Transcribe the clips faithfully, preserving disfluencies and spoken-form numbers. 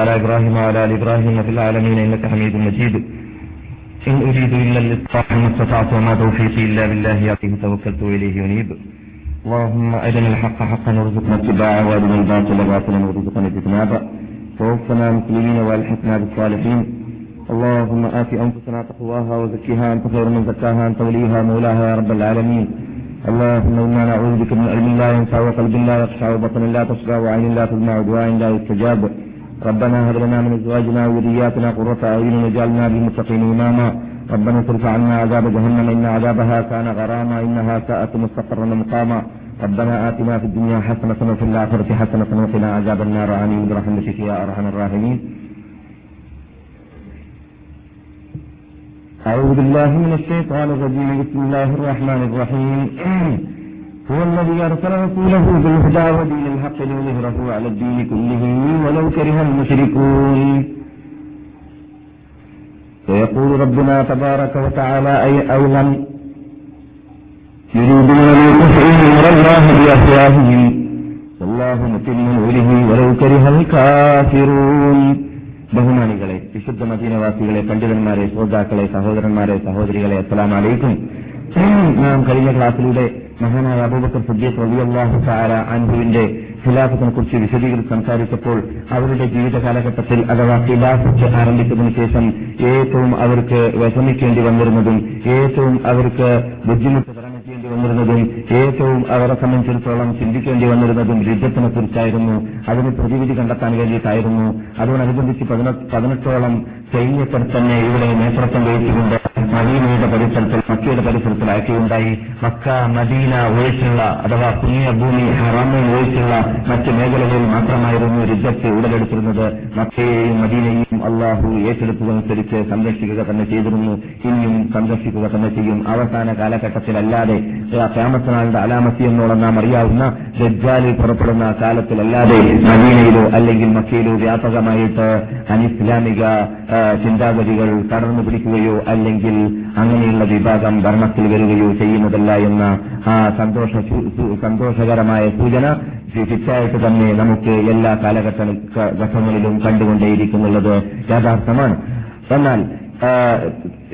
على إبراهيم وعلى آل إبراهيم في العالمين إنك حميد مجيد إن أريد إلا الإصلاح ما استطعت وما توفيقي إلا بالله عليه توكلت وإليه أنيب اللهم أرنا الحق حقا وارزقنا اتباعه وأرنا الباطل باطلا وارزقنا اجتنابه توفنا مسلمين والحقنا بالصالحين اللهم آت أنفسنا تقواها وزكها أنت خير من زكاها أنت وليها مولاها يا رب العالمين اللهم إنا نعوذ بك من علم لا ينفع وقلب لا يخشع وبطن لا تشبع وعين لا تسمع ودعاء لا يستجاب ربنا هب لنا من ازواجنا وذرياتنا قرة اعين واجعلنا للمتقين اماما ربنا اصرف عنا عذاب جهنم ان عذابها كان غراما انها ساءت مستقرا ومقاما ربنا آتنا في الدنيا حسنة وفي الآخرة حسنة وقنا عذاب النار آمين برحمتك يا ارحم الراحمين. أعوذ بالله من الشيطان الرجيم بسم الله الرحمن الرحيم هو الذي أرسل رسوله بالهدى ودين الحق ليظهره على الدين كله ولو كره المشركون. ويقول ربنا تبارك وتعالى أي أولم يريدون ليطفئوا نور الله بأفواههم والله متم نوره ولو كره الكافرون. ബഹുമാനികളെ, വിശുദ്ധ മദീനവാസികളെ, പണ്ഡിതന്മാരെ, ശ്രോതാക്കളെ, സഹോദരന്മാരെ, സഹോദരികളെ, അസ്സലാമു അലൈക്കും. നാം കഴിഞ്ഞ ക്ലാസ്സിലൂടെ മഹാനായ അബൂബക്കർ സിദ്ദീഖ് റളിയല്ലാഹു തആല അൻഹുവിന്റെ ഖിലാഫത്തിനെ കുറിച്ച് വിശദീകരിച്ച് സംസാരിച്ചപ്പോൾ അവരുടെ ജീവിത കാലഘട്ടത്തിൽ അഥവാ ഖിലാഫത്ത് ആരംഭിച്ചതിനു ശേഷം ഏറ്റവും അവർക്ക് വിഷമിക്കേണ്ടി വന്നിരുന്നതും ഏറ്റവും അവർക്ക് ബുദ്ധിമുട്ട് വന്നിരുന്നതും ഏറ്റവും അവരെ സംബന്ധിച്ചിടത്തോളം ചിന്തിക്കേണ്ടി വന്നിരുന്നതും യുദ്ധത്തിനെ കുറിച്ചായിരുന്നു. അതിന് പ്രതിവിധി കണ്ടെത്താൻ വേണ്ടിയിട്ടായിരുന്നു. അതോടനുബന്ധിച്ച് പതിനെട്ടോളം സൈന്യത്തിൽ തന്നെ ഇവിടെ നേതൃത്വം വഹിച്ചുകൊണ്ട് മദീനയുടെ പരിസരത്തിൽ മക്കയുടെ പരിസരത്തിലാക്കിയുണ്ടായി. മക്ക മദീന ഒഴിച്ചുള്ള അഥവാ പുണ്യഭൂമി ഹറമൈൻ ഒഴിച്ചുള്ള മറ്റ് മേഖലകളിൽ മാത്രമായിരുന്നു യുദ്ധത്തെ ഉടലെടുത്തിരുന്നത്. മക്കയെയും മദീനയെയും അള്ളാഹു ഏറ്റെടുത്തതനുസരിച്ച് സംരക്ഷിക്കുക തന്നെ ചെയ്തിരുന്നു, ഇനിയും സംരക്ഷിക്കുക തന്നെ ചെയ്യും. അവസാന കാലഘട്ടത്തിലല്ലാതെ ഖിയാമത്തിനാളുടെ അലാമത്തി എന്നോളം നാം അറിയാവുന്ന ദജ്ജാലിൽ പുറപ്പെടുന്ന കാലത്തിലല്ലാതെ മദീനയിലോ അല്ലെങ്കിൽ മക്കയിലോ വ്യാപകമായിട്ട് അനിസ്ലാമിക ചിന്താഗതികൾ കടന്നു പിടിക്കുകയോ അല്ലെങ്കിൽ അങ്ങനെയുള്ള വിഭാഗം ഭരണത്തിൽ വരികയോ ചെയ്യുന്നതല്ല എന്ന ആ സന്തോഷ സന്തോഷകരമായ സൂചന തിരിച്ചായിട്ട് തന്നെ നമുക്ക് എല്ലാ കാലഘട്ടങ്ങളിലും കണ്ടുകൊണ്ടേയിരിക്കുന്നുള്ളത് യാഥാർത്ഥ്യമാണ്. എന്നാൽ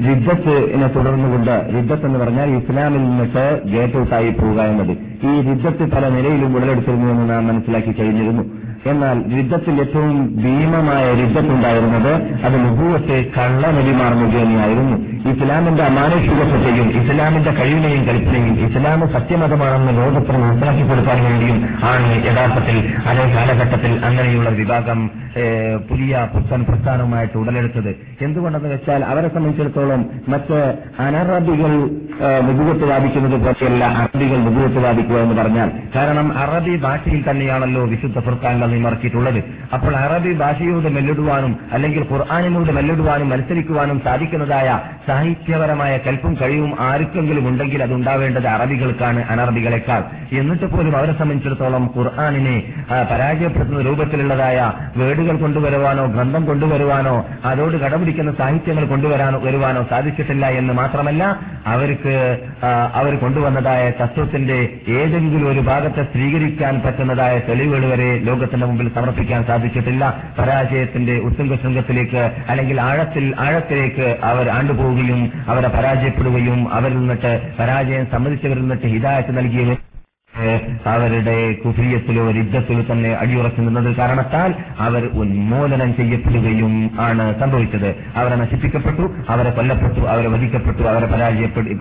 രിദ്ദത്തിനെ തുടർന്നുകൊണ്ട്, രിദ്ദത്ത് എന്ന് പറഞ്ഞാൽ ഇസ്ലാമിൽ നിന്നിട്ട് ഗേറ്റ് ഔട്ടായി പോവുക എന്നത്, ഈ രിദ്ദത്ത് പല നിലയിലും ഉടലെടുത്തിരുന്നുവെന്ന് നാം മനസ്സിലാക്കി കഴിഞ്ഞിരുന്നു. എന്നാൽ രിദ്ദത്തിൽ ഏറ്റവും ഭീമമായ രിദ്ദത്തുണ്ടായിരുന്നത് അത് നുബുവത്തെ കള്ളനബിമാർ മുഖേനയായിരുന്നു. ഇസ്ലാമിന്റെ അമാനുഷികത്വത്തെയും ഇസ്ലാമിന്റെ കഴിവിനെയും കൽപ്പനയും ഇസ്ലാം സത്യമതമാണെന്ന് ലോകത്തിന് മനസ്സിലാക്കി കൊടുക്കാൻ വേണ്ടിയും ആണ് യഥാർത്ഥത്തിൽ അതേ കാലഘട്ടത്തിൽ അങ്ങനെയുള്ള വിഭാഗം പുതിയ പുത്തൻ പ്രസ്ഥാനവുമായിട്ട് ഉടലെടുത്തത്. എന്തുകൊണ്ടെന്ന് വെച്ചാൽ അവരെ സംബന്ധിച്ചിടത്തോളം മറ്റ് അനറബികൾ നുബുവത്ത് വ്യാപിക്കുന്നത് പോലെയല്ല അറബികൾ നുബുവത്ത് വ്യാപിക്കുക എന്ന് പറഞ്ഞാൽ, കാരണം അറബി ഭാഷയിൽ തന്നെയാണല്ലോ വിശുദ്ധ ഖുർആനിൽ നിന്നിറക്കിയിട്ടുള്ളത്. അപ്പോൾ അറബി ഭാഷയോട് മെല്ലിടുവാനും അല്ലെങ്കിൽ ഖുർആനിനോട് മെല്ലിടുവാനും മത്സരിക്കുവാനും സാധിക്കുന്നതായ സാഹിത്യപരമായ കൽപ്പും കഴിവും ആർക്കെങ്കിലും ഉണ്ടെങ്കിൽ അതുണ്ടാവേണ്ടത് അറബികൾക്കാണ്, അനറബികളെക്കാൾ. എന്നിട്ട് പോലും അവരെ സംബന്ധിച്ചിടത്തോളം ഖുർആനിനെ പരാജയപ്പെടുത്തുന്ന രൂപത്തിലുള്ളതായ വേടുകൾ കൊണ്ടുവരുവാനോ ഗ്രന്ഥം കൊണ്ടുവരുവാനോ അതോട് കടപിടിക്കുന്ന സാഹിത്യങ്ങൾ കൊണ്ടുവരാനോ വരുവാനോ സാധിച്ചിട്ടില്ല എന്ന് മാത്രമല്ല, അവർക്ക് അവർ കൊണ്ടുവന്നതായ തത്വത്തിന്റെ ഏതെങ്കിലും ഒരു ഭാഗത്തെ സ്വീകരിക്കാൻ പറ്റുന്നതായ തെളിവുകൾ വരെ ലോകത്തിന്റെ മുമ്പിൽ സമർപ്പിക്കാൻ സാധിച്ചിട്ടില്ല. പരാജയത്തിന്റെ ഉത്തുംഗശൃംഗത്തിലേക്ക് അല്ലെങ്കിൽ ആഴത്തിൽ ആഴത്തിലേക്ക് അവർ ആണ്ടുപോവുകയും അവരെ പരാജയപ്പെടുകയും അവരിൽ നിന്നിട്ട് പരാജയം സമ്മതിച്ചവരിൽ നിന്നിട്ട് ഹിദായത്ത് നൽകിയ അവരുടെ കുഫിയത്തിലോ രിദ്ദത്തിലോ തന്നെ അടിയുറച്ചു നിന്നത് കാരണത്താൽ അവർ ഉന്മൂലനം ചെയ്യപ്പെടുകയും ആണ് സംഭവിച്ചത്. അവരെ നശിപ്പിക്കപ്പെട്ടു, അവരെ കൊല്ലപ്പെട്ടു, അവരെ വധിക്കപ്പെട്ടു, അവരെ പരാജയപ്പെട്ടു,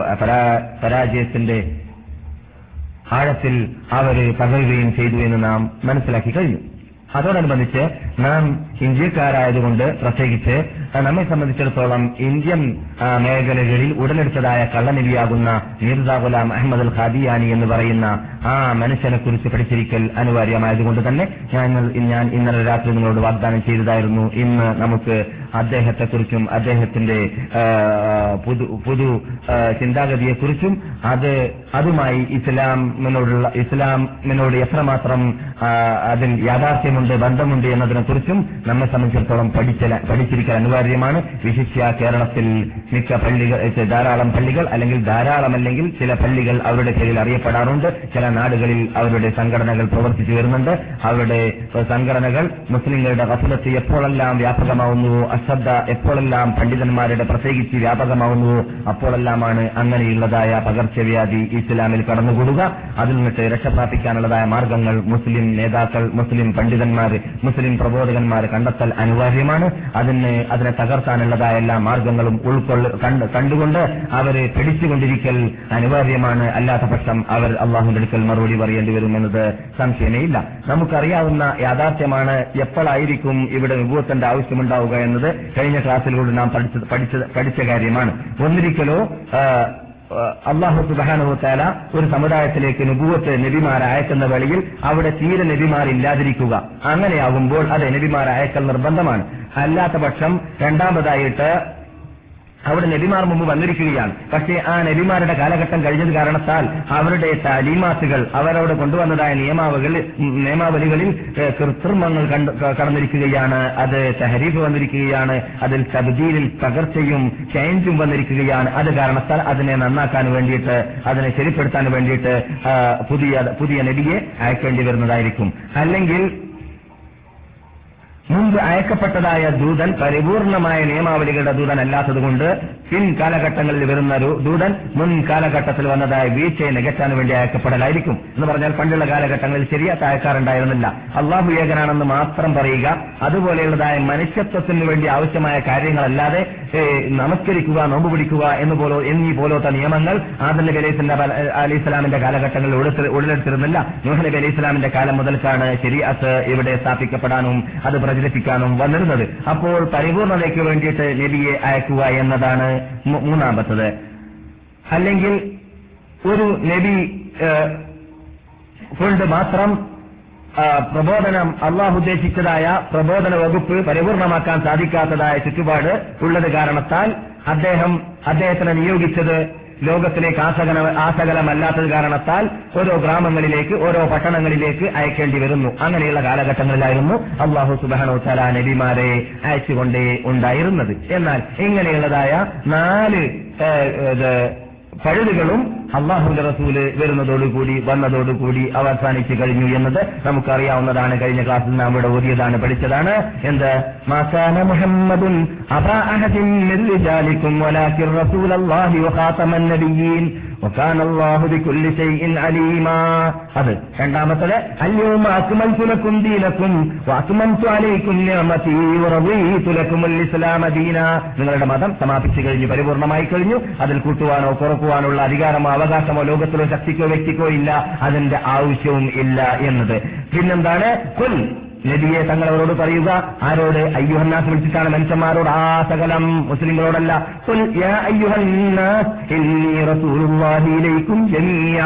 പരാജയത്തിന്റെ ആഴത്തിൽ അവര് തകരുകയും ചെയ്തു എന്ന് നാം മനസ്സിലാക്കി കഴിഞ്ഞു. അതോടനുബന്ധിച്ച് നാം ഇന്ത്യക്കാരായതുകൊണ്ട് പ്രത്യേകിച്ച് നമ്മെ സംബന്ധിച്ചിടത്തോളം ഇന്ത്യൻ മേഖലകളിൽ ഉടലെടുത്തതായ കള്ളനബിയാകുന്ന മിർസാ ഗുലാം അഹമ്മദ് അൽ ഖാദിയാനി എന്ന് പറയുന്ന ആ മനുഷ്യനെ കുറിച്ച് പഠിച്ചിരിക്കൽ അനിവാര്യമായതുകൊണ്ട് തന്നെ ഞാൻ ഇന്നലെ രാത്രി നിങ്ങളോട് വാഗ്ദാനം ചെയ്തതായിരുന്നു ഇന്ന് നമുക്ക് അദ്ദേഹത്തെക്കുറിച്ചും അദ്ദേഹത്തിന്റെ പുതു പുതു ചിന്താഗതിയെക്കുറിച്ചും അത് അതുമായി ഇസ്ലാമിനോടുള്ള ഇസ്ലാമിനോട് എത്രമാത്രം അതിൽ യാഥാർത്ഥ്യമുണ്ട്, ബന്ധമുണ്ട് എന്നതിനെക്കുറിച്ചും നമ്മെ സംബന്ധിച്ചിടത്തോളം പഠിച്ചിരിക്കൽ അനിവാര്യമാണ്. വിശിഷ്യ കേരളത്തിൽ മിക്ക പള്ളികൾ ധാരാളം പള്ളികൾ അല്ലെങ്കിൽ ധാരാളം അല്ലെങ്കിൽ ചില പള്ളികൾ അവരുടെ പേരിൽ അറിയപ്പെടാറുണ്ട്. ചില നാടുകളിൽ അവരുടെ സംഘടനകൾ പ്രവർത്തിച്ചു വരുന്നുണ്ട്. അവരുടെ സംഘടനകൾ മുസ്ലിങ്ങളുടെ ഗഫലത്ത് എപ്പോഴെല്ലാം വ്യാപകമാവുന്നുവോ, അശ്രദ്ധ എപ്പോഴെല്ലാം പണ്ഡിതന്മാരുടെ പ്രത്യേകിച്ച് വ്യാപകമാവുന്നുവോ അപ്പോഴെല്ലാമാണ് അങ്ങനെയുള്ളതായ പകർച്ചവ്യാധി ഇസ്ലാമിൽ കടന്നുകൂടുക. അതിൽ നിന്നിട്ട് രക്ഷപ്രാപിക്കാനുള്ളതായ മാർഗങ്ങൾ മുസ്ലിം നേതാക്കൾ, മുസ്ലിം പണ്ഡിതന്മാർ, മുസ്ലിം പ്രബോധകന്മാർ കണ്ടെത്തൽ അനിവാര്യമാണ്. അതിന് അതിനെ തകർത്താനുള്ളതായ എല്ലാ മാർഗങ്ങളും ഉൾക്കൊള്ള കണ്ടുകൊണ്ട് അവരെ പിടിച്ചുകൊണ്ടിരിക്കൽ അനിവാര്യമാണ്. അല്ലാത്ത പക്ഷം അവർ അള്ളാഹുവിന്റെ അടുക്കൽ മറുപടി പറയേണ്ടി വരുമെന്നത് സംശയമേയില്ല. നമുക്കറിയാവുന്ന യാഥാർത്ഥ്യമാണ് എപ്പോഴായിരിക്കും ഇവിടെ വിഭവത്തിന്റെ ആവശ്യമുണ്ടാവുക എന്നത് കഴിഞ്ഞ ക്ലാസ്സിലൂടെ നാം പഠിച്ച കാര്യമാണ്. ഒന്നിരിക്കലോ അള്ളാഹു സുബ്ഹാനഹു വതആല ഒരു സമുദായത്തിലേക്ക് നുബുവത്ത് നബിമാരെ അയക്കുന്ന വേളയിൽ അവിടെ തീരെ നബിമാരില്ലാതിരിക്കുക. അങ്ങനെയാകുമ്പോൾ അതെ, നബിമാരെ അയക്കൽ നിർബന്ധമാണ്. അല്ലാത്ത പക്ഷം രണ്ടാമതായിട്ട് അവിടെ നബിമാർ മുമ്പ് വന്നിരിക്കുകയാണ്. പക്ഷേ ആ നബിമാരുടെ കാലഘട്ടം കഴിഞ്ഞത് കാരണത്താൽ അവരുടെ താലീമാത്തുകൾ, അവരവിടെ കൊണ്ടുവന്നതായ നിയമാവലികളിൽ കൃത്രിമങ്ങൾ കടന്നിരിക്കുകയാണ്. അത് തഹരീഫ് വന്നിരിക്കുകയാണ്. അതിൽ തബ്ദീലിൽ പകർച്ചയും ചേഞ്ചും വന്നിരിക്കുകയാണ്. അത് കാരണത്താൽ അതിനെ നന്നാക്കാൻ വേണ്ടിയിട്ട്, അതിനെ ശരിപ്പെടുത്താൻ വേണ്ടിയിട്ട് പുതിയ പുതിയ നബിയെ അയക്കേണ്ടി വരുന്നതായിരിക്കും. അല്ലെങ്കിൽ മുമ്പ് അയക്കപ്പെട്ടതായ ദൂതൻ പരിപൂർണമായ നിയമാവലികളുടെ ദൂതൻ അല്ലാത്തതുകൊണ്ട് പിൻകാലഘട്ടങ്ങളിൽ വരുന്ന ദൂതൻ മുൻ കാലഘട്ടത്തിൽ വന്നതായ വീഴ്ചയെ നികത്താൻ വേണ്ടി അയക്കപ്പെടലായിരിക്കും. എന്ന് പറഞ്ഞാൽ പണ്ടുള്ള കാലഘട്ടങ്ങളിൽ ശരിയാത്ത അയക്കാറുണ്ടായിരുന്നില്ല. അള്ളാഹു ഏകനാണെന്ന് മാത്രം പറയുക, അതുപോലെയുള്ളതായ മനുഷ്യത്വത്തിന് വേണ്ടി ആവശ്യമായ കാര്യങ്ങളല്ലാതെ നമസ്കരിക്കുക, നോമ്പ് പിടിക്കുക എന്നുപോലെ എന്നീ പോലത്തെ നിയമങ്ങൾ ആദം നബി അലൈഹി ഇസ്ലാമിന്റെ കാലഘട്ടങ്ങളിൽ ഉടലെടുത്തിരുന്നില്ല. നൂഹ് നബി അലൈഹി ഇസ്ലാമിന്റെ കാലം മുതൽക്കാണ് ശരിയാത്ത് ഇവിടെ സ്ഥാപിക്കപ്പെടാനും അത് പ്രചരിപ്പിക്കാനും വന്നിരുന്നത്. അപ്പോൾ പരിപൂർണതയ്ക്ക് വേണ്ടിയിട്ട് നബിയെ അയക്കുക എന്നതാണ് മൂന്നാമത്തത്. അല്ലെങ്കിൽ ഒരു നബി കൊണ്ട് മാത്രം പ്രബോധനം, അള്ളാഹു ഉദ്ദേശിച്ചതായ പ്രബോധന വകുപ്പ് പരിപൂർണമാക്കാൻ സാധിക്കാത്തതായ ചുറ്റുപാട് ഉള്ളത് കാരണത്താൽ അദ്ദേഹം അദ്ദേഹത്തിനെ നിയോഗിച്ചത് ലോകത്തിലേക്ക് ആസകല ആസകലമല്ലാത്തത് കാരണത്താൽ ഓരോ ഗ്രാമങ്ങളിലേക്ക് ഓരോ പട്ടണങ്ങളിലേക്ക് അയക്കേണ്ടി വരുന്നു. അങ്ങനെയുള്ള കാലഘട്ടങ്ങളിലായിരുന്നു അള്ളാഹു സുബ്ഹാനഹു വതആല നബിമാരെ അയച്ചുകൊണ്ടേ ഉണ്ടായിരുന്നത്. എന്നാൽ ഇങ്ങനെയുള്ളതായ നാല് പഴുതുകളും അള്ളാഹുവിന്റെ റസൂല് വരുന്നതോടുകൂടി വന്നതോടുകൂടി അവസാനിച്ചു കഴിഞ്ഞു എന്നത് നമുക്കറിയാവുന്നതാണ്. കഴിഞ്ഞ ക്ലാസ്സിൽ നാം ഇവിടെ ഓതിയതാണ്, പഠിച്ചതാണ്. എന്ത് മാകാന മുഹമ്മദുൻ അബാ അഹദിൻ മിൻ റിജാലികും വലാകിൻ റസൂലുള്ളാഹി വഖാതമൻ നബിയീൻ വകാന അല്ലാഹു ബികുല്ലി ശൈഇൻ അലീമാ. അത് രണ്ടാമത്തേത് അൽയൗമ അക്മൽതു ലക്കും ദീനകും വഅത്മംതു അലൈക്കും നിഅമതി വറദീതു ലക്കുൽ ഇസ്ലാമ ദീനാ. നിങ്ങളുടെ മതം സമാപിച്ചു കഴിഞ്ഞു, പരിപൂർണമായി കഴിഞ്ഞു. അതിൽ കൂട്ടുവാനോ കുറക്കുവാനുള്ള അധികാരമോ അവകാശമോ ലോകത്തിലോ ശക്തിക്കോ വ്യക്തിക്കോ ഇല്ല. അതിന്റെ ആവശ്യവും ഇല്ല എന്നത്. പിന്നെന്താണ്? കുൽ, നബിയെ തങ്ങളവരോട് പറയുക. ആരോട്? അയ്യുഹന്നാസ് വിളിച്ചിട്ടാണ് മനുഷ്യന്മാരോട്, ആ സകലം മുസ്ലിങ്ങളോടല്ല. കുൽ യാ അയ്യുഹന്നാസ് ഇന്നി റസൂലുള്ളാഹി ഇലൈക്കും ജമീഅ,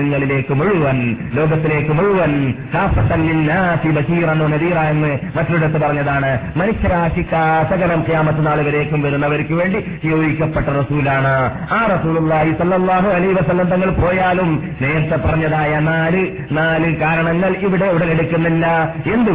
നിങ്ങളിലേക്ക് മുഴുവൻ, ലോകത്തിലേക്ക് മുഴുവൻ, കാഫത്തൻ ലിന്നാസി ബശീറൻ വ നദീറ എന്ന് മറ്റൊരിടത്ത് പറഞ്ഞതാണ്. മനുഷ്യരാശിക്ക് ആ സകലം ഖിയാമത്ത് നാൾ വരേക്കും വരുന്നവർക്ക് വേണ്ടി നിയോഗിക്കപ്പെട്ട റസൂലാണ്. ആ റസൂലുള്ളാഹി സ്വല്ലല്ലാഹു അലൈഹി വസല്ലം തങ്ങൾ പോയാലും നേരത്തെ പറഞ്ഞതായ നാല് നാല് കാരണങ്ങൾ ഇവിടെ ഉടലെടുക്കുന്നില്ല.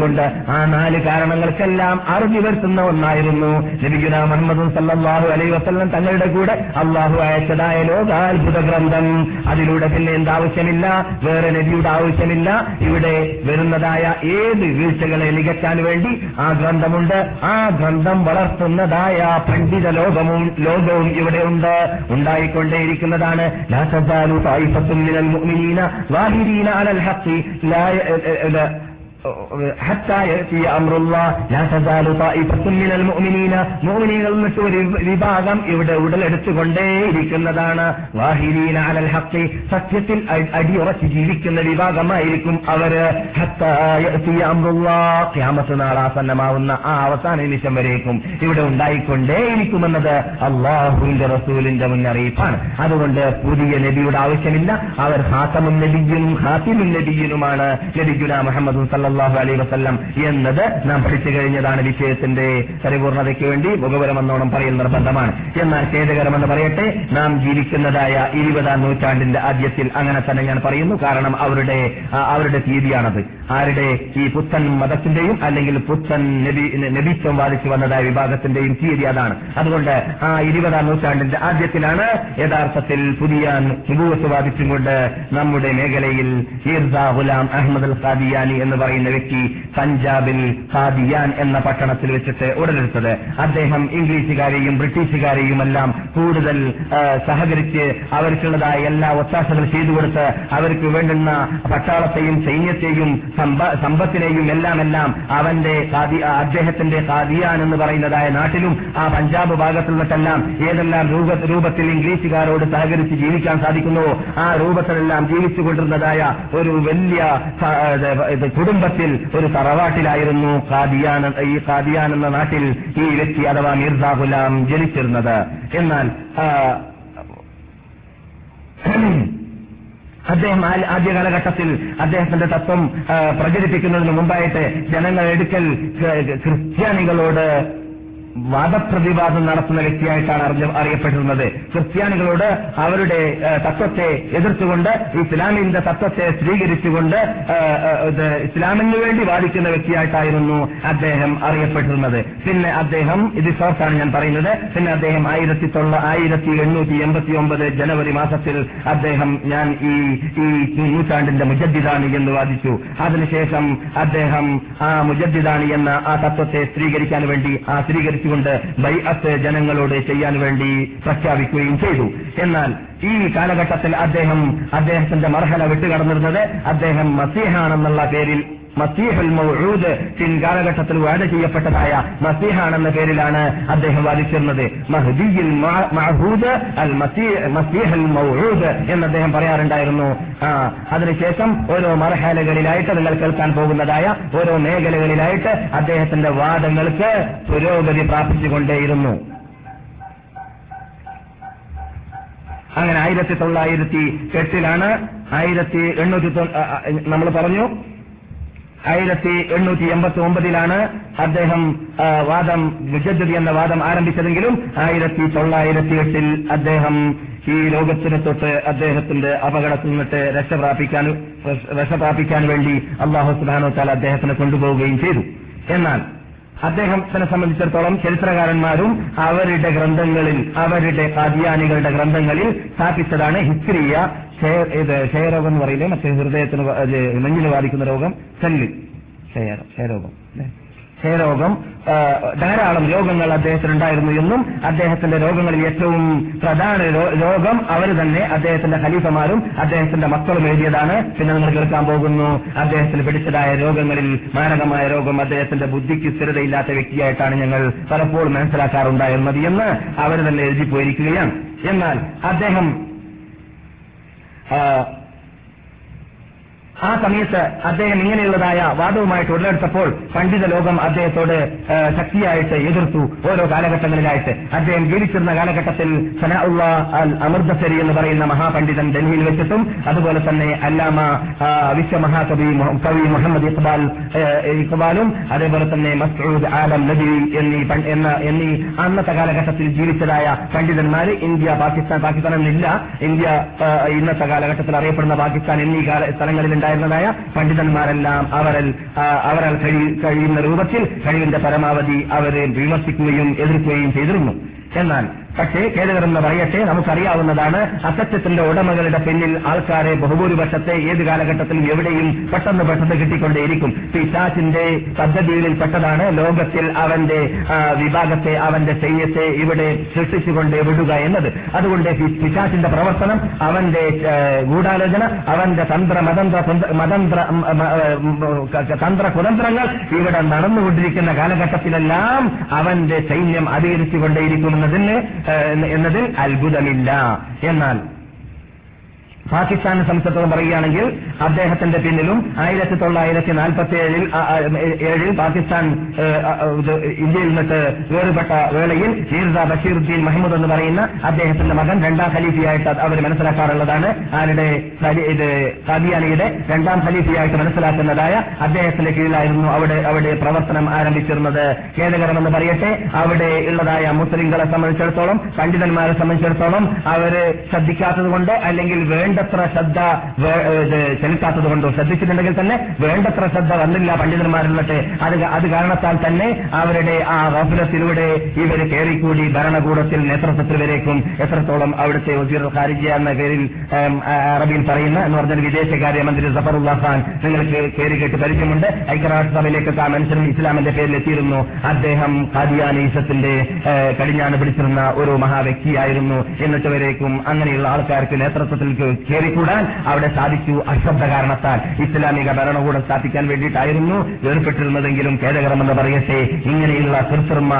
കൊണ്ട് ആ നാല് കാരണങ്ങൾക്കെല്ലാം അറുതി വരുത്തുന്ന ഒന്നായിരുന്നു നബിയുനാ മുഹമ്മദ് സല്ലല്ലാഹു അലൈഹി വസല്ലം തങ്ങളുടെ കൂടെ അള്ളാഹു അയച്ചതായ ലോകാത്ഭുത ഗ്രന്ഥം. അതിലൂടെ പിന്നെ എന്താവശ്യമില്ല, വേറെ നബിയുടെ ആവശ്യമില്ല. ഇവിടെ വരുന്നതായ ഏത് വീഴ്ചകളെ നികത്താൻ വേണ്ടി ആ ഗ്രന്ഥമുണ്ട്. ആ ഗ്രന്ഥം വളർത്തുന്നതായ പണ്ഡിത ലോകവും ലോകവും ഇവിടെ ഉണ്ട്, ഉണ്ടായിക്കൊണ്ടേയിരിക്കുന്നതാണ്. ലാ തസാലു തായിഫത്തുൻ മിനൽ മുഅ്മിനീന ളാഹിരീന അലൽ ഹഖി ലാ حتى يأتي أمر الله لا تزال طائفة من المؤمنين مؤمنين المسوري വിഭാഗം ഇവിടെ ഉടലെടുത്തുകൊണ്ടേയിരിക്കുന്നതാണ്. വാഹിരീന അലൽ ഹഖ്, സത്യത്തിൽ അടിയുറച്ച് ജീവിക്കുന്ന വിഭാഗമായിരിക്കും അവർ. ഹത്താ യഅതി അംറുല്ലാഹ്, ഖിയാമത്ത് നാൾ ആസന്നമാവുന്ന ആ അവസാന നിമിഷം വരേക്കും ഇവിടെ ഉണ്ടായിക്കൊണ്ടേയിരിക്കുമെന്നത് അള്ളാഹുവിന്റെ റസൂലിന്റെ മുന്നറിയിപ്പാണ്. അതുകൊണ്ട് പുതിയ നബിയുടെ ആവശ്യമില്ല. അവർ ഖാതമുൻ നബിയും ഖാതിമുൻ നബിയുമാണ്. നബിയുനാ മുഹമ്മദ് സല്ലല്ലാഹു അലൈഹി വസല്ലം എന്നത് നാം പഠിച്ചു കഴിഞ്ഞതാണ്. വിഷയത്തിന്റെ പരിപൂർണതയ്ക്ക് വേണ്ടി മുഖപരമെന്നോണം പറയൽ നിർബന്ധമാണ്. എന്നാൽ ഖേദകരമെന്ന് പറയട്ടെ, നാം ജീവിക്കുന്നതായ ഇരുപതാം നൂറ്റാണ്ടിന്റെ ആദ്യത്തിൽ അങ്ങനെ തന്നെ ഞാൻ പറയുന്നു. കാരണം അവരുടെ അവരുടെ തീയതിയാണത്. ആരുടെ? ഈ പുത്തൻ മതത്തിന്റെയും അല്ലെങ്കിൽ പുത്തൻ നബിത്വം വാദിച്ചു വന്നതായ വിഭാഗത്തിന്റെയും തീയതി അതാണ്. അതുകൊണ്ട് ആ ഇരുപതാം നൂറ്റാണ്ടിന്റെ ആദ്യത്തിലാണ് യഥാർത്ഥത്തിൽ പുതിയ ഹിബൂസ് വാദിച്ചും കൊണ്ട് നമ്മുടെ മേഖലയിൽ മിർസാ ഗുലാം അഹമ്മദ് അൽ ഖാദിയാനി എന്ന് പറയുന്ന വ്യക്തി പഞ്ചാബിൽ ഖാദിയാൻ എന്ന പട്ടണത്തിൽ വെച്ചിട്ട് ഉടലെടുത്തത്. അദ്ദേഹം ഇംഗ്ലീഷുകാരെയും ബ്രിട്ടീഷുകാരെയും എല്ലാം കൂടുതൽ സഹകരിച്ച് അവർക്കുള്ളതായ എല്ലാ ഒത്താശകൾ ചെയ്തു കൊടുത്ത് അവർക്ക് വേണ്ടുന്ന പട്ടാളത്തെയും സൈന്യത്തെയും സമ്പത്തിനെയും എല്ലാം എല്ലാം അവന്റെ അദ്ദേഹത്തിന്റെ ഖാദിയാൻ എന്ന് പറയുന്നതായ നാട്ടിലും ആ പഞ്ചാബ് ഭാഗത്തുള്ളതെല്ലാം ഏതെല്ലാം രൂപത്തിൽ ഇംഗ്ലീഷുകാരോട് സഹകരിച്ച് ജീവിക്കാൻ സാധിക്കുന്നുവോ ആ രൂപത്തിലെല്ലാം ജീവിച്ചുകൊണ്ടിരുന്നതായ ഒരു വലിയ കുടുംബത്തിൽ ഒരു തറവാട്ടിലായിരുന്നു ഖാദിയാൻ ഈ ഖാദിയാൻ എന്ന നാട്ടിൽ ഈ വ്യക്തി അഥവാ മിർസാ ഗുലാം ജനിച്ചിരുന്നത്. എന്നാൽ അദ്ദേഹം ആദ്യ കാലഘട്ടത്തിൽ അദ്ദേഹത്തിന്റെ തത്വം പ്രചരിപ്പിക്കുന്നതിന് മുമ്പായിട്ട് ജനങ്ങൾ എടുക്കൽ ക്രിസ്ത്യാനികളോട് വാദപ്രതിവാദം നടത്തുന്ന വ്യക്തിയായിട്ടാണ് അറിയപ്പെട്ടിരുന്നത്. ക്രിസ്ത്യാനികളോട് അവരുടെ തത്വത്തെ എതിർത്തുകൊണ്ട് ഇസ്ലാമിന്റെ തത്വത്തെ സ്വീകരിച്ചുകൊണ്ട് ഇസ്ലാമിന് വേണ്ടി വാദിക്കുന്ന വ്യക്തിയായിട്ടായിരുന്നു അദ്ദേഹം അറിയപ്പെട്ടിരുന്നത്. പിന്നെ അദ്ദേഹം ഇത് ഷോർട്ടാണ് ഞാൻ പറയുന്നത്. പിന്നെ അദ്ദേഹം ആയിരത്തി തൊള്ള ആയിരത്തി എണ്ണൂറ്റി എൺപത്തി ഒമ്പത് ജനുവരി മാസത്തിൽ അദ്ദേഹം ഞാൻ ഈ ഈ നൂറ്റാണ്ടിന്റെ മുജദ്ദിദാണ് എന്ന് വാദിച്ചു. അതിനുശേഷം അദ്ദേഹം ആ മുജദ്ദിദാണ് എന്ന ആ തത്വത്തെ സ്വീകരിക്കാൻ വേണ്ടി ആ സ്വീകരിച്ചു കൊണ്ട് ബൈഅത്ത് ജനങ്ങളോട് ചെയ്യാൻ വേണ്ടി പ്രഖ്യാപിക്കുകയും ചെയ്തു. എന്നാൽ ഈ കാലഘട്ടത്തിൽ അദ്ദേഹം അദ്ദേഹത്തിന്റെ മർഹല വിട്ടുകടന്നിരുന്നത് അദ്ദേഹം മസീഹാണെന്നുള്ള പേരിൽ മസീഹുൽ മൗഊദ് പിൻ കാലഘട്ടത്തിൽ വാദ ചെയ്യപ്പെട്ടതായ മസീഹാണെന്ന പേരിലാണ് അദ്ദേഹം വാദിച്ചിരുന്നത്. മഹ്ദിയിൽ മഅഹൂദ് അൽ മസീഹ് മസീഹുൽ മൗഊദ് എന്ന് അദ്ദേഹം പറയാറുണ്ടായിരുന്നു. അതിനുശേഷം ഓരോ മർഹലകളിലായിട്ട് നിങ്ങൾ കേൾക്കാൻ പോകുന്നതായ ഓരോ മേഖലകളിലായിട്ട് അദ്ദേഹത്തിന്റെ വാദങ്ങൾക്ക് പുരോഗതി പ്രാപിച്ചുകൊണ്ടേയിരുന്നു. അങ്ങനെ ആയിരത്തി തൊള്ളായിരത്തി എട്ടിലാണ് ആയിരത്തി എണ്ണൂറ്റി നമ്മൾ പറഞ്ഞു ആയിരത്തി എണ്ണൂറ്റി എൺപത്തി ഒമ്പതിലാണ് അദ്ദേഹം വാദം മുജദ്ദിദ് എന്ന വാദം ആരംഭിച്ചതെങ്കിലും ആയിരത്തി തൊള്ളായിരത്തി എട്ടിൽ അദ്ദേഹം ഈ ലോകത്തിന് തൊട്ട് അദ്ദേഹത്തിന്റെ അപകടത്തിൽ നിന്നിട്ട് രക്ഷപ്രാപിക്കാൻ രക്ഷപ്രാപിക്കാൻ വേണ്ടി അല്ലാഹു സുബ്ഹാനഹു വ തആല അദ്ദേഹത്തിനെ കൊണ്ടുപോവുകയും ചെയ്തു. എന്നാൽ അദ്ദേഹത്തിനെ സംബന്ധിച്ചിടത്തോളം ചരിത്രകാരന്മാരും അവരുടെ ഗ്രന്ഥങ്ങളിൽ അവരുടെ ഖാദിയാനികളുടെ ഗ്രന്ഥങ്ങളിൽ സ്ഥാപിച്ചതാണ് ഹിസ്രിയ ക്ഷയരോഗം എന്ന് പറയില്ലേ, മറ്റേ ഹൃദയത്തിന് നെഞ്ഞിന് ബാധിക്കുന്ന രോഗം, സെല്ല് ക്ഷയരോഗം ക്ഷയരോഗം ധാരാളം രോഗങ്ങൾ അദ്ദേഹത്തിനുണ്ടായിരുന്നു എന്നും അദ്ദേഹത്തിന്റെ രോഗങ്ങളിൽ ഏറ്റവും പ്രധാന രോഗം അവർ തന്നെ അദ്ദേഹത്തിന്റെ ഖലീഫമാരും അദ്ദേഹത്തിന്റെ മക്കളും എഴുതിയതാണ്. പിന്നെ നിങ്ങൾ കേൾക്കാൻ പോകുന്നു അദ്ദേഹത്തിന് പിടിച്ചതായ രോഗങ്ങളിൽ മാരകമായ രോഗം അദ്ദേഹത്തിന്റെ ബുദ്ധിക്ക് സ്ഥിരതയില്ലാത്ത വ്യക്തിയായിട്ടാണ് ഞങ്ങൾ പലപ്പോഴും മനസ്സിലാക്കാറുണ്ടായിരുന്നത് എന്ന് അവർ തന്നെ എഴുതിപ്പോയിരിക്കുകയാണ്. എന്നാൽ അദ്ദേഹം ആ സമയത്ത് അദ്ദേഹം ഇങ്ങനെയുള്ളതായ വാദവുമായിട്ട് ഉടലെടുത്തപ്പോൾ പണ്ഡിത ലോകം അദ്ദേഹത്തോട് ശക്തിയായിട്ട് എതിർത്തു. ഓരോ കാലഘട്ടങ്ങളിലായിട്ട് അദ്ദേഹം ജീവിച്ചിരുന്ന കാലഘട്ടത്തിൽ സനഉല്ലാ അൽ അമൃതസരി എന്ന് പറയുന്ന മഹാപണ്ഡിതൻ ഡൽഹിയിൽ വെച്ചിട്ടും അതുപോലെ തന്നെ അല്ലാമ വിശ്വമഹാകവി കവി മുഹമ്മദ് ഇഖ്ബാൽ ഇഖ്ബാലും അതേപോലെ തന്നെ മസ്ഊദ് ആലം നദവി എന്നീ എന്നീ അന്നത്തെ കാലഘട്ടത്തിൽ ജീവിച്ചതായ പണ്ഡിതന്മാർ ഇന്ത്യ പാകിസ്ഥാൻ പാകിസ്ഥാനില്ല ഇന്ത്യ ഇന്നത്തെ കാലഘട്ടത്തിൽ അറിയപ്പെടുന്ന പാകിസ്ഥാൻ എന്നീ സ്ഥലങ്ങളിലുണ്ട് ായ പണ്ഡിതന്മാരെല്ലാം അവരൽ അവരാൽ കഴിയുന്ന രൂപത്തിൽ കഴിവിന്റെ പരമാവധി അവരെ വിമർശിക്കുകയും എതിർക്കുകയും ചെയ്തിരുന്നു. എന്നാൽ പക്ഷേ ഖേദകരമെന്ന് പറയട്ടെ, നമുക്കറിയാവുന്നതാണ് അസത്യത്തിന്റെ ഉടമകളുടെ പിന്നിൽ ആൾക്കാരെ ബഹുഭൂരിപക്ഷത്തെ ഏത് കാലഘട്ടത്തിലും എവിടെയും പെട്ടെന്ന് പെട്ടെന്ന് കിട്ടിക്കൊണ്ടേയിരിക്കും. പിശാചിന്റെ പദ്ധതികളിൽ പെട്ടതാണ് ലോകത്തിൽ അവന്റെ വിഭാഗത്തെ അവന്റെ സൈന്യത്തെ ഇവിടെ സൃഷ്ടിച്ചുകൊണ്ട് വിടുക എന്നത്. അതുകൊണ്ട് പിശാചിന്റെ പ്രവർത്തനം അവന്റെ ഗൂഢാലോചന അവന്റെ തന്ത്ര മതന്ത്ര മതന്ത്ര തന്ത്ര കുതന്ത്രങ്ങൾ ഇവിടെ നടന്നുകൊണ്ടിരിക്കുന്ന കാലഘട്ടത്തിലെല്ലാം അവന്റെ സൈന്യം അധികരിച്ചുകൊണ്ടേയിരിക്കുമെന്നതിന് എന്നതിൽ അത്ഭുതമില്ല. എന്നാൽ പാകിസ്ഥാനെ സംബന്ധിച്ചിടത്തോളം പറയുകയാണെങ്കിൽ അദ്ദേഹത്തിന്റെ പിന്നിലും ആയിരത്തി തൊള്ളായിരത്തി നാൽപ്പത്തി ഏഴിൽ ഏഴിൽ പാകിസ്ഥാൻ ഇന്ത്യയിൽ നിന്നിട്ട് വേറുപെട്ട വേളയിൽ മീർസ ബഷീറുദ്ദീൻ മഹ്മൂദ് എന്ന് പറയുന്ന അദ്ദേഹത്തിന്റെ മകൻ രണ്ടാം ഖലീഫിയായിട്ട് അവർ മനസ്സിലാക്കാറുള്ളതാണ്. ആരുടെ ഇത് ഖാദിയാനിയുടെ രണ്ടാം ഖലീഫിയായിട്ട് മനസ്സിലാക്കുന്നതായ അദ്ദേഹത്തിന്റെ കീഴിലായിരുന്നു അവിടെ അവിടെ പ്രവർത്തനം ആരംഭിച്ചിരുന്നത്. ഖേദകരമെന്ന് പറയട്ടെ, അവിടെ ഉള്ളതായ മുസ്ലിംകളെ സംബന്ധിച്ചിടത്തോളം പണ്ഡിതന്മാരെ സംബന്ധിച്ചിടത്തോളം അവര് ശ്രദ്ധിക്കാത്തത് കൊണ്ട് അല്ലെങ്കിൽ വേണ്ടത്ര ശ്രദ്ധ ചെലുത്താത്തത് കൊണ്ടോ ശ്രദ്ധിച്ചിട്ടുണ്ടെങ്കിൽ തന്നെ വേണ്ടത്ര ശ്രദ്ധ വന്നില്ല പണ്ഡിതന്മാരിലട്ടെ. അത് അത് കാരണത്താൽ തന്നെ അവരുടെ ആ ഗഫലത്തിലൂടെ ഇവർ കയറിക്കൂടി ഭരണകൂടത്തിൽ നേതൃത്വത്തിൽ വരേക്കും. എത്രത്തോളം അവിടുത്തെ വസീർ ഖാരിജിയ എന്ന പേരിൽ അറബിയിൽ പറയുന്ന എന്ന് പറഞ്ഞാൽ വിദേശകാര്യമന്ത്രി സഫറുല്ലാ ഖാൻ, നിങ്ങൾക്ക് കയറിക്കേട്ട് പരിചയമുണ്ട്, ഐക്യരാഷ്ട്രസഭയിലേക്ക് ആ മനുഷ്യൻ ഇസ്ലാമിന്റെ പേരിൽ എത്തിയിരുന്നു. അദ്ദേഹം ഖാദിയാനീസത്തിന്റെ കടിഞ്ഞാണ് പിടിച്ചിരുന്ന ഒരു മഹാവ്യക്തിയായിരുന്നു. എന്നിട്ട് വരേക്കും അങ്ങനെയുള്ള ആൾക്കാർക്ക് നേതൃത്വത്തിൽ കയറിക്കൂടാൻ അവിടെ സാധിച്ചു. അശ്രദ്ധ കാരണത്താൽ ഇസ്ലാമിക ഭരണകൂടം സ്ഥാപിക്കാൻ വേണ്ടിയിട്ടായിരുന്നു ഏർപ്പെട്ടിരുന്നതെങ്കിലും ഖേദകരമെന്ന് പറയട്ടെ, ഇങ്ങനെയുള്ള സിർസിർമ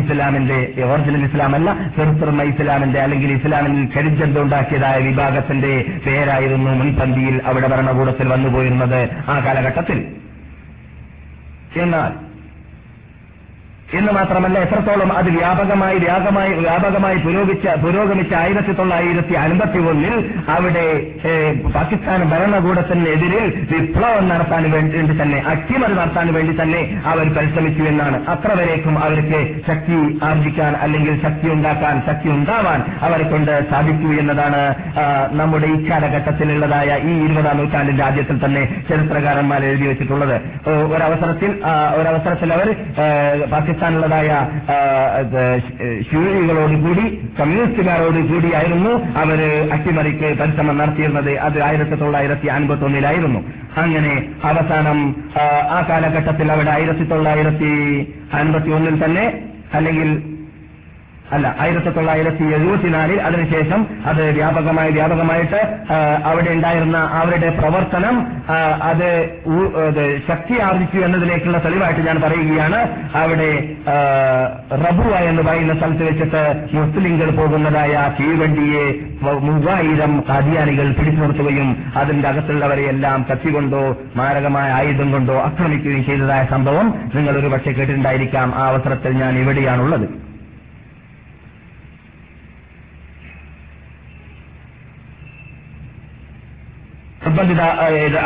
ഇസ്ലാമിന്റെ ഒറിജിനൽ ഇസ്ലാമല്ല, സിർസിർമ ഇസ്ലാമിന്റെ അല്ലെങ്കിൽ ഇസ്ലാമിൽ കരിഞ്ചന്തുണ്ടാക്കിയതായ വിഭാഗത്തിന്റെ പേരായിരുന്നു മുൻപന്തിയിൽ അവിടെ ഭരണകൂടത്തിൽ വന്നുപോയിരുന്നത് ആ കാലഘട്ടത്തിൽ. എന്നാൽ എന്ന് മാത്രമല്ല, എത്രത്തോളം അത് വ്യാപകമായി വ്യാപകമായി വ്യാപകമായി പുരോഗമിച്ച പുരോഗമിച്ച ആയിരത്തി തൊള്ളായിരത്തി അൻപത്തി ഒന്നിൽ അവിടെ പാകിസ്ഥാൻ ഭരണകൂടത്തിനെതിരിൽ വിപ്ലവം നടത്താൻ വേണ്ടി തന്നെ അട്ടിമറി നടത്താൻ വേണ്ടി തന്നെ അവർ പരിശ്രമിച്ചു എന്നാണ്. അത്രവരേക്കും അവർക്ക് ശക്തി ആർജിക്കാൻ അല്ലെങ്കിൽ ശക്തി ഉണ്ടാക്കാൻ ശക്തി ഉണ്ടാവാൻ അവരെ കൊണ്ട് സാധിക്കൂ എന്നതാണ് നമ്മുടെ ഈ കാലഘട്ടത്തിലുള്ളതായ ഈ ഇരുപതാം നൂറ്റാണ്ടിന്റെ ആദ്യത്തിൽ തന്നെ ചരിത്രകാരന്മാർ എഴുതി വെച്ചിട്ടുള്ളത്. ഒരവസരത്തിൽ ഒരവസരത്തിൽ അവർ ായ ശൂരികളോടുകൂടി കമ്മ്യൂണിസ്റ്റുകാരോടുകൂടിയായിരുന്നു അവര് അട്ടിമറിക്ക് പരിശ്രമം നടത്തിയിരുന്നത്. അത് ആയിരത്തി തൊള്ളായിരത്തി അൻപത്തി ഒന്നിലായിരുന്നു. അങ്ങനെ അവസാനം ആ കാലഘട്ടത്തിൽ അവിടെ ആയിരത്തി തൊള്ളായിരത്തി അൻപത്തി ഒന്നിൽ തന്നെ അല്ലെങ്കിൽ അല്ല ആയിരത്തി തൊള്ളായിരത്തി എഴുപത്തിനാലിൽ അതിനുശേഷം അത് വ്യാപകമായി വ്യാപകമായിട്ട് അവിടെ ഉണ്ടായിരുന്ന അവരുടെ പ്രവർത്തനം അത് ശക്തി ആർജിച്ചു എന്നതിലേക്കുള്ള തെളിവായിട്ട് ഞാൻ പറയുകയാണ്. അവിടെ റബുവ എന്ന് പറയുന്ന സ്ഥലത്ത് വെച്ചിട്ട് മുസ്ലിംകൾ പോകുന്നതായ തീവണ്ടിയെ മൂവായിരം ഖാദിയാനികൾ പിടിച്ചു നിർത്തുകയും അതിന്റെ അകത്തുള്ളവരെയെല്ലാം കത്തികൊണ്ടോ മാരകമായ ആയുധം കൊണ്ടോ ആക്രമിക്കുകയും ചെയ്തതായ സംഭവം നിങ്ങൾ ഒരു പക്ഷേ കേട്ടിട്ടുണ്ടായിരിക്കാം. ആ അവസരത്തിൽ ഞാൻ ഇവിടെയാണുള്ളത്.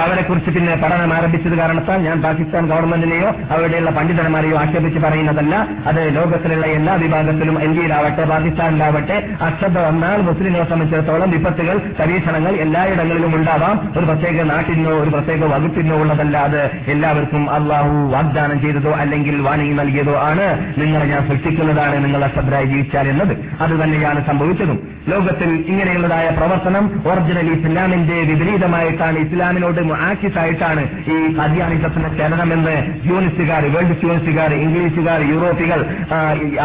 അവരെക്കുറിച്ച് പിന്നെ പഠനം ആരംഭിച്ചത് കാരണത്താൽ ഞാൻ പാകിസ്ഥാൻ ഗവൺമെന്റിനെയോ അവിടെയുള്ള പണ്ഡിതന്മാരെയോ ആക്ഷേപിച്ച് പറയുന്നതല്ല. അത് ലോകത്തിലുള്ള എല്ലാ വിഭാഗത്തിലും ഇന്ത്യയിലാവട്ടെ പാകിസ്ഥാനിലാവട്ടെ അശ്രദ്ധ വന്നാൽ മുസ്ലിങ്ങളെ സംബന്ധിച്ചിടത്തോളം വിപത്തുകൾ പരീക്ഷണങ്ങൾ എല്ലായിടങ്ങളിലും ഉണ്ടാവാം. ഒരു പ്രത്യേക നാട്ടിനോ ഒരു പ്രത്യേക വകുപ്പിനോ ഉള്ളതല്ല അത്. എല്ലാവർക്കും അള്ളാഹു വാഗ്ദാനം ചെയ്തതോ അല്ലെങ്കിൽ വാണിംഗ് നൽകിയതോ ആണ്. നിങ്ങളെ ഞാൻ സൃഷ്ടിക്കുന്നതാണ്, നിങ്ങൾ അശ്രദ്ധരായി ജീവിച്ചാൽ എന്നത്. അത് തന്നെയാണ് സംഭവിച്ചതും. ലോകത്തിൽ ഇങ്ങനെയുള്ളതായ പ്രവർത്തനം ഒറിജിനൽ ഇസ്ലാമിന്റെ വിപരീതമായ ഇസ്ലാമിനോട് മുആക്കിസായിട്ടാണ് ഈ ഖാദിയാനിസത്തിന് ചലനമെന്ന് യൂണിസ്റ്റുകാർ, വേൾഡ് യൂണിസ്റ്റുകാർ, ഇംഗ്ലീഷുകാർ, യൂറോപ്പികൾ,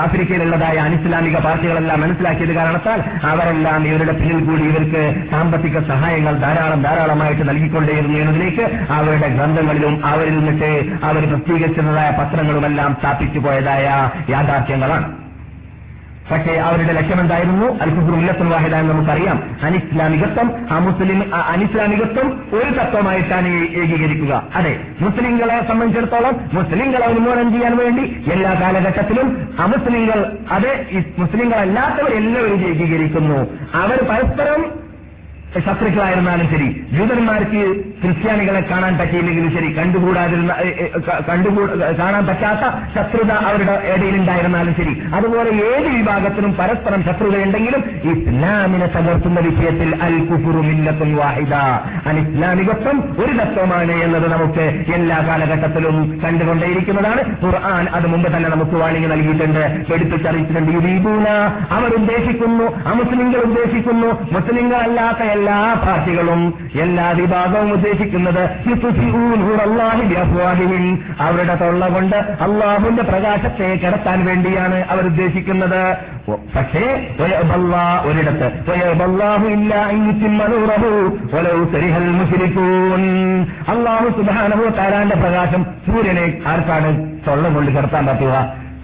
ആഫ്രിക്കയിലുള്ളതായ അനിസ്ലാമിക പാർട്ടികളെല്ലാം മനസ്സിലാക്കിയത് കാരണത്താൽ അവരെല്ലാം ഇവരുടെ പിന്നിൽ കൂടി ഇവർക്ക് സാമ്പത്തിക സഹായങ്ങൾ ധാരാളം ധാരാളമായിട്ട് നൽകിക്കൊണ്ടേയിരുന്നു എന്നതിലേക്ക് അവരുടെ ഗ്രന്ഥങ്ങളിലും അവരിൽ നിന്നിട്ട് അവർ പ്രസിദ്ധീകരിച്ചതായ പത്രങ്ങളുമെല്ലാം സ്ഥാപിച്ചു പോയതായ യാഥാർത്ഥ്യങ്ങളാണ്. പക്ഷേ അവരുടെ ലക്ഷ്യമെന്തായിരുന്നു? അൽഖുഫ്റു മില്ലത്തുൻ വാഹിദ എന്ന് നമുക്കറിയാം. അനിസ്ലാമികത്വം, ആ മുസ്ലിം അനിസ്ലാമികത്വം ഒരു തത്വമായിട്ടാണ് ഏകീകരിക്കുക. അതെ, മുസ്ലിംകളെ സംബന്ധിച്ചിടത്തോളം മുസ്ലിംകളെ ഉന്മൂലനം ചെയ്യാൻ വേണ്ടി എല്ലാ കാലഘട്ടത്തിലും അമുസ്ലിംകൾ, അതെ മുസ്ലിംകളല്ലാത്തവർ എല്ലാവരും ഏകീകരിക്കുന്നു. അവർ പരസ്പരം ശത്രുക്കളായിരുന്നാലും ശരി, ജൂതന്മാർക്ക് ക്രിസ്ത്യാനികളെ കാണാൻ പറ്റിയില്ലെങ്കിലും ശരി, കണ്ടുകൂടാതിരുന്ന കണ്ടുകൂ കാണാൻ പറ്റാത്ത ശത്രുത അവരുടെ ഇടയിലുണ്ടായിരുന്നാലും ശരി, അതുപോലെ ഏത് വിഭാഗത്തിനും പരസ്പരം ശത്രുതയുണ്ടെങ്കിലും ഇസ്ലാമിനെ തകർത്തുന്ന വിഷയത്തിൽ അൽ കുഫ്റു മില്ലത്തുൻ വാഹിദ, അനിസ്ലാമികത്വം ഒരു തത്വമാണ് എന്നത് നമുക്ക് എല്ലാ കാലഘട്ടത്തിലും കണ്ടുകൊണ്ടേയിരിക്കുന്നതാണ്. ഖുർആൻ അത് മുമ്പ് തന്നെ നമുക്ക് വാണിംഗ് നൽകിയിട്ടുണ്ട്, എടുപ്പിച്ചറിയിച്ചിട്ടുണ്ട്. യുരീദൂന, അവർ ഉദ്ദേശിക്കുന്നു, അമുസ്ലിംകൾ ഉദ്ദേശിക്കുന്നു, മുസ്ലിംകളല്ലാത്ത എല്ലാ പാർട്ടികളും എല്ലാ വിഭാഗവും ഉദ്ദേശിക്കുന്നത് അവരുടെ തൊള്ള കൊണ്ട് അള്ളാഹുവിന്റെ പ്രകാശത്തെ കടത്താൻ വേണ്ടിയാണ് അവർ ഉദ്ദേശിക്കുന്നത്. പക്ഷേ ഒരിടത്ത് അള്ളാഹു സുബ്ഹാനഹു വ തആലാന്റെ പ്രകാശം സൂര്യനെ ആർക്കാണ് തൊള്ള കൊണ്ട് കടത്താൻ പറ്റുക?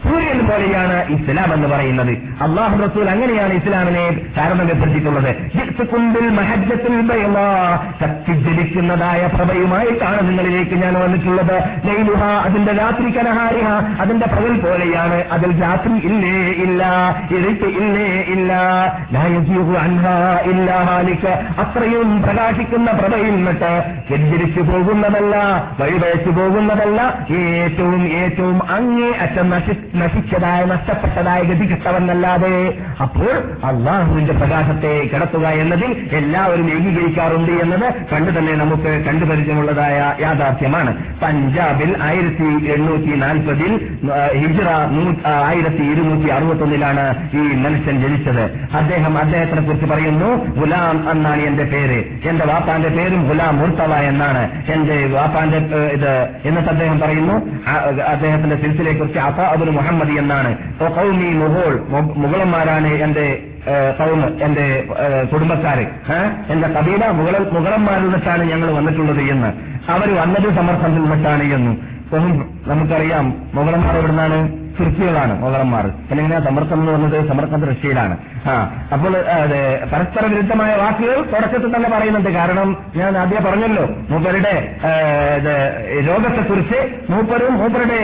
സൂര്യൻ പോലെയാണ് ഇസ്ലാം എന്ന് പറയുന്നത്. അള്ളാഹു റസൂൽ അങ്ങനെയാണ് ഇസ്ലാമിനെ താരതമ്യപ്പെടുത്തിയിട്ടുള്ളത്. കത്തി ജലിക്കുന്നതായ പ്രഭയുമായിട്ടാണ് നിങ്ങളിലേക്ക് ഞാൻ വന്നിട്ടുള്ളത്. ലൈലുഹ അതിന്റെ രാത്രി, കനഹാരിഹ അതിന്റെ പകൽ പോലെയാണ്, അതിൽ രാത്രി ഇല്ലേ ഇല്ല, ഇരുട്ട് ഇല്ലേ ഇല്ല. അത്രയും പ്രകാശിക്കുന്ന പ്രഭയിൽ നിന്നിട്ട് ജലിച്ചു പോകുന്നതല്ല, വഴിവഴച്ചു പോകുന്നതല്ല, ഏറ്റവും ഏറ്റവും അങ്ങേ അറ്റം നശിച്ചതായ നഷ്ടപ്പെട്ടതായ ഗതികെട്ടവെന്നല്ലാതെ. അപ്പോൾ അള്ളാഹുവിന്റെ പ്രകാശത്തെ കിടത്തുക എന്നതിൽ എല്ലാവരും ഏകീകരിക്കാറുണ്ട് എന്നത് കണ്ടു തന്നെ നമുക്ക് കണ്ടുപരിചയമുള്ളതായ യാഥാർത്ഥ്യമാണ്. പഞ്ചാബിൽ ആയിരത്തി എണ്ണൂറ്റി നാൽപ്പതിൽ ഹിജ്റ ആയിരത്തി ഇരുന്നൂറ്റി അറുപത്തി ഒന്നിലാണ് ഈ മനുഷ്യൻ ജനിച്ചത്. അദ്ദേഹം അദ്ദേഹത്തിനെ കുറിച്ച് പറയുന്നു, ഗുലാം എന്നാണ് എന്റെ പേര്, എന്റെ വാപ്പാന്റെ പേരും ഗുലാം മുർത്തവ എന്നാണ് എന്റെ വാപ്പാന്റെ ഇത് എന്നിട്ട് അദ്ദേഹം പറയുന്നു, അദ്ദേഹത്തിന്റെ സിൽസിലയെ കുറിച്ച് അഫ അബുൽ മുഹമ്മദി എന്നാണ്. ഖൗമി മുഗൾ, മുഗളന്മാരാണ് എന്റെ കൗമ്, എന്റെ കുടുംബക്കാര്, എന്റെ കബീല മുഗൾ മുഗളന്മാരിട്ടാണ് ഞങ്ങൾ വന്നിട്ടുള്ളത് എന്ന്, അവർ വന്നത് സമർത്ഥത്തിൽ നിന്നിട്ടാണ് എന്ന്. നമുക്കറിയാം മുഗളന്മാർ എവിടുന്നാണ്? തുർക്കികളാണ് മുഗളന്മാർ. അല്ലെങ്കിൽ സമർത്ഥം എന്ന് പറഞ്ഞത് സമർത്ഥം റഷ്യയിലാണ്. ആ അപ്പോൾ പരസ്പര വിരുദ്ധമായ വാക്കുകൾ തുടക്കത്തിൽ തന്നെ പറയുന്നുണ്ട്. കാരണം ഞാൻ ആദ്യം പറഞ്ഞല്ലോ, മൂപ്പരുടെ രോഗത്തെക്കുറിച്ച് മൂപ്പരും മൂപ്പരുടെ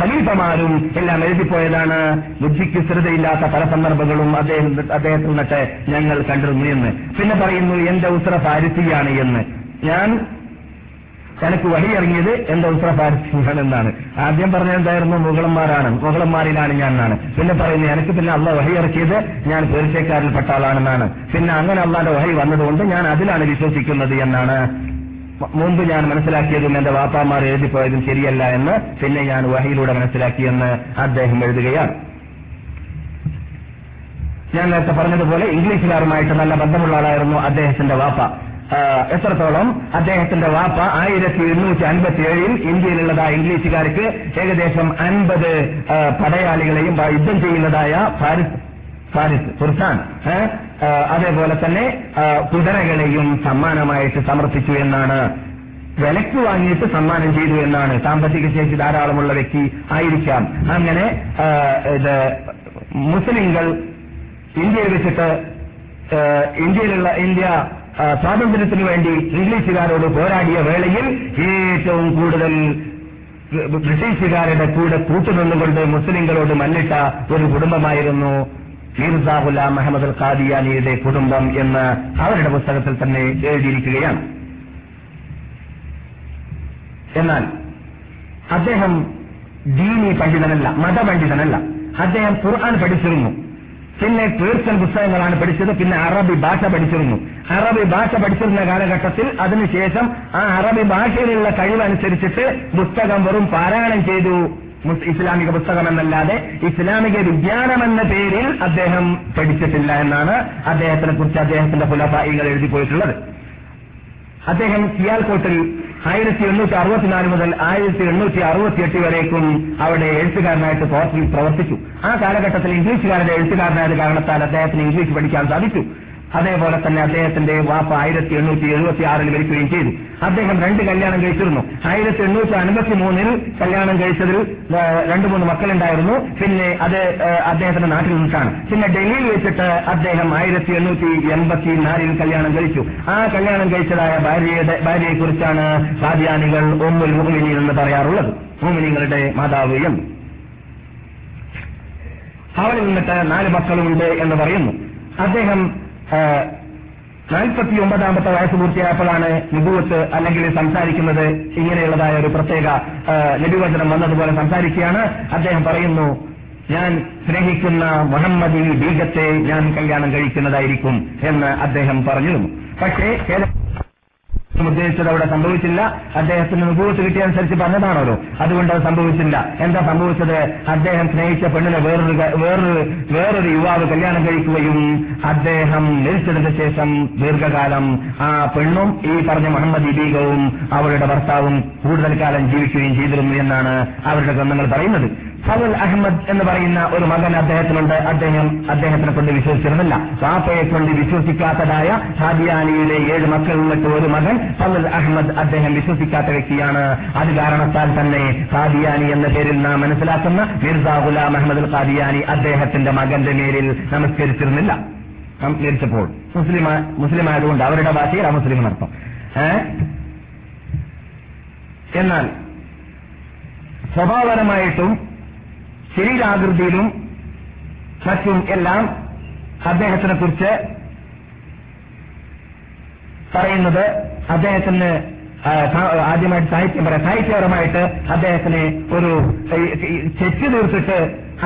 ഖലീഫമാരും എല്ലാം എഴുതിപ്പോയതാണ്. ബുദ്ധിക്ക് സ്ഥിരതയില്ലാത്ത പല സന്ദർഭങ്ങളും അദ്ദേഹം അദ്ദേഹത്തിൽ നിന്നിട്ട് ഞങ്ങൾ കണ്ടിരുന്നു എന്ന്. പിന്നെ പറയുന്നു, എന്റെ ഉസ്ര ഫാരിസിയാണ് എന്ന്, ഞാൻ തനിക്ക് വഴിയിറങ്ങിയത് എന്റെ ഉസ്ര ഫാരിസിയാണെന്നാണ്. ആദ്യം പറഞ്ഞ എന്തായിരുന്നു? മുഗളന്മാരാണ്, മുഗളന്മാരിലാണ് ഞാൻ എന്നാണ്. പിന്നെ പറയുന്നത് എനിക്ക് പിന്നെ അള്ളാഹ് വഴിയിറക്കിയത് ഞാൻ പേർച്ചക്കാരിൽപ്പെട്ട ആളാണെന്നാണ്. പിന്നെ അങ്ങനെ അള്ളാന്റെ വഴി വന്നതുകൊണ്ട് ഞാൻ അതിലാണ് വിശ്വസിക്കുന്നത് എന്നാണ്. മുമ്പ് ഞാൻ മനസ്സിലാക്കിയതും എന്റെ വാപ്പാമാർ എഴുതിപ്പോയതും ശരിയല്ല എന്ന് പിന്നെ ഞാൻ വഹിയിലൂടെ മനസ്സിലാക്കിയെന്ന് അദ്ദേഹം എഴുതുകയാണ്. ഞാൻ നേരത്തെ പറഞ്ഞതുപോലെ ഇംഗ്ലീഷുകാരുമായിട്ട് നല്ല ബന്ധമുള്ള ആളായിരുന്നു അദ്ദേഹത്തിന്റെ വാപ്പ. എത്രത്തോളം അദ്ദേഹത്തിന്റെ വാപ്പ ആയിരത്തി എണ്ണൂറ്റി അൻപത്തി ഏഴിൽ ഇന്ത്യയിലുള്ളതായ ഇംഗ്ലീഷുകാർക്ക് ഏകദേശം അൻപത് പടയാളികളെയും യുദ്ധം ചെയ്യുന്നതായ ഫാരിസ് ഫാരിസ് ഫുർസാൻ അതേപോലെ തന്നെ കുതിരകളെയും സമ്മാനമായിട്ട് സമർപ്പിച്ചു എന്നാണ്. വിലക്ക് വാങ്ങിയിട്ട് സമ്മാനം ചെയ്തു എന്നാണ്. സാമ്പത്തിക ശേഷി ധാരാളമുള്ള വ്യക്തി ആയിരിക്കാം. അങ്ങനെ ഇത് മുസ്ലിങ്ങൾ ഇന്ത്യയിൽ വെച്ചിട്ട് ഇന്ത്യയിലുള്ള ഇന്ത്യ സ്വാതന്ത്ര്യത്തിനു വേണ്ടി ഇംഗ്ലീഷുകാരോട് പോരാടിയ വേളയിൽ ഏറ്റവും കൂടുതൽ ബ്രിട്ടീഷുകാരുടെ കൂടെ കൂട്ടുനിന്നുകൊണ്ട് മുസ്ലിങ്ങളോട് മല്ലിട്ട ഒരു കുടുംബമായിരുന്നു മിർസാ ഗുലാം അഹമ്മദ് അൽ ഖാദിയാനിയുടെ കുടുംബം എന്ന് അവരുടെ പുസ്തകത്തിൽ തന്നെ എഴുതിയിരിക്കുകയാണ്. എന്നാൽ അദ്ദേഹം ദീനി പണ്ഡിതനല്ല, മതപണ്ഡിതനല്ല. അദ്ദേഹം ഖുർആൻ പഠിച്ചിരുന്നു, പിന്നെ പേർഷ്യൻ പുസ്തകങ്ങളാണ് പഠിച്ചത്, പിന്നെ അറബി ഭാഷ പഠിച്ചിരുന്നു. അറബി ഭാഷ പഠിച്ചിരുന്ന കാലഘട്ടത്തിൽ അതിനുശേഷം ആ അറബി ഭാഷയിലുള്ള കഴിവനുസരിച്ചിട്ട് പുസ്തകം വെറും പാരായണം ചെയ്തു, ഇസ്ലാമിക പുസ്തകമെന്നല്ലാതെ ഇസ്ലാമിക വിജ്ഞാനമെന്ന പേരിൽ അദ്ദേഹം പഠിച്ചിട്ടില്ല എന്നാണ് അദ്ദേഹത്തിനെ കുറിച്ച് അദ്ദേഹത്തിന്റെ പുലപായികൾ എഴുതി പോയിട്ടുള്ളത്. അദ്ദേഹം സിയാൽകോട്ടിൽ ആയിരത്തി എണ്ണൂറ്റി അറുപത്തിനാല് മുതൽ ആയിരത്തി എണ്ണൂറ്റി അറുപത്തി എട്ട് വരേക്കും അവിടെ എഴുത്തുകാരനായിട്ട് പ്രവർത്തിച്ചു. ആ കാലഘട്ടത്തിൽ ഇംഗ്ലീഷുകാരുടെ എഴുത്തുകാരനായത് കാരണത്താൽ അദ്ദേഹത്തിന് ഇംഗ്ലീഷ് പഠിക്കാൻ സാധിച്ചു. അതേപോലെ തന്നെ അദ്ദേഹത്തിന്റെ വാപ്പ ആയിരത്തി എണ്ണൂറ്റി എഴുപത്തി ആറിൽ മരിക്കുകയും ചെയ്തു. അദ്ദേഹം രണ്ട് കല്യാണം കഴിച്ചിരുന്നു. ആയിരത്തി എണ്ണൂറ്റി അൻപത്തി മൂന്നിൽ കല്യാണം കഴിച്ചതിൽ രണ്ടു മൂന്ന് മക്കളുണ്ടായിരുന്നു. പിന്നെ അത് അദ്ദേഹത്തിന്റെ നാട്ടിൽ നിന്നിട്ടാണ്. പിന്നെ ഡൽഹിയിൽ വെച്ചിട്ട് അദ്ദേഹം ആയിരത്തി എണ്ണൂറ്റി എൺപത്തി നാലിൽ കല്യാണം കഴിച്ചു. ആ കല്യാണം കഴിച്ചതായ ഭാര്യയുടെ ഭാര്യയെ കുറിച്ചാണ് ഖാദിയാനികൾ ഉമ്മുൽ മുഅ്മിനീൻ എന്ന് പറയാറുള്ളത്, മുഅ്മിനീങ്ങളുടെ മാതാവ് എന്ന്. അവരിൽ നിന്നിട്ട് നാല് മക്കളുമുണ്ട് എന്ന് പറയുന്നു. അദ്ദേഹം നാൽപ്പത്തി ഒമ്പതാമത്തെ വയസ്സ് പൂർത്തിയായപ്പോഴാണ് നിബുവത്ത് അല്ലെങ്കിൽ സംസാരിക്കുന്നത്, ഇങ്ങനെയുള്ളതായ ഒരു പ്രത്യേക നബിവചനം വന്നതുപോലെ സംസാരിക്കുകയാണ്. അദ്ദേഹം പറയുന്നു, ഞാൻ സ്നേഹിക്കുന്ന മുഹമ്മദി ബീഗത്തെ ഞാൻ കല്യാണം കഴിക്കുന്നതായിരിക്കും എന്ന് അദ്ദേഹം പറഞ്ഞിരുന്നു. പക്ഷേ ഉദ്ദേശിച്ചത് അവിടെ സംഭവിച്ചില്ല. അദ്ദേഹത്തിന് നിബൂവത്ത് കിട്ടിയതനുസരിച്ച് പറഞ്ഞതാണല്ലോ, അതുകൊണ്ട് അത് സംഭവിച്ചില്ല. എന്താ സംഭവിച്ചത്? അദ്ദേഹം സ്നേഹിച്ച പെണ്ണിനെ വേറൊരു വേറൊരു വേറൊരു യുവാവ് കല്യാണം കഴിക്കുകയും അദ്ദേഹം മരിച്ചതിന് ശേഷം ദീർഘകാലം ആ പെണ്ണും ഈ പറഞ്ഞ മുഹമ്മദ് ബീഗവും അവരുടെ ഭർത്താവും കൂടുതൽ കാലം ജീവിക്കുകയും ചെയ്തിരുന്നു എന്നാണ് അവരുടെ ഗ്രന്ഥങ്ങൾ പറയുന്നത്. ഫവൽ അഹമ്മദ് എന്ന് പറയുന്ന ഒരു മകൻ അദ്ദേഹത്തിനുണ്ട്. അദ്ദേഹം അദ്ദേഹത്തിനെ കൊണ്ട് വിശ്വസിച്ചിരുന്നില്ല. സാപ്പയെ കൊണ്ട് വിശ്വസിക്കാത്തതായ ഷാദിയാനിയിലെ ഏഴ് മക്കളിലിട്ട് ഒരു മകൻ ഫവൽ അഹമ്മദ് അദ്ദേഹം വിശ്വസിക്കാത്ത വ്യക്തിയാണ്. അത് കാരണത്താൽ തന്നെ ഖാദിയാനി എന്ന പേരിൽ നാം മനസ്സിലാക്കുന്ന മിർസാ ഗുലാം അഹമ്മദ് അൽ ഖാദിയാനി അദ്ദേഹത്തിന്റെ മകന്റെ പേരിൽ നമസ്കരിച്ചിരുന്നില്ല. നമസ്കരിച്ചപ്പോൾ മുസ്ലിം മുസ്ലിം ആയതുകൊണ്ട് അവരുടെ ഭാഷയിൽ അമുസ്ലിം നടത്തും. എന്നാൽ സ്വഭാവപരമായിട്ടും ശരീരാകൃതിയിലും മറ്റും എല്ലാം അദ്ദേഹത്തിനെ കുറിച്ച് പറയുന്നത് അദ്ദേഹത്തിന് ആദ്യമായിട്ട് സാഹിത്യം പറയാം. സാഹിത്യപരമായിട്ട് അദ്ദേഹത്തിന് ഒരു തെറ്റ് തീർത്തിട്ട്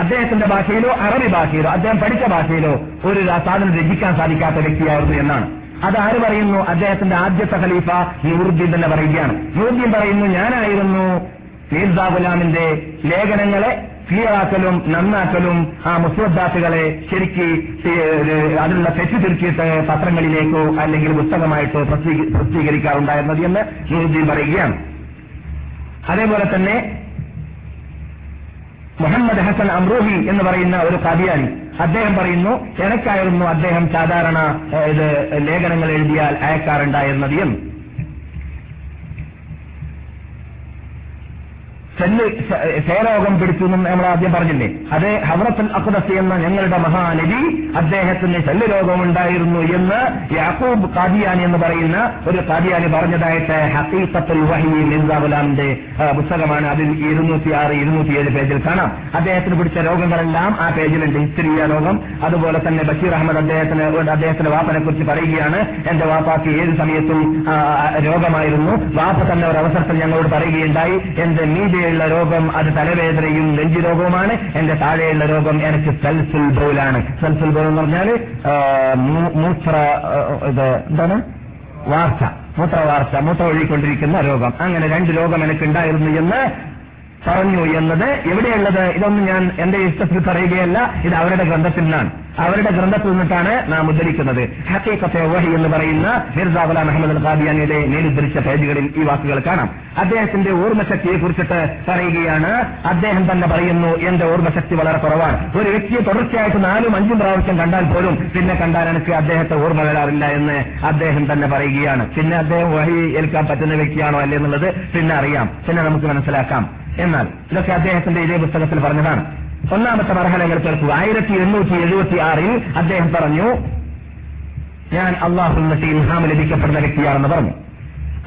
അദ്ദേഹത്തിന്റെ ഭാഷയിലോ അറബി ഭാഷയിലോ അദ്ദേഹം പഠിച്ച ഭാഷയിലോ ഒരു സാധനം രചിക്കാൻ സാധിക്കാത്ത വ്യക്തിയായിരുന്നു എന്നാണ്. അത് ആര് പറയുന്നു? അദ്ദേഹത്തിന്റെ ആദ്യത്തെ ഖലീഫ നൂറുദ്ദീൻ തന്നെ പറയുകയാണ്. നൂറുദ്ദീൻ പറയുന്നു, ഞാനായിരുന്നു മിർസാ ഗുലാമിന്റെ ലേഖനങ്ങളെ ക്ലിയറാക്കലും നന്നാക്കലും ആ മുസ്വദ്ദാത്തുകളെ ശരിക്ക് അതിലുള്ള തെറ്റ് തിരുത്തിയിട്ട് പത്രങ്ങളിലേക്കോ അല്ലെങ്കിൽ പുസ്തകമായിട്ട് പ്രസിദ്ധീകരിക്കാറുണ്ടായിരുന്നത് എന്ന് നൂറുദ്ദീൻ പറയുകയാണ്. അതേപോലെ തന്നെ മുഹമ്മദ് ഹസൻ അംറൂഹി എന്ന് പറയുന്ന ഒരു ഖാദിയാനി അദ്ദേഹം പറയുന്നു, എനിക്കായിരുന്നു അദ്ദേഹം സാധാരണ ഇത് ലേഖനങ്ങൾ എഴുതിയാൽ അയക്കാറുണ്ടായിരുന്നത് എന്ന്. ക്ഷയരോഗം പിടിച്ചു എന്നും നമ്മൾ ആദ്യം പറഞ്ഞില്ലേ, അത് ഹവറത്തുൽ അഖ്ദസ് എന്ന ഞങ്ങളുടെ മഹാനബി അദ്ദേഹത്തിന് ശല്യരോഗമുണ്ടായിരുന്നു എന്ന് യാക്കൂബ് ഖാദിയാനി എന്ന് പറയുന്ന ഒരു ഖാദിയാനി പറഞ്ഞതായിട്ട് ഹഖീഖത്തുൽ വഹി മിർസാ ഗുലാമിന്റെ പുസ്തകമാണ്. അതിൽ ഇരുന്നൂറ്റി ആറ് ഇരുന്നൂറ്റി ഏഴ് പേജിൽ കാണാം. അദ്ദേഹത്തിന് പിടിച്ച രോഗങ്ങളെല്ലാം ആ പേജിലുണ്ട്. ഹിസ്റ്റീരിയ രോഗം, അതുപോലെ തന്നെ ബഷീർ അഹമ്മദ് അദ്ദേഹത്തിന് അദ്ദേഹത്തിന്റെ വാപ്പനെ കുറിച്ച് പറയുകയാണ്, എന്റെ വാപ്പാക്ക് ഏത് സമയത്തും രോഗമായിരുന്നു. വാപ്പ തന്നെ ഒരു അവസരത്തിൽ ഞങ്ങളോട് പറയുകയുണ്ടായി, എന്റെ മീഡിയ ുള്ള രോഗം അത് തലവേദനയും നെഞ്ചു രോഗവുമാണ്, എന്റെ താഴെയുള്ള രോഗം എനിക്ക് സൽസുൽ ബൗലാണ്. സൽസുൽ ബൗൽ എന്ന് പറഞ്ഞാൽ മൂത്ര ഇത് എന്താണ് വാർച്ച, മൂത്രവാർച്ച, മൂത്ര ഒഴുകിക്കൊണ്ടിരിക്കുന്ന രോഗം. അങ്ങനെ രണ്ട് രോഗം എനിക്കുണ്ടായിരുന്നു എന്ന് പറഞ്ഞു എന്നത് എവിടെയുള്ളത്? ഇതൊന്നും ഞാൻ എന്റെ ഇഷ്ടത്തിൽ പറയുകയല്ല, ഇത് അവരുടെ ഗ്രന്ഥത്തിൽ നിന്നാണ്, അവരുടെ ഗ്രന്ഥത്തിൽ നിന്നിട്ടാണ് നാം ഉദ്ധരിക്കുന്നത്. ഹഖീഖത്തുൽ വഹി എന്ന് പറയുന്ന മിർസാ ഗുലാം അഹമ്മദ് ഖാദിയാനിയുടെ നേരിദ്ധരിച്ച പേജുകളിൽ ഈ വാക്കുകൾ കാണാം. അദ്ദേഹത്തിന്റെ ഓർമ്മശക്തിയെ കുറിച്ചിട്ട് പറയുകയാണ്. അദ്ദേഹം തന്നെ പറയുന്നു, എന്റെ ഓർമ്മശക്തി വളരെ കുറവാണ്. ഒരു വ്യക്തിയെ തുടർച്ചയായിട്ട് നാലും അഞ്ചും പ്രാവശ്യം കണ്ടാൽ പോലും പിന്നെ കണ്ടാൽ എനിക്ക് അദ്ദേഹത്തെ ഓർമ്മ വരാറില്ല എന്ന് അദ്ദേഹം തന്നെ പറയുകയാണ്. പിന്നെ അദ്ദേഹം വഹി ഏൽക്കാൻ പറ്റുന്ന വ്യക്തിയാണോ അല്ലേ എന്നുള്ളത് പിന്നെ അറിയാം, പിന്നെ നമുക്ക് മനസ്സിലാക്കാം. എന്നാൽ ഇതൊക്കെ അദ്ദേഹത്തിന്റെ ഇതേ പുസ്തകത്തിൽ പറഞ്ഞതാണ്. ഒന്നാമത്തെ മർഹലകൾ കേൾക്കുക. ആയിരത്തി എണ്ണൂറ്റി എഴുപത്തി ആറിൽ അദ്ദേഹം പറഞ്ഞു, ഞാൻ അള്ളാഹുവിൽ നിന്ന് ഇൽഹാം ലഭിക്കപ്പെടുന്ന വ്യക്തിയാണെന്ന് പറഞ്ഞു.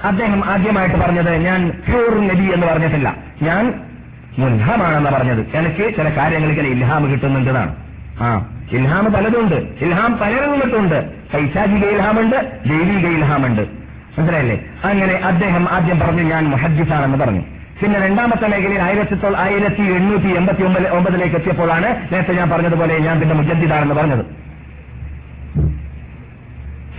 അദ്ദേഹം ആദ്യമായിട്ട് പറഞ്ഞത് ഞാൻ ഹൂർ നബി എന്ന് പറഞ്ഞിട്ടില്ല, ഞാൻ മുൽഹമാണെന്ന് പറഞ്ഞത്. എനിക്ക് ചില കാര്യങ്ങൾ ഇങ്ങനെ ഇൽഹാം കിട്ടുന്നുണ്ടെന്നാണ്. ആ ഇൽഹാം പലതുണ്ട്, ഇൽഹാം പലരുന്നിട്ടുണ്ട്. പൈശാചിക ഇൽഹാമുണ്ട്, ദൈവിക ഇൽഹാമുണ്ട്, മനസ്സിലായില്ലേ? അങ്ങനെ അദ്ദേഹം ആദ്യം പറഞ്ഞു ഞാൻ മുഹദ്ദിസാണെന്ന് പറഞ്ഞു. പിന്നെ രണ്ടാമത്തെ മേഖലയിൽ ആയിരത്തി തൊ ആയിരത്തി എണ്ണൂറ്റി എൺപത്തി ഒമ്പത് ഒമ്പതിലേക്ക് എത്തിയപ്പോഴാണ് നേരത്തെ ഞാൻ പറഞ്ഞതുപോലെ ഞാൻ പിന്നെ മുജദ്ദിദാണെന്ന് പറഞ്ഞത്.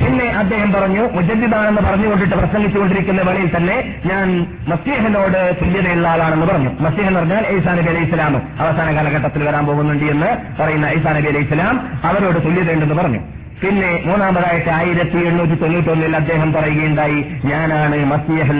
പിന്നെ അദ്ദേഹം പറഞ്ഞു, മുജദ്ദിദാണെന്ന് പറഞ്ഞുകൊണ്ടിട്ട് പ്രസംഗിച്ചുകൊണ്ടിരിക്കുന്ന വേളയിൽ തന്നെ ഞാൻ മസീഹിനോട് തുല്യതയുള്ള ആളാണെന്ന് പറഞ്ഞു. മസീഹ് എന്ന് പറഞ്ഞാൽ ഈസാ നബി അലൈഹി ഇസ്ലാം അവസാന കാലഘട്ടത്തിൽ വരാൻ പോകുന്നുണ്ട് എന്ന് പറയുന്ന ഈസാ നബി അലൈഹി ഇസ്ലാം, അവരോട് തുല്യതയുണ്ടെന്ന് പറഞ്ഞു. പിന്നെ മൂന്നാമതായിട്ട് ആയിരത്തി എണ്ണൂറ്റി തൊണ്ണൂറ്റി ഒന്നിൽ അദ്ദേഹം പറയുകയുണ്ടായി, ഞാനാണ് മസീഹുൽ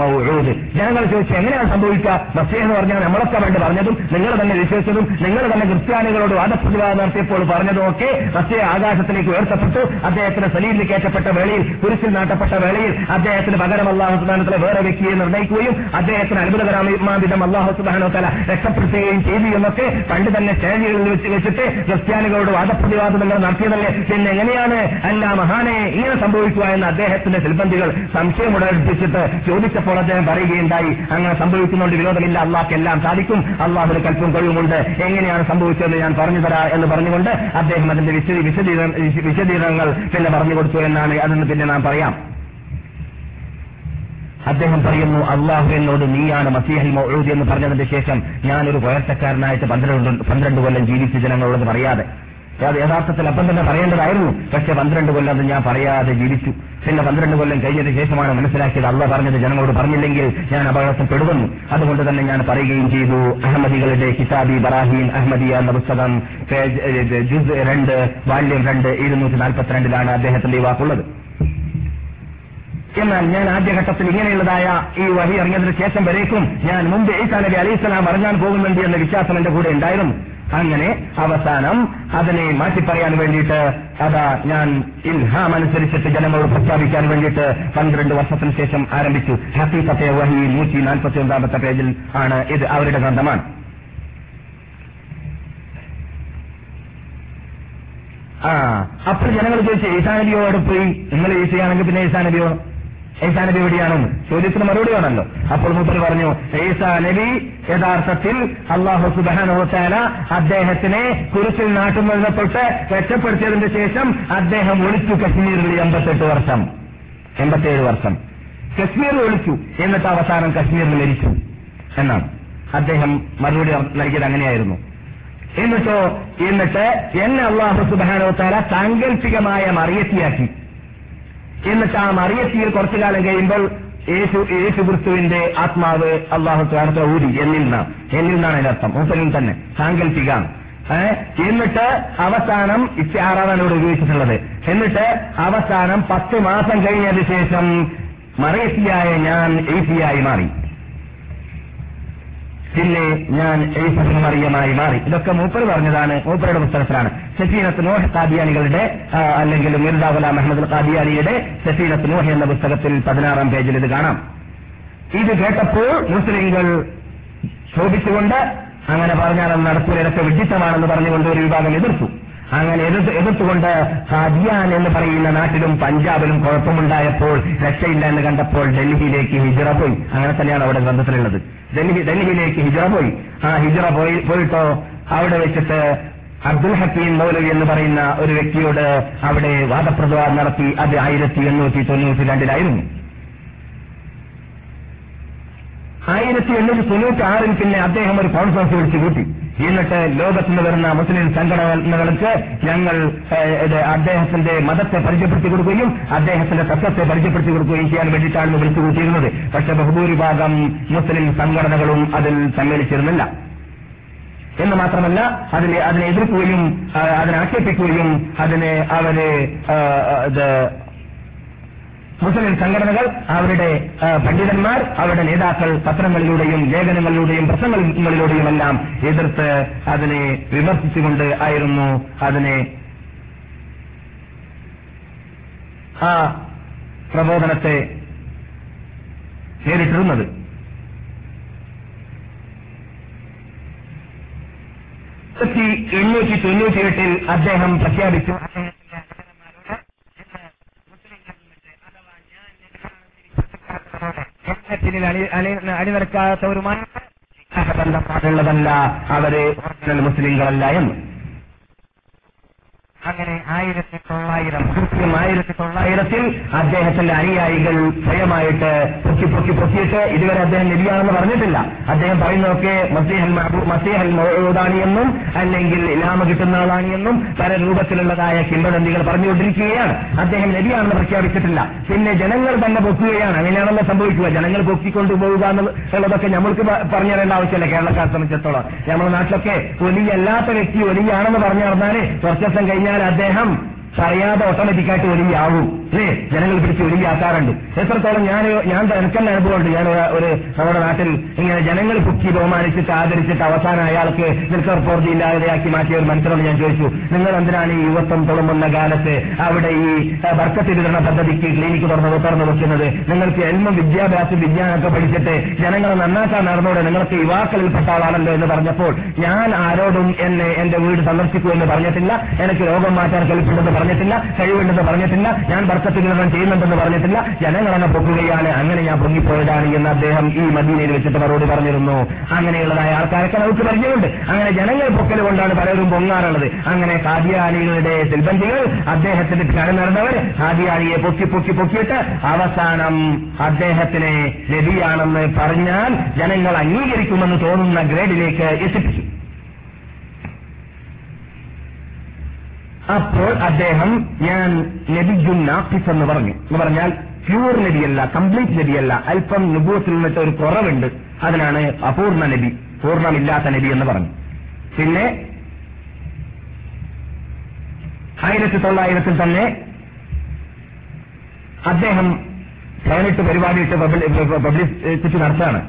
മൗഊദ്. ജനങ്ങൾ ചോദിച്ചു, എങ്ങനെയാണ് സംഭവിക്കുക? മസീഹ് എന്ന് പറഞ്ഞാൽ നമ്മളൊക്കെ വേണ്ടി പറഞ്ഞതും നിങ്ങൾ തന്നെ വിശ്വസിച്ചതും നിങ്ങൾ തന്നെ ക്രിസ്ത്യാനികളോട് വാദപ്രതിവാദം നടത്തിയപ്പോൾ പറഞ്ഞതും ഒക്കെ മസീഹ് ആകാശത്തിലേക്ക് ഉയർത്തപ്പെട്ടു. അദ്ദേഹത്തിന് സലീബിൽ കയറ്റപ്പെട്ട വേളയിൽ, കുരിശിൽ നാട്ടപ്പെട്ട വേളയിൽ അദ്ദേഹത്തിന് പകരം അല്ലാഹു സുബ്ഹാനഹു വ തആല വേറെ വ്യക്തിയെ നിർണ്ണയിക്കുകയും അദ്ദേഹത്തിന് അത്ഭുതകരമാവിധം അല്ലാഹു സുബ്ഹാനഹു വ തആല രക്ഷപ്പെടുത്തുകയും ചെയ്തു എന്നൊക്കെ പണ്ട് തന്നെ സ്റ്റേജുകളിൽ വെച്ച് വെച്ചിട്ട് ക്രിസ്ത്യാനികളോട് വാദപ്രതിവാദം നിങ്ങൾ നടത്തിയതല്ലേ? പിന്നെ എങ്ങനെയാണ് അല്ല മഹാനെ ഇങ്ങനെ സംഭവിക്കുക എന്ന് അദ്ദേഹത്തിന്റെ സിൽബന്ധികൾ സംശയം ഉടലെടുപ്പിച്ചിട്ട് ചോദിച്ചപ്പോൾ അദ്ദേഹം പറയുകയുണ്ടായി, അങ്ങനെ സംഭവിക്കുന്നതുകൊണ്ട് വിരോധമില്ല, അള്ളാഹ്ക്ക് എല്ലാം സാധിക്കും, അള്ളാഹുവിന് കൽപ്പും കഴിവുമുണ്ട്, എങ്ങനെയാണ് സംഭവിച്ചതെന്ന് ഞാൻ പറഞ്ഞു തരാ എന്ന് പറഞ്ഞുകൊണ്ട് അദ്ദേഹം അതിന്റെ വിശദീകരണങ്ങൾ പിന്നെ പറഞ്ഞു കൊടുത്തു എന്നാണ്. അതെന്ന് പിന്നെ നാം പറയാം. അദ്ദേഹം പറയുന്നു, അള്ളാഹു എന്നോട് നീയാണ് മസീഹുൽ മൗഊദ് എന്ന് പറഞ്ഞതിന് ശേഷം ഞാനൊരു പോയർച്ചക്കാരനായിട്ട് പന്ത്രണ്ട് പന്ത്രണ്ട് കൊല്ലം ജീവിച്ച് ജനങ്ങളോട് പറയാതെ, അത് യഥാർത്ഥത്തിൽ അപ്പം തന്നെ പറയേണ്ടതായിരുന്നു, പക്ഷെ പന്ത്രണ്ട് കൊല്ലം അത് ഞാൻ പറയാതെ ജീവിച്ചു. പിന്നെ പന്ത്രണ്ട് കൊല്ലം കഴിഞ്ഞതിന് ശേഷമാണ് മനസ്സിലാക്കിയത് അള്ളാഹ് പറഞ്ഞത് ജനങ്ങളോട് പറഞ്ഞില്ലെങ്കിൽ ഞാൻ അപകടത്തിൽപ്പെടുമെന്ന്. അതുകൊണ്ട് തന്നെ ഞാൻ പറയുകയും ചെയ്തു. അഹമ്മദികളുടെ കിതാബ് ഇബ്രാഹിം അഹമ്മദിയ എന്ന പുസ്തകം ജുസ് രണ്ട് വാല്യം രണ്ട് ഇരുന്നൂറ്റി നാൽപ്പത്തിരണ്ടിലാണ് അദ്ദേഹത്തിന്റെ ഈ വാക്കുള്ളത്. എന്നാൽ ഞാൻ ആദ്യഘട്ടത്തിൽ ഇങ്ങനെയുള്ളതായ ഈ വഹി ഇറങ്ങിയതിനു ശേഷം വരേക്കും ഞാൻ മുമ്പ് ഈസാ നബി അലൈഹിസ്സലാം അറിഞ്ഞാൻ പോകുന്നുണ്ട് എന്ന വിശ്വാസം എന്റെ കൂടെ ഉണ്ടായിരുന്നു. അങ്ങനെ അവസാനം അതിനെ മാറ്റിപ്പറയാൻ വേണ്ടിയിട്ട് അതാ ഞാൻ ഇൽഹാം അനുസരിച്ചിട്ട് ജനങ്ങളോട് പ്രഖ്യാപിക്കാൻ വേണ്ടിയിട്ട് പന്ത്രണ്ട് വർഷത്തിന് ശേഷം ആരംഭിച്ചു. ഹഖീഖത്തെ വഹി നൂറ്റി നാൽപ്പത്തി ഒന്നാമത്തെ പേജിൽ ആണ് ഇത്, അവരുടെ ഗ്രന്ഥമാണ്. ആ അപ്പോൾ ജനങ്ങൾ ചോദിച്ചു ഈസാ നബിയോട് പോയി നിങ്ങൾ ഈസയാണെങ്കിൽ പിന്നെ ഈസാ നബിയോ ഈസാ നബി എവിടെയാണെന്ന് ചോദ്യത്തിന് മറുപടിയാണല്ലോ. അപ്പോൾ മൂപ്പർ പറഞ്ഞു ഈസാ നബി യഥാർത്ഥത്തിൽ അല്ലാഹു സുബ്ഹാനഹു വ തആല അദ്ദേഹത്തിനെ കുരിശിൽ നാട്ടുന്നതിനെ തൊട്ട് രക്ഷപ്പെടുത്തിയതിന്റെ ശേഷം അദ്ദേഹം ഒളിച്ചു കശ്മീരിൽ എൺപത്തെട്ട് വർഷം എൺപത്തിയേഴ് വർഷം കശ്മീരിൽ ഒളിച്ചു. എന്നിട്ട് അവസാനം കശ്മീരിൽ മരിച്ചു എന്നാണ് അദ്ദേഹം മറുപടി നൽകിയത്. അങ്ങനെയായിരുന്നു. എന്നിട്ടോ എന്നിട്ട് എന്നെ അല്ലാഹു സുബ്ഹാനഹു വ തആല സാങ്കല്പികമായ മറിയത്തിയാക്കി. എന്നിട്ട് ആ മറിയത്തിൽ കുറച്ചു കാലം കഴിയുമ്പോൾ യേശു യേശു ക്രിസ്തുവിന്റെ ആത്മാവ് അള്ളാഹു തആല ഊതി എന്നിൽ നിന്നാണ് എന്നിൽ നിന്നാണ് അതിന്റെ അർത്ഥം. മൂപ്പനിൽ തന്നെ സാങ്കല്പികാണ്. എന്നിട്ട് അവസാനം ഇസ്തിആറാനോട് ഉപയോഗിച്ചിട്ടുള്ളത്. എന്നിട്ട് അവസാനം പത്ത് മാസം കഴിഞ്ഞതിന് ശേഷം മറിയത്തിയായ ഞാൻ ഈസയായി മാറി, പിന്നെ ഞാൻ ഈസാ ഇബ്നു മറിയമായി മാറി. ഇതൊക്കെ മൂപ്പർ പറഞ്ഞതാണ്, മൂപ്പരുടെ പുസ്തകത്തിലാണ്. സഫീനത്ത് നൂഹ് ഖാദിയാനികളുടെ അല്ലെങ്കിൽ മിർസാ ഗുലാം അഹമ്മദ് ഖാദിയാനിയുടെ സഫീനത്ത് നൂഹ് എന്ന പുസ്തകത്തിൽ പതിനാറാം പേജിൽ ഇത് കാണാം. ഇത് കേട്ടപ്പോൾ മുസ്ലിംകൾ ശോഭിച്ചുകൊണ്ട് അങ്ങനെ പറഞ്ഞാൽ അത് നടപ്പിലൊക്കെ വിഡിത്തമാണെന്ന് പറഞ്ഞുകൊണ്ട് ഒരു വിഭാഗം എതിർത്തു. അങ്ങനെ എതിർത്തുകൊണ്ട് ഖാദിയാൻ എന്ന് പറയുന്ന നാട്ടിലും പഞ്ചാബിലും കുഴപ്പമുണ്ടായപ്പോൾ രക്ഷയില്ല എന്ന് കണ്ടപ്പോൾ ഡൽഹിയിലേക്ക് ഹിജ്റ പോയി. അങ്ങനെ തന്നെയാണ് അവിടെ ഗ്രന്ഥത്തിലുള്ളത്. ഡൽഹി ഡൽഹിയിലേക്ക് ഹിജ്റ പോയി. ആ ഹിജ്റ പോയി പോയിട്ടോ അവിടെ വെച്ചിട്ട് അബ്ദുൽ ഹക്കീം മൗലവി എന്ന് പറയുന്ന ഒരു വ്യക്തിയോട് അവിടെ വാദപ്രതിവാദം നടത്തി. അത് ആയിരത്തി എണ്ണൂറ്റി തൊണ്ണൂറ്റി രണ്ടിലായിരുന്നു. ആയിരത്തി എണ്ണൂറ്റി തൊണ്ണൂറ്റി ആറിൽ പിന്നെ അദ്ദേഹം ഒരു കോൺഫറൻസ് വിളിച്ചു കൂട്ടി. എന്നിട്ട് ലോകത്ത് നിന്ന് വരുന്ന മുസ്ലിം സംഘടനകൾക്ക് ഞങ്ങൾ അദ്ദേഹത്തിന്റെ മതത്തെ പരിചയപ്പെടുത്തി കൊടുക്കുകയും അദ്ദേഹത്തിന്റെ തത്വത്തെ പരിചയപ്പെടുത്തി കൊടുക്കുകയും ചെയ്യാൻ വേണ്ടിയിട്ടാണ് വിളിച്ചു കൂട്ടിയിരുന്നത്. പക്ഷെ ബഹുഭൂരിഭാഗം മുസ്ലിം സംഘടനകളും അതിൽ സമ്മേളിച്ചിരുന്നില്ല എന്ന് മാത്രമല്ല അതിനെ അതിനെ എതിർക്കുകയും അതിനെ ആക്ഷേപിക്കുകയും അതിനെ അവരെ മുസ്ലിം സംഘടനകൾ അവരുടെ പണ്ഡിതന്മാർ അവരുടെ നേതാക്കൾ പത്രങ്ങളിലൂടെയും ലേഖനങ്ങളിലൂടെയും പ്രസംഗങ്ങളിലൂടെയുമെല്ലാം എതിർത്ത് അതിനെ വിമർശിച്ചുകൊണ്ട് ആയിരുന്നു അതിനെ ആ പ്രബോധനത്തെ നേരിട്ടിരുന്നത്. എണ്ണൂറ്റി തൊണ്ണൂറ്റി എട്ടിൽ അദ്ദേഹം പ്രഖ്യാപിച്ചു പിന്നിൽ അണിനിരക്കാത്തവരുമായി ബന്ധപ്പാടുള്ളതല്ല, അവര് ഒറിജിനൽ മുസ്ലിങ്ങളല്ല എന്ന്. അങ്ങനെ ആയിരത്തി തൊള്ളായിരം കൃത്യം ആയിരത്തി തൊള്ളായിരത്തിൽ അദ്ദേഹത്തിന്റെ അനുയായികൾ സ്വയമായിട്ട് പൊക്കി പൊക്കി പൊക്കിയിട്ട് ഇതുവരെ അദ്ദേഹം നബിയാണെന്ന് പറഞ്ഞിട്ടില്ല. അദ്ദേഹം പറയുന്നതൊക്കെ മസീഹൽ മസീഹൽ മൗഊദാണ് എന്നും അല്ലെങ്കിൽ ഇലാമ കിട്ടുന്ന ആളാണ് എന്നും പല രൂപത്തിലുള്ളതായ കിംവദന്തികൾ പറഞ്ഞുകൊണ്ടിരിക്കുകയാണ്. അദ്ദേഹം നബിയാണെന്ന് പ്രഖ്യാപിച്ചിട്ടില്ല. പിന്നെ ജനങ്ങൾ തന്നെ പൊക്കുകയാണ്. അങ്ങനെയാണല്ലോ സംഭവിക്കുക. ജനങ്ങൾ പൊക്കിക്കൊണ്ടുപോവുക എന്നുള്ളതൊക്കെ നമ്മൾക്ക് പറഞ്ഞു തരേണ്ട ആവശ്യമല്ല. കേരളക്കാരെ സംബന്ധിച്ചിടത്തോളം നമ്മുടെ നാട്ടിലൊക്കെ ഒലിയല്ലാത്ത വ്യക്തി ഒലിയാണെന്ന് പറഞ്ഞു നടന്നാല് കുറച്ച് ദിവസം കഴിഞ്ഞാൽ അദ്ദേഹം പറയാതെ ഓട്ടോമാറ്റിക്കായിട്ട് ഒലിയാവും. അല്ലേ, ജനങ്ങൾ പിടിച്ച് ഒലിയാക്കാറുണ്ട്. എത്രത്തോളം ഞാൻ ഞാൻ എനിക്കെല്ലാം അനുഭവമുണ്ട്. ഞാൻ ഒരു നമ്മുടെ നാട്ടിൽ ഇങ്ങനെ ജനങ്ങൾ പൊക്കി ബഹുമാനിച്ചിട്ട് ആദരിച്ചിട്ട് അവസാനം അയാൾക്ക് നിൽക്കർപ്പോർജി ഇല്ലാതെയാക്കി മാറ്റിയ ഒരു മനുഷ്യനോട് ഞാൻ ചോദിച്ചു, നിങ്ങൾ എന്തിനാണ് ഈ യുവത്വം തുടങ്ങുന്ന കാലത്ത് അവിടെ ഈ ബർക്കത്ത് വിതരണ പദ്ധതിക്ക് ക്ലിനിക്ക് തുറന്ന് തുറന്നു വെക്കുന്നത്? നിങ്ങൾക്ക് എൽമ വിദ്യാഭ്യാസം വിജ്ഞാനമൊക്കെ പഠിച്ചിട്ട് ജനങ്ങളെ നന്നാക്കാൻ നടന്നോടെ, നിങ്ങൾക്ക് യുവാക്കളിൽപ്പെട്ട ആളാണല്ലോ എന്ന് പറഞ്ഞപ്പോൾ ഞാൻ ആരോടും എന്നെ എന്റെ വീട് സന്ദർശിക്കൂ എന്ന് പറഞ്ഞിട്ടില്ല. എനിക്ക് രോഗം മാറ്റാൻ കഴിവുണ്ടെന്ന് പറഞ്ഞിട്ടില്ല കഴിവുണ്ടെന്ന് പറഞ്ഞിട്ടില്ല ഞാൻ ബർക്കത്ത് വിതരണം ചെയ്യുന്നുണ്ടെന്ന് പറഞ്ഞിട്ടില്ല. ജനങ്ങളെന്നെ പൊക്കുകയാണ്. അങ്ങനെ ഞാൻ പൊങ്ങിപ്പോയതാണ് എന്ന് അദ്ദേഹം ഈ മദീനയിൽ വെച്ചിട്ട് മറുപടി പറഞ്ഞിരുന്നു. അങ്ങനെയുള്ളതായ ആൾക്കാരൊക്കെ നമുക്ക് പരിചയമുണ്ട്. അങ്ങനെ ജനങ്ങൾ പൊക്കൽ കൊണ്ടാണ് പലരും പൊങ്ങാറുള്ളത്. അങ്ങനെ ഖാദിയാനികളുടെ സിൽബന്ധികൾ അദ്ദേഹത്തിന്റെ ക്ഷണം നടന്നവർ ഖാദിയാനിയെ പൊക്കി പൊക്കി പൊക്കിയിട്ട് അവസാനം അദ്ദേഹത്തിനെ നബിയാണെന്ന് പറഞ്ഞാൽ ജനങ്ങൾ അംഗീകരിക്കുമെന്ന് തോന്നുന്ന ഗ്രേഡിലേക്ക് എത്തിപ്പിച്ചു. അപ്പോൾ അദ്ദേഹം ഞാൻ നബിയുൻ നാഖിസ് എന്ന് പറഞ്ഞു എന്ന് പറഞ്ഞാൽ പ്യൂർ നബിയല്ല, കംപ്ലീറ്റ് നബിയല്ല, അല്പം നുബൂവത്തിൽ നിന്നിട്ട് ഒരു കുറവുണ്ട്, അതിനാണ് അപൂർണ നബി, പൂർണ്ണമില്ലാത്ത നബി എന്ന് പറഞ്ഞു. പിന്നെ ആയിരത്തി തൊള്ളായിരത്തിൽ തന്നെ അദ്ദേഹം പതിനെട്ട് പരിപാടിയിട്ട് പബ്ലിസിറ്റി നടത്താണ്.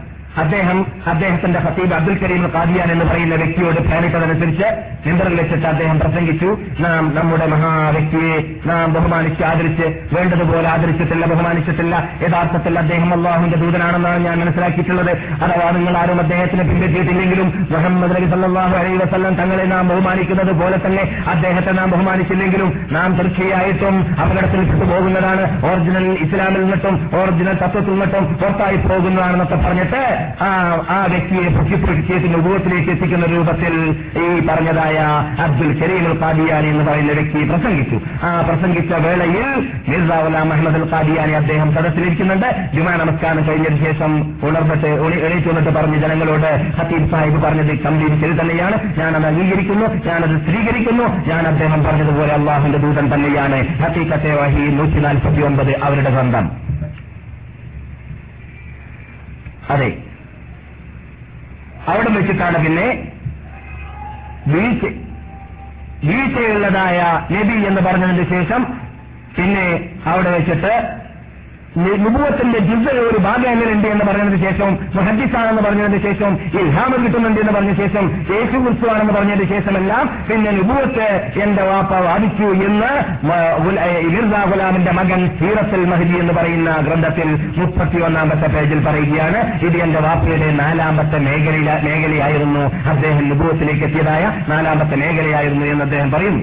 അദ്ദേഹം അദ്ദേഹത്തിന്റെ ഖതീബ് അബ്ദുൽ കരീം ഖാദിയാൻ എന്ന് പറയുന്ന വ്യക്തിയോട് ഭയപ്പെട്ടതനുസരിച്ച് മിമ്പറിൽ വെച്ചിട്ട് അദ്ദേഹം പ്രസംഗിച്ചു. നാം നമ്മുടെ മഹാവ്യക്തിയെ നാം ബഹുമാനിച്ച് ആദരിച്ച് വേണ്ടതുപോലെ ആദരിച്ചിട്ടില്ല, ബഹുമാനിച്ചിട്ടില്ല. യഥാർത്ഥത്തിൽ അദ്ദേഹം അല്ലാഹുവിന്റെ ദൂതനാണെന്നാണ് ഞാൻ മനസ്സിലാക്കിയിട്ടുള്ളത്. അഥവാ നിങ്ങൾ ആരും അദ്ദേഹത്തിന് പിന്തുണച്ചിട്ടില്ലെങ്കിലും മുഹമ്മദ് നബി സല്ലല്ലാഹു അലൈഹി വസല്ലം തങ്ങളെ നാം ബഹുമാനിക്കുന്നത് പോലെ തന്നെ അദ്ദേഹത്തെ നാം ബഹുമാനിച്ചില്ലെങ്കിലും നാം തീർച്ചയായിട്ടും അപകടത്തിൽ പെട്ടുപോകുന്നതാണ്, ഒറിജിനൽ ഇസ്ലാമിൽ നിന്നിട്ടും ഒറിജിനൽ തത്വത്തിൽ നിന്നിട്ടും പുറത്തായി പോകുന്നതാണെന്നൊക്കെ പറഞ്ഞിട്ട് ആ വ്യക്തിയെ പൊക്കിപ്പൊക്കിച്ചേത്തിന്റെ ഉപയോഗത്തിലേക്ക് എത്തിക്കുന്ന രൂപത്തിൽ ഈ പറഞ്ഞതായ അബ്ദുൽ കരീം അൽ ഖാദിയാനി എന്ന് പറയുന്ന വ്യക്തി പ്രസംഗിച്ചു. ആ പ്രസംഗിച്ച വേളയിൽ മിർസ ഗുലാം അഹമ്മദ് അൽ ഖാദിയാനി അദ്ദേഹം സദസ്സിലിരിക്കുന്നുണ്ട്. ജുമാ നമസ്കാരം കഴിഞ്ഞതിന് ശേഷം ഉണർന്നിട്ട് എണീറ്റ് വന്നിട്ട് പറഞ്ഞു ജനങ്ങളോട്, ഖതീബ് സാഹിബ് പറഞ്ഞത് കംപ്ലീറ്റ് ശരി തന്നെയാണ്, ഞാനത് അംഗീകരിക്കുന്നു, ഞാനത് സ്ഥിരീകരിക്കുന്നു, ഞാൻ അദ്ദേഹം പറഞ്ഞതുപോലെ അള്ളാഹുന്റെ ദൂതൻ തന്നെയാണ്. ഹഖീഖത്തെ വഹി നൂറ്റി നാൽപ്പത്തി ഒമ്പത് അവരുടെ സ്വന്തം. അതെ, അവിടെ വെച്ചിട്ടാണ് പിന്നെ വീഴ്ച വീഴ്ചയുള്ളതായ നബി എന്ന് പറഞ്ഞതിന് ശേഷം പിന്നെ അവിടെ വെച്ചിട്ട് നുബുവത്തിന്റെ ജിസയിൽ ഒരു ഭാഗം എങ്ങനെയുണ്ട് എന്ന് പറഞ്ഞതിന് ശേഷം, മുഹദ്ദിസാണെന്ന് പറഞ്ഞതിന് ശേഷം, ഇൽഹാമ് കിട്ടുന്നുണ്ട് എന്ന് പറഞ്ഞ ശേഷം, യേശു ക്രിസ്തുവാണെന്ന് പറഞ്ഞതിന് ശേഷമെല്ലാം പിന്നെ നുബുവത്ത് എന്റെ വാപ്പ വാദിച്ചു എന്ന് മിർസ ഗുലാമിന്റെ മകൻ സീറത്തുൽ മഹ്ദി എന്ന് പറയുന്ന ഗ്രന്ഥത്തിൽ മുപ്പത്തിയൊന്നാമത്തെ പേജിൽ പറയുകയാണ്. ഇത് എന്റെ വാപ്പയുടെ നാലാമത്തെ മേഖല മേഖലയായിരുന്നു അദ്ദേഹം നുബുവത്തിലേക്ക് എത്തിയതായ നാലാമത്തെ മേഖലയായിരുന്നു എന്ന് അദ്ദേഹം പറയുന്നു.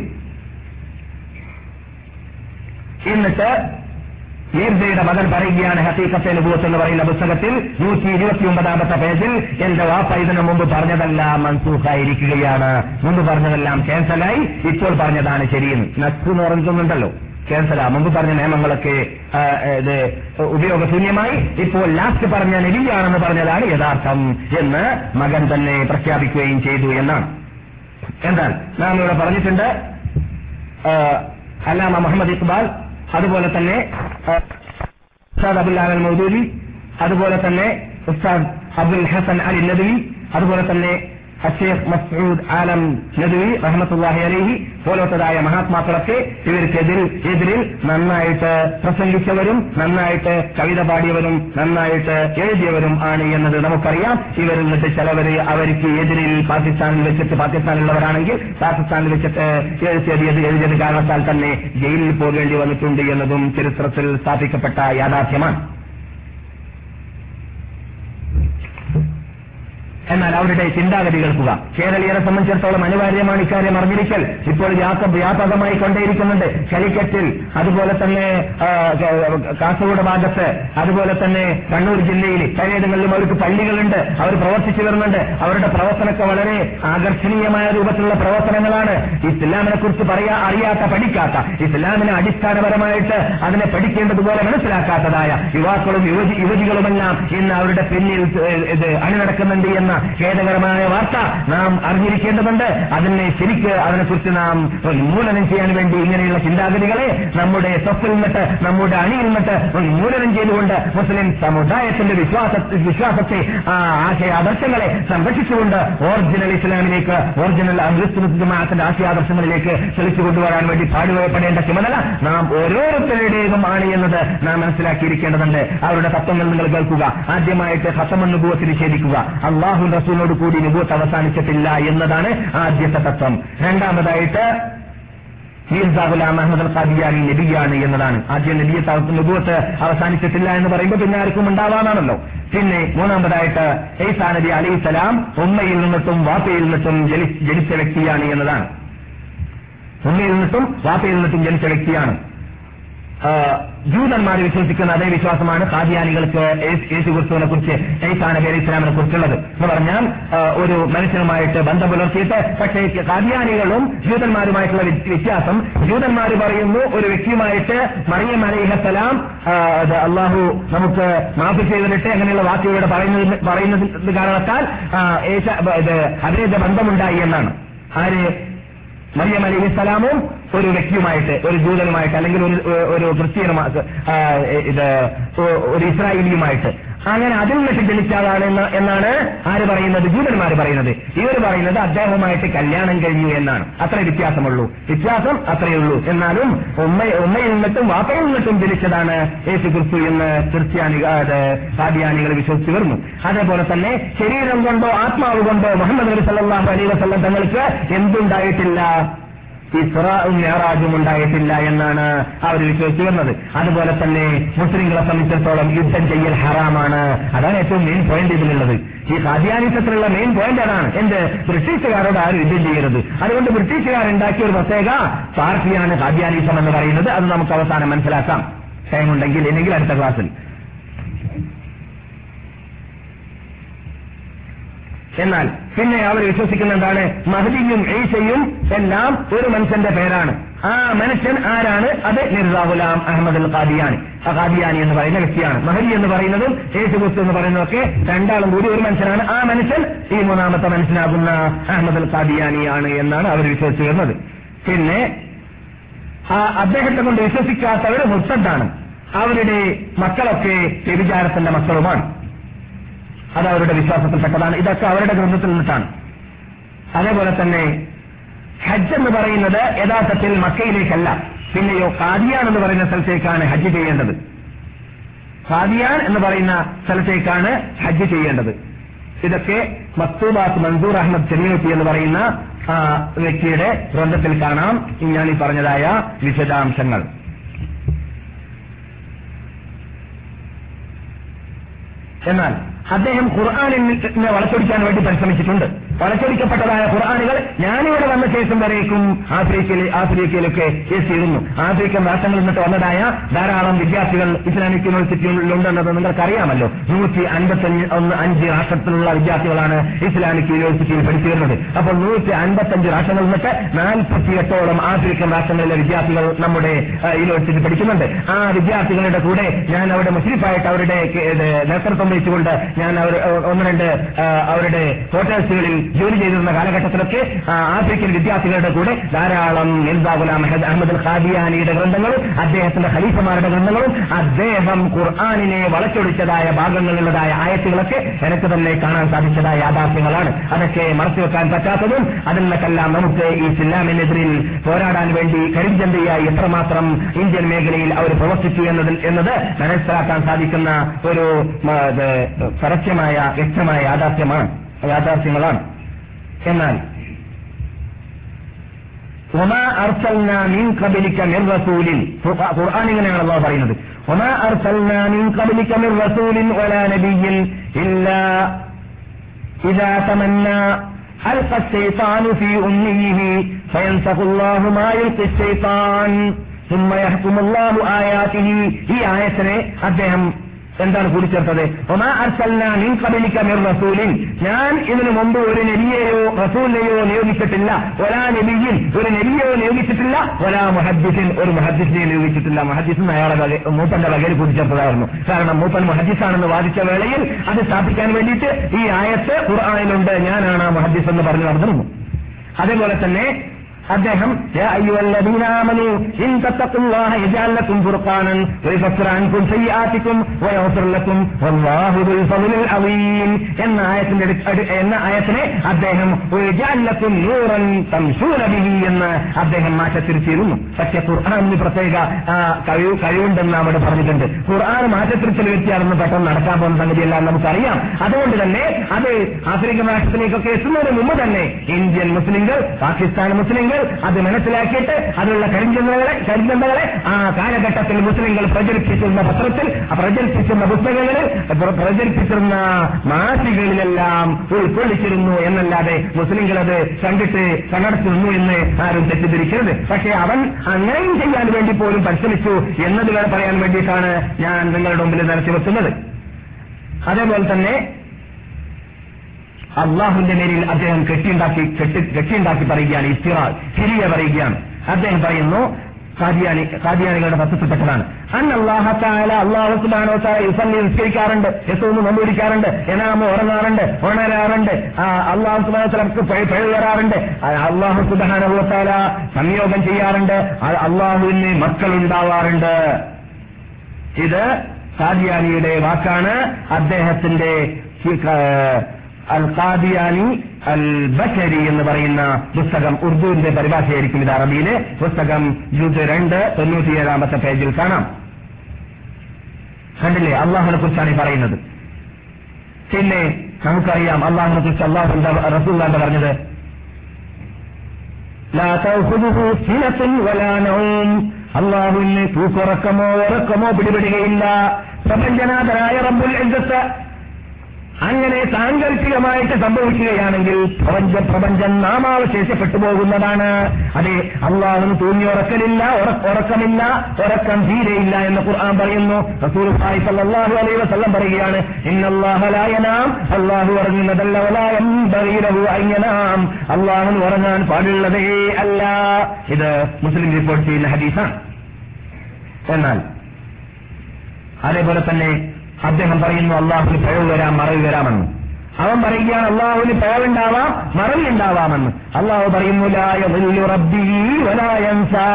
എന്നിട്ട് മീർസയുടെ മകൻ പറയുകയാണ് ഹഖീഖത്തെ നുബുവത്ത് എന്ന് പറയുന്ന പുസ്തകത്തിൽ നൂറ്റി ഇരുപത്തി ഒമ്പതാമത്തെ പേജിൽ, എന്റെ വാപ്പ ഇതിനു മുമ്പ് പറഞ്ഞതെല്ലാം മൻസൂഖായിരിക്കുകയാണ്, മുമ്പ് പറഞ്ഞതെല്ലാം ക്യാൻസലായി, ഇപ്പോൾ പറഞ്ഞതാണ് ശരിയെന്ന്. നഖ് എന്ന് പറഞ്ഞിട്ടുണ്ടല്ലോ, ക്യാൻസലാ, മുമ്പ് പറഞ്ഞ നിയമങ്ങളൊക്കെ ഇത് ഉപയോഗശൂന്യമായി, ഇപ്പോൾ ലാസ്റ്റ് പറഞ്ഞ നബിയാണെന്ന് പറഞ്ഞതാണ് യഥാർത്ഥം എന്ന് മകൻ തന്നെ പ്രഖ്യാപിക്കുകയും ചെയ്തു എന്നാണ്. എന്നാൽ നാം ഇവിടെ പറഞ്ഞിട്ടുണ്ട് അല്ലാമ മുഹമ്മദ് ഇഖ്ബാൽ, അതുപോലെ തന്നെ ഉസ്താദ് അബുൽ ആലൽ മൗദൂദി, അതുപോലെ തന്നെ ഉസ്താദ് അബുൽ ഹസൻ അലി നദ്വി, അതുപോലെ തന്നെ അഷേഖ് മസ്ഊദ് ആലം നദ്വി റഹ്മത്തുള്ളാഹി അലൈഹി പോലത്തതായ മഹാത്മാക്കളൊക്കെ ഇവർക്കെതിൽ എതിരിൽ നന്നായിട്ട് പ്രസംഗിച്ചവരും നന്നായിട്ട് കവിത പാടിയവരും നന്നായിട്ട് എഴുതിയവരും ആണ് എന്നത് നമുക്കറിയാം. ഇവരിൽ നിന്നിട്ട് ചിലവർ അവർക്ക് എതിരിൽ പാകിസ്ഥാനിൽ വെച്ചിട്ട്, പാകിസ്ഥാനിലുള്ളവരാണെങ്കിൽ പാകിസ്ഥാനിൽ വെച്ചിട്ട് എഴുതിയത് എഴുതിയത് കാരണത്താൽ തന്നെ ജയിലിൽ പോകേണ്ടി വന്നിട്ടുണ്ട് എന്നതും ചരിത്രത്തിൽ സ്ഥാപിക്കപ്പെട്ട യാഥാർത്ഥ്യമാണ്. എന്നാൽ അവരുടെ ചിന്താഗതി കേൾക്കുക. കേരളീയരെ സംബന്ധിച്ചിടത്തോളം അനിവാര്യമാണ് ഇക്കാര്യം അറിഞ്ഞിരിക്കൽ. ഇപ്പോൾ വ്യാപകമായി കൊണ്ടേയിരിക്കുന്നുണ്ട്. കലിക്കറ്റിൽ, അതുപോലെ തന്നെ കാസർഗോഡ് ഭാഗത്ത്, അതുപോലെ തന്നെ കണ്ണൂർ ജില്ലയിൽ പലയിടങ്ങളിലും അവർക്ക് പള്ളികളുണ്ട്, അവർ പ്രവർത്തിച്ചു വരുന്നുണ്ട്. അവരുടെ പ്രവർത്തനമൊക്കെ വളരെ ആകർഷണീയമായ രൂപത്തിലുള്ള പ്രവർത്തനങ്ങളാണ്. ഇസ്ലാമിനെ കുറിച്ച് പറയാ അറിയാത്ത, പഠിക്കാത്ത, ഇസ്ലാമിനെ അടിസ്ഥാനപരമായിട്ട് അതിനെ പഠിക്കേണ്ടതുപോലെ മനസ്സിലാക്കാത്തതായ യുവാക്കളും യുവതികളുമെല്ലാം ഇന്ന് അവരുടെ പിന്നിൽ ഇത് അണിനടക്കുന്നുണ്ട് എന്ന ഖേദകരമായ വാർത്ത നാം അറിഞ്ഞിരിക്കേണ്ടതുണ്ട്. അതിനെ ശരിക്ക് അതിനെക്കുറിച്ച് നാം ഉന്മൂലനം ചെയ്യാൻ വേണ്ടി ഇങ്ങനെയുള്ള ചിന്താഗതികളെ നമ്മുടെ തൊപ്പിൽ നിന്നിട്ട്, നമ്മുടെ അണിയിൽ നിന്നിട്ട് ഉന്മൂലനം ചെയ്തുകൊണ്ട് മുസ്ലിം സമുദായത്തിന്റെ വിശ്വാസ വിശ്വാസത്തെ ആ ആശയാദർശങ്ങളെ സംരക്ഷിച്ചുകൊണ്ട് ഒറിജിനൽ ഇസ്ലാമിലേക്ക്, ഒറിജിനൽ ജമാഅത്തിന്റെ ആശയാദർശങ്ങളിലേക്ക് ക്ഷണിച്ചു കൊണ്ടുവരാൻ വേണ്ടി പാടുപെടേണ്ട ചുമതല നാം ഓരോരുത്തരുടേതും ആണ് എന്നത് നാം മനസ്സിലാക്കിയിരിക്കേണ്ടതുണ്ട്. അവരുടെ തത്വങ്ങൾ നിങ്ങൾ കേൾക്കുക. ആദ്യമായിട്ട് ഖത്മുൻ നുബുവത്ത് നിഷേധിക്കുക. അല്ലാഹു റസൂലിനോട് കൂടി നുബുവത്ത് അവസാനിച്ചിട്ടില്ല എന്നതാണ് ആദ്യത്തെ തത്വം. രണ്ടാമതായിട്ട് മിർസ ഗുലാം അഹമ്മദ് അൽ ഖാദിയാനി നബിയാണ് എന്നതാണ്. ആദ്യം നബിയെ നുബുവത്ത് അവസാനിച്ചിട്ടില്ല എന്ന് പറയുമ്പോൾ പിന്നെ ആർക്കും ഉണ്ടാവാനാണല്ലോ. പിന്നെ മൂന്നാമതായിട്ട് ഈസാ നബി അലൈഹിസ്സലാം ഉമ്മയിൽ നിന്നിട്ടും വാപ്പയിൽ നിന്നിട്ടും ജനിച്ച വ്യക്തിയാണ് എന്നതാണ്. ഉമ്മയിൽ നിന്നിട്ടും വാപ്പയിൽ നിന്നിട്ടും ജനിച്ച വ്യക്തിയാണ്. ജൂതന്മാർ വിശ്വസിക്കുന്ന അതേ വിശ്വാസമാണ് ഖാദിയാനികൾക്ക് യേശു ക്രിസ്തുവിനെ കുറിച്ച്, ഈസാ നബി അലൈഹി സ്വലാമിനെ കുറിച്ചുള്ളത്. എന്ന് പറഞ്ഞാൽ ഒരു മനുഷ്യനുമായിട്ട് ബന്ധം പുലർത്തിയിട്ട്, പക്ഷേ ഖാദിയാനികളും ജൂതന്മാരുമായിട്ടുള്ള വ്യത്യാസം, ജൂതന്മാർ പറയുന്നു ഒരു വ്യക്തിയുമായിട്ട് മറിയം അലൈഹിസ്സലാം അള്ളാഹു നമുക്ക് മാപ്പ് ചെയ്തിട്ട് അങ്ങനെയുള്ള വാക്കുകളോട് പറയുന്നത് പറയുന്നത് കാരണത്താൽ അവരുടെ ബന്ധമുണ്ടായി എന്നാണ്. ആര്? മറിയം അലൈഹിസ്സലാമും ഒരു വ്യക്തിയുമായിട്ട്, ഒരു ജൂതനുമായിട്ട്, അല്ലെങ്കിൽ ഒരു ഒരു ക്രിസ്ത്യനുമായിട്ട്, ഇത് ഒരു ഇസ്രായേലിയുമായിട്ട്. അങ്ങനെ അതിൽ നിന്ന് ജനിച്ചതാണ് എന്നാണ് ആര് പറയുന്നത്? ജൂതന്മാർ പറയുന്നത്. ഇവർ പറയുന്നത് അദ്ദേഹവുമായിട്ട് കല്യാണം കഴിഞ്ഞു എന്നാണ്. അത്ര വ്യത്യാസമുള്ളൂ, വ്യത്യാസം അത്രയേ ഉള്ളൂ. എന്നാലും ഉമ്മ ഉമ്മയിൽ നിന്നിട്ടും വാപ്പയിൽ നിന്നിട്ടും ജനിച്ചതാണ് യേശു ക്രിസ്തു എന്ന് ക്രിസ്ത്യാനികൾ സാദിയാനികൾ വിശ്വസിച്ചു വരുന്നു. അതേപോലെ തന്നെ ശരീരം കൊണ്ടോ ആത്മാവ് കൊണ്ടോ മുഹമ്മദ് നബി സല്ലല്ലാഹു അലൈഹി വസല്ലം തങ്ങൾക്ക് എന്തുണ്ടായിട്ടില്ല, ഇസ്റാഉം മിഅ്റാജും ഉണ്ടായിട്ടില്ല എന്നാണ് അവർ വിശ്വസിച്ചു വരുന്നത്. അതുപോലെ തന്നെ മുസ്ലിങ്ങളെ സംബന്ധിച്ചിടത്തോളം യുദ്ധം ചെയ്യൽ ഹറാമാണ്. അതാണ് ഏറ്റവും മെയിൻ പോയിന്റ് ഇതിലുള്ളത്. ഈ ഖാദിയാനിസത്തിലുള്ള മെയിൻ പോയിന്റ് അതാണ്. എന്ത്? ബ്രിട്ടീഷുകാരോട് ആരും യുദ്ധം ചെയ്യരുത്. അതുകൊണ്ട് ബ്രിട്ടീഷുകാരുണ്ടാക്കിയ ഒരു പ്രത്യേക പാർട്ടിയാണ് ഖാദിയാനിസം എന്ന് പറയുന്നത്. അത് നമുക്ക് അവസാനം മനസ്സിലാക്കാം, ടൈം ഉണ്ടെങ്കിൽ, ഇല്ലെങ്കിൽ അടുത്ത ക്ലാസ്സിൽ. എന്നാൽ പിന്നെ അവർ വിശ്വസിക്കുന്ന എന്താണ്? മഹ്ദിയും ഈസയും എല്ലാം ഒരു മനുഷ്യന്റെ പേരാണ്. ആ മനുഷ്യൻ ആരാണ്? അത് മിർസാ ഗുലാം അഹമ്മദ് അൽ ഖാദിയാനി. ആ ഖാദിയാനി എന്ന് പറയുന്ന വ്യക്തിയാണ്. മഹ്ദി എന്ന് പറയുന്നതും യേശു ക്രിസ്തു എന്ന് പറയുന്നതൊക്കെ രണ്ടാളും കൂടി ഒരു മനുഷ്യനാണ്. ആ മനുഷ്യൻ ഈ മൂന്നാമത്തെ മനുഷ്യനാകുന്ന അഹമ്മദ് അൽ ഖാദിയാനിയാണ് എന്നാണ് അവർ വിശ്വസിച്ചു വരുന്നത്. പിന്നെ ആ അദ്ദേഹത്തെ കൊണ്ട് വിശ്വസിക്കാത്തവർ മുർത്തദ്ദാണ്. അവരുടെ മക്കളൊക്കെ വ്യഭിചാരത്തിന്റെ മക്കളുമാണ്. അത് അവരുടെ വിശ്വാസത്തിൽപ്പെട്ടതാണ്. ഇതൊക്കെ അവരുടെ ഗ്രന്ഥത്തിൽ നിന്നിട്ടാണ്. അതേപോലെ തന്നെ ഹജ്ജ് എന്ന് പറയുന്നത് യഥാർത്ഥത്തിൽ മക്കയിലേക്കല്ല, പിന്നെയോ ഖാദിയാൻ എന്ന് പറയുന്ന സ്ഥലത്തേക്കാണ് ഹജ്ജ് ചെയ്യേണ്ടത്. ഖാദിയാൻ എന്ന് പറയുന്ന സ്ഥലത്തേക്കാണ് ഹജ്ജ് ചെയ്യേണ്ടത്. ഇതൊക്കെ മക്തൂബാത്ത് മൻസൂർ അഹമ്മദ് ചെറിയുട്ടി എന്ന് പറയുന്ന വ്യക്തിയുടെ ഗ്രന്ഥത്തിൽ കാണാം, ഞാനീ പറഞ്ഞതായ വിശദാംശങ്ങൾ. എന്നാൽ അദ്ദേഹം ഖുർആനിനെ വളച്ചൊടിക്കാൻ വേണ്ടി പരിശ്രമിച്ചിട്ടുണ്ട്. വളച്ചൊടിക്കപ്പെട്ടതായ ഖുർആനുകൾ ഞാനിവിടെ വന്ന ശേഷം വരേക്കും ആഫ്രിക്കയിലെ ആഫ്രിക്കയിലൊക്കെ എത്തിയിരുന്നു. ആഫ്രിക്കൻ രാഷ്ട്രങ്ങളിൽ നിന്നിട്ട് വന്നതായ ധാരാളം വിദ്യാർത്ഥികൾ ഇസ്ലാമിക് യൂണിവേഴ്സിറ്റികളിലുണ്ടെന്നത് നിങ്ങൾക്കറിയാമല്ലോ. നൂറ്റി അൻപത്തഞ്ച് അഞ്ച് രാഷ്ട്രത്തിലുള്ള വിദ്യാർത്ഥികളാണ് ഇസ്ലാമിക് യൂണിവേഴ്സിറ്റിയിൽ പഠിച്ചിരുന്നത്. അപ്പോൾ നൂറ്റി അൻപത്തഞ്ച് രാഷ്ട്രങ്ങളിൽ നിന്നിട്ട് നാൽപ്പത്തി എട്ടോളം ആഫ്രിക്കൻ രാഷ്ട്രങ്ങളിലെ വിദ്യാർത്ഥികൾ നമ്മുടെ യൂണിവേഴ്സിറ്റി പഠിക്കുന്നുണ്ട്. ആ വിദ്യാർത്ഥികളുടെ കൂടെ ഞാൻ അവിടെ മുസ്ലിഫായിട്ട് അവരുടെ നേതൃത്വം വഹിച്ചുകൊണ്ട് ഞാൻ അവർ ഒന്ന് രണ്ട് അവരുടെ ഹോട്ടേഴ്സുകളിൽ ജോലി ചെയ്തിരുന്ന കാലഘട്ടത്തിലൊക്കെ ആഫ്രിക്കൻ വിദ്യാർത്ഥികളുടെ കൂടെ ധാരാളം മിർസാ ഗുലാം അഹമ്മദ് അൽ ഖാദിയാനിയുടെ ഗ്രന്ഥങ്ങളും അദ്ദേഹത്തിന്റെ ഖലീഫമാരുടെ ഗ്രന്ഥങ്ങളും അദ്ദേഹം ഖുർആനിനെ വളച്ചൊടിച്ചതായ ഭാഗങ്ങളിലുള്ളതായ ആയത്തുകളൊക്കെ എനിക്ക് തന്നെ കാണാൻ സാധിച്ചതായ യാഥാർത്ഥ്യങ്ങളാണ്. അതൊക്കെ മറച്ചുവെക്കാൻ പറ്റാത്തതും അതിനൊക്കെല്ലാം നമുക്ക് ഈ ഇസ്ലാമിനെതിരിൽ പോരാടാൻ വേണ്ടി കരിഞ്ചന്തയായി എത്രമാത്രം ഇന്ത്യൻ മേഖലയിൽ അവർ പ്രവർത്തിച്ചു എന്നതിൽ എന്നത് മനസ്സിലാക്കാൻ സാധിക്കുന്ന ഒരു പരസ്യമായ വ്യക്തമായ യാഥാർത്ഥ്യമാണ് യാഥാർത്ഥ്യങ്ങളാണ് എന്നാൽ വമാ അർസൽനാ മിൻ ഖബലിക മിർ റസൂലിൻ, ഖുർആൻ ഇങ്ങനെയാണ് അല്ലാഹു പറയുന്നത്. വമാ അർസൽനാ മിൻ ഖബലിക മിർ റസൂലിൻ വലാ നബിയ്യിൻ ഇല്ലാ ഇദാ തമന്നാ അൽഖ ശൈത്താനു ഫീ ഉമ്മിഹിഹി ഫയൻസഖുല്ലാഹു മാ യൽഖി ശൈത്താൻ സുമ്മ യഹ്കുമുല്ലാഹു ആയാതിഹി. ഈ ആയത്തിനെ അദ്ദേഹം എന്താണ് കൂടിച്ചേർത്തത്? ഒമാ അർസൽനാ മിൻ ഖബലിക മിർ റസൂലിൻ, ഞാൻ ഇതിനു മുമ്പ് ഒരു നബിയെയോ റസൂലിനെയോ നിയോഗിച്ചിട്ടില്ല. വലാ നബിയ്യിൻ, ഒരു നബിയെയോ നിയോഗിച്ചിട്ടില്ല. വലാ മുഹദ്ദിസിൻ, ഒരു മുഹദ്ദിസിനെ നിയോഗിച്ചിട്ടില്ല. മുഹദ്ദിസ് അയാളെ മൂപ്പന്റെ വകയിൽ കൂടിച്ചേർത്തതായിരുന്നു. കാരണം മൂപ്പൻ മുഹദ്ദിസാണെന്ന് വാദിച്ച വേളയിൽ അത് സ്ഥാപിക്കാൻ വേണ്ടിയിട്ട് ഈ ആയത്ത് ഖുർആനിലുണ്ട്, ഞാനാണ് ആ മുഹദ്ദിസ് എന്ന് പറഞ്ഞു നടന്നിരുന്നു. അതേപോലെ തന്നെ അദ്ദേഹം യാ അയ്യുഹല്ലദീന ആമനൂ ഇൻ തഖത്തുല്ലാഹ യജഅൽ ലക്കും ഫുർഖാനൻ വയഗ്ഫിർ അൻകും സയ്യിആതികും വയഗ്ഫിർ ലക്കും വല്ലാഹു ദുൽ ഫളിൽ അദീം എന്ന ആയത്തിന്റെ എന്ന ആയത്തിനെ അദ്ദേഹം യജഅൽ ലക്കും നൂറൻ തംശൂന ബിഹി എന്ന് അദ്ദേഹം മാറ്റത്തിരിച്ചിരുന്നു. പക്ഷേ ഖുർആനിന് പ്രത്യേക കഴിവ് കഴിവുണ്ടെന്ന് അവിടെ പറഞ്ഞിട്ടുണ്ട്. ഖുർആൻ മാറ്റത്തിരിച്ചിൽ വ്യക്തിയാണെന്ന് പെട്ടെന്ന് നടക്കാൻ പോകുന്ന സംഗതിയെല്ലാം നമുക്കറിയാം. അതുകൊണ്ട് തന്നെ അത് ആഫ്രിക്കൻ രാഷ്ട്രത്തിലേക്കൊക്കെ എത്തുന്നതിന് മുമ്പ് തന്നെ ഇന്ത്യൻ മുസ്ലിങ്ങൾ, പാകിസ്ഥാൻ മുസ്ലിങ്ങൾ അത് മനസ്സിലാക്കിയിട്ട് അതിലുള്ള കരിഞ്ചന്തകളെ കരിഞ്ചന്തകളെ ആ കാലഘട്ടത്തിൽ മുസ്ലിങ്ങൾ പ്രചരിപ്പിച്ചിരുന്ന പത്രത്തിൽ പ്രചരിപ്പിച്ചിരുന്ന പുസ്തകങ്ങളിൽ പ്രചരിപ്പിച്ചിരുന്ന മാസികകളിലെല്ലാം ഉൾക്കൊള്ളിച്ചിരുന്നു എന്നല്ലാതെ മുസ്ലിങ്ങൾ അത് കണ്ടിട്ട് കണ്ണടച്ചു നിന്നു എന്ന് ആരും തെറ്റിദ്ധരിക്കരുത്. പക്ഷേ അവൻ അങ്ങനെയും ചെയ്യാൻ വേണ്ടി പോലും പരിശ്രമിച്ചു എന്നത് വേണം പറയാൻ വേണ്ടിയിട്ടാണ് ഞാൻ നിങ്ങളുടെ മുമ്പിൽ നടത്തിവെക്കുന്നത്. അതേപോലെ തന്നെ അള്ളാഹുവിന്റെ മേലിൽ അദ്ദേഹം കെട്ടിയുണ്ടാക്കി കെട്ടി കെട്ടിയുണ്ടാക്കി പറയുകയാണ്, ഇസ്തിറാർ ശരിയ പറയുകയാണ്. അദ്ദേഹം പറയുന്നു, ഖാദിയാനി ഖാദിയാനികളുടെ പത്രത്തിൽപ്പെട്ടതാണ്, അൻ അല്ലാഹു തആല അല്ലാഹു സുബ്ഹാനഹു വ തആല യുസല്ലി നിസ്കരിക്കാറുണ്ട്, യസൂമു നോമ്പിടിക്കാറുണ്ട്, യനാമു ഉറങ്ങാറുണ്ട്, ഉണരാറുണ്ട്, അല്ലാഹു സുബ്ഹാനഹു വ തആലക്ക് പിഴവ് വരാറുണ്ട്, അല്ലാഹു സുബ്ഹാനഹു വ തആല സംയോഗം ചെയ്യാറുണ്ട്, അല്ലാഹുവിന് മക്കൾ ഉണ്ടാവാറുണ്ട്. ഇത് ഖാദിയാനിയുടെ വാക്കാണ്. അദ്ദേഹത്തിന്റെ അൽ ഖാദിയാനി അൽ ബശരി എന്ന് പറയുന്ന പുസ്തകം, ഉർദുവിന്റെ പരിഭാഷയായിരിക്കും ഇത്, അറബിയിലെ പുസ്തകം ജുസ് രണ്ട് തൊണ്ണൂറ്റിയേഴാമത്തെ പേജിൽ കാണാം. കണ്ടില്ലേ, അള്ളാഹിനെ കുറിച്ചാണ് ഈ പറയുന്നത്. പിന്നെ നമുക്കറിയാം അള്ളാഹിനെ കുറിച്ച് അള്ളാഹു റസൂലുള്ളാഹി പറഞ്ഞത്, ലാ തഖുദുഹു സിനത്തുൻ വലാ നൗം, അള്ളാഹുവിന് തൂക്കുറക്കമോ ഉറക്കമോ പിടിപെടുകയില്ല. പ്രപഞ്ചനാഥനായ റബ്ബുൽ ഇസ്സത്ത് അങ്ങനെ സാങ്കല്പികമായിട്ട് സംഭവിക്കുകയാണെങ്കിൽ പ്രപഞ്ച പ്രപഞ്ചം നാമാവശേഷപ്പെട്ടു പോകുന്നതാണ്. അതെ, അള്ളാഹുവിന് തൂങ്ങി ഉറക്കലില്ല, ഉറക്കമില്ല, ഉറക്കം തീരെയില്ല എന്ന് ഖുർആൻ പറയുന്നു. റസൂൽ സല്ലല്ലാഹു അലൈഹി വസല്ലം പറയുകയാണ്, ഇന്നല്ലാഹ ലാ യനാം, അള്ളാഹു ഉറങ്ങുന്നതല്ല, വലാ യംബഗീ ലഹു അൻയനാം, അള്ളാഹുവിന് ഉറങ്ങാൻ പാടുള്ളതേ അല്ല. ഇത് മുസ്ലിം റിപ്പോർട്ട് ചെയ്യുന്ന ഹദീസാണ്. എന്നാൽ അതേപോലെ തന്നെ അദ്ദേഹം പറയുന്നു അള്ളാഹുവിന് പിഴവ് വരാം മറവി വരാമെന്ന്. അവൻ പറയുകയാണ് അള്ളാഹുവിന് പിഴവുണ്ടാവാം മറവി ഉണ്ടാവാമെന്ന്. അള്ളാഹു പറയുന്നു, ലാ യളിലു റബ്ബി വലാ യൻസാ,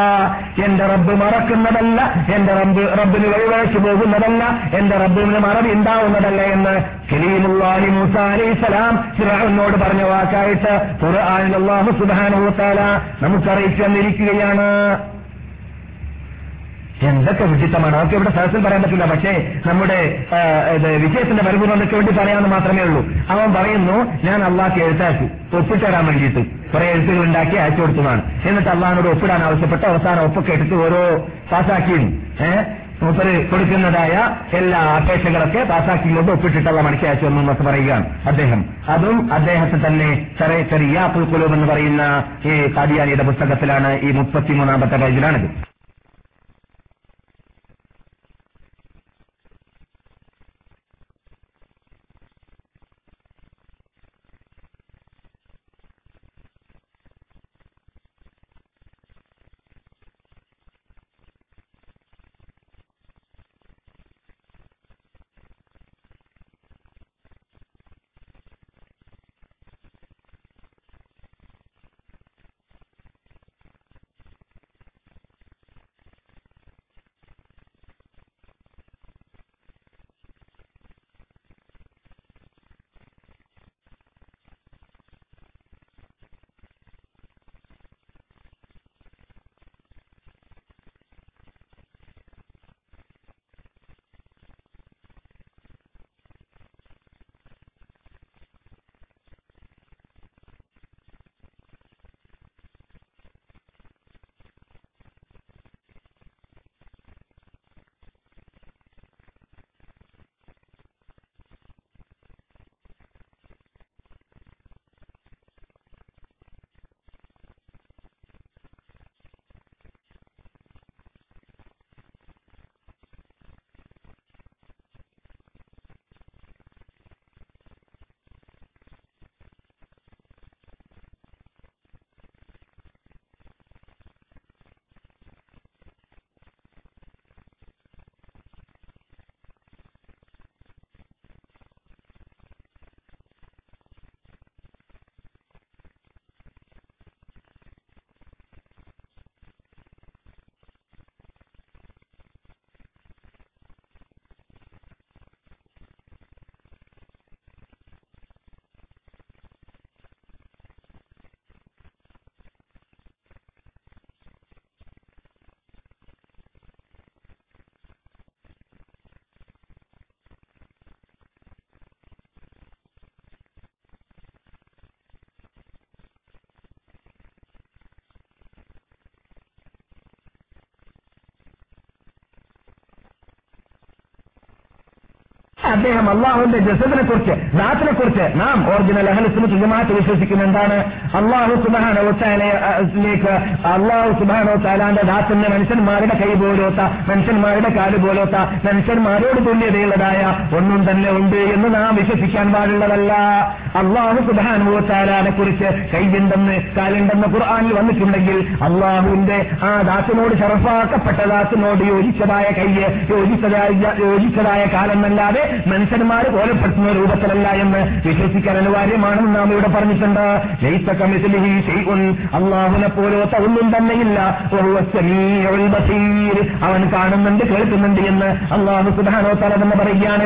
എന്റെ റബ്ബ് മറക്കുന്നതല്ല, എന്റെ റബ്ബ് റബ്ബിന് വഴിവഴച്ചു പോകുന്നതല്ല, എന്റെ റബ്ബിന് മറവി ഉണ്ടാവുന്നതല്ല എന്ന് ഖലീലുള്ളാഹി മൂസ അലൈഹിസ്സലാം ഫിർഔനോട് പറഞ്ഞ വാക്കായിട്ട് ഖുർആനിൽ അള്ളാഹു സുബ്ഹാനഹു വതആല നമുക്കറിയിച്ചു തന്നിരിക്കുകയാണ്. എന്തൊക്കെ വിചിത്രമാണ്. അതൊക്കെ ഇവിടെ സദസ്സിൽ പറയാൻ പറ്റില്ല, പക്ഷേ നമ്മുടെ വിജയത്തിന്റെ പരിപൂർണ്ണതയ്ക്ക് വേണ്ടി പറയാമെന്ന് മാത്രമേ ഉള്ളൂ. അവൻ പറയുന്നു, ഞാൻ അള്ളാഹ്ക്ക് എഴുത്താക്കി ഒപ്പിട്ടിടാൻ വേണ്ടിയിട്ട് കുറെ എഴുത്തുകൾ ഉണ്ടാക്കി അയച്ചു കൊടുത്തതാണ്. എന്നിട്ട് അള്ളാഹിനോട് ഒപ്പിടാൻ ആവശ്യപ്പെട്ട് അവസാനം ഒപ്പൊക്കെ എടുത്ത് ഓരോ പാസാക്കിയും ഏഹ് മൂപ്പര് കൊടുക്കുന്നതായ എല്ലാ അപേക്ഷകളൊക്കെ പാസാക്കിക്കൊണ്ട് ഒപ്പിട്ടിട്ടുള്ള മണിക്ക് അയച്ചു വന്നു എന്നൊക്കെ പറയുകയാണ് അദ്ദേഹം. അതും അദ്ദേഹത്തെ തന്നെ ചെറിയ ചെറിയ അബുൽ ഖുലൂബ് എന്ന് പറയുന്ന ഈ ഖാദിയാനിയുടെ പുസ്തകത്തിലാണ്, ഈ മുപ്പത്തിമൂന്നാമത്തെ പേജിലാണിത്. അദ്ദേഹം അള്ളാഹുവിന്റെ ജസദിനെ കുറിച്ച്, ദാത്തിനെ കുറിച്ച്, നാം ഒറിജിനൽ അഹ്ലുസുന്നത്ത് ജമാഅത്ത് വിശ്വസിക്കുന്ന എന്താണ്? അള്ളാഹു സുബ്ഹാനഹു വ തആലയിലേക്ക്, അള്ളാഹു സുബ്ഹാനഹു വ തആലാന്റെ ദാത്തിനെ മനുഷ്യന്മാരുടെ കൈ പോലോത്ത, മനുഷ്യന്മാരുടെ കാല് പോലോത്ത, മനുഷ്യന്മാരോട് തുല്യതയുള്ളതായ ഒന്നും തന്നെ ഉണ്ട് എന്ന് നാം വിശ്വസിക്കാൻ പാടുള്ളതല്ല. അള്ളാഹു സുബ്ഹാനഹു വ തആലാനെ കുറിച്ച് കൈയുണ്ടെന്ന് കാലുണ്ടെന്ന് ഖുർആനിൽ വന്നിട്ടുണ്ടെങ്കിൽ അള്ളാഹുവിന്റെ ആ ദാത്തിനോട് ശറഫാക്കപ്പെട്ട ദാത്തിനോട് യോജിച്ചതായ കൈ, യോജിച്ചതായ യോജിച്ചതായ കാലെന്നല്ലാതെ മനുഷ്യന്മാരെ കോലപ്പെടുത്തുന്ന രൂപത്തിലല്ല എന്ന് വിശ്വസിക്കാൻ അനിവാര്യമാണെന്ന് നാം ഇവിടെ പറഞ്ഞിട്ടുണ്ട്. അള്ളാഹുനെ പോലത്തെ ഒന്നും തന്നെയില്ല, അവൻ കാണുന്നുണ്ട് കേൾക്കുന്നുണ്ട് എന്ന് അള്ളാഹു സുബ്ഹാനഹു വ തആല തന്നെ പറയുകയാണ്.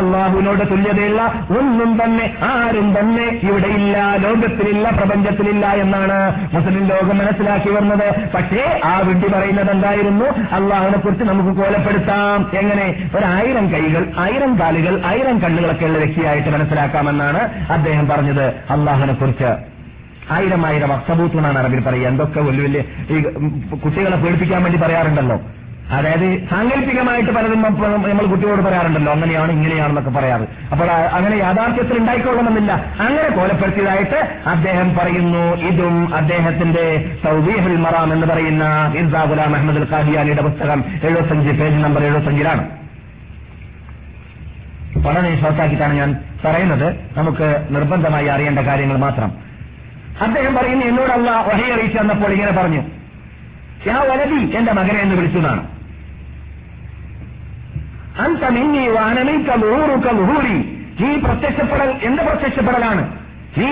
അള്ളാഹുവിനോട് തുല്യതയുള്ള ഒന്നും തന്നെ ആരും തന്നെ ഇവിടെയില്ല, ലോകത്തിലില്ല, പ്രപഞ്ചത്തിലില്ല എന്നാണ് മുസ്ലിം ലോകം മനസ്സിലാക്കി വരുന്നത്. പക്ഷേ ആ വിട്ടി പറയുന്നത് എന്തായിരുന്നു? അള്ളാഹുവിനെ കുറിച്ച് നമുക്ക് കോലപ്പെടുത്താം. എങ്ങനെ? ഒരായിരം കൈകൾ, ആയിരം കാലുകൾ, ആയിരം കണ്ണുകളൊക്കെ ഉള്ള വ്യക്തിയായിട്ട് മനസ്സിലാക്കാമെന്നാണ് അദ്ദേഹം പറഞ്ഞത്. അള്ളാഹുവിനെ കുറിച്ച് ആയിരം ആയിരം അസബൂത്ത് എന്നാണ് അറബിൽ പറയുക. എന്തൊക്കെ വലിയ വലിയ ഈ കുട്ടികളെ പേടിപ്പിക്കാൻ വേണ്ടി പറയാറുണ്ടല്ലോ, അതായത് സാങ്കല്പികമായിട്ട് പലരും നമ്മൾ കുട്ടിയോട് പറയാറുണ്ടല്ലോ, അങ്ങനെയാണ് ഇങ്ങനെയാണെന്നൊക്കെ പറയാറ്. അപ്പോൾ അങ്ങനെ യാഥാർത്ഥ്യത്തിൽ ഉണ്ടായിക്കൊള്ളണമെന്നില്ല. അങ്ങനെ കോലപ്പെടുത്തിയതായിട്ട് അദ്ദേഹം പറയുന്നു. ഇതും അദ്ദേഹത്തിന്റെ തൗബീഹുൽ മറാം എന്ന് പറയുന്ന മിർസാ ഗുലാം അഹമ്മദ് അൽ ഖാദിയാനിയുടെ പുസ്തകം എഴുപത്തഞ്ച് പേജ് നമ്പർ എഴുപത്തഞ്ചിലാണ്. വളരെ ഷോർട്ടാക്കിയിട്ടാണ് ഞാൻ പറയുന്നത്, നമുക്ക് നിർബന്ധമായി അറിയേണ്ട കാര്യങ്ങൾ മാത്രം. അദ്ദേഹം പറയുന്നു, എന്നോട് അല്ലാഹ് വഹി അറിയിച്ചു തന്നപ്പോൾ ഇങ്ങനെ പറഞ്ഞു, യാ വലദി, എന്റെ മകനെ എന്ന് വിളിച്ചതാണ്. അന്ത മിന്നി വ അന മിൻക ളുഹൂറുക ളുഹൂരി, ഈ പ്രത്യക്ഷപ്പെടൽ എന്റെ പ്രത്യക്ഷപ്പെടലാണ്, ഈ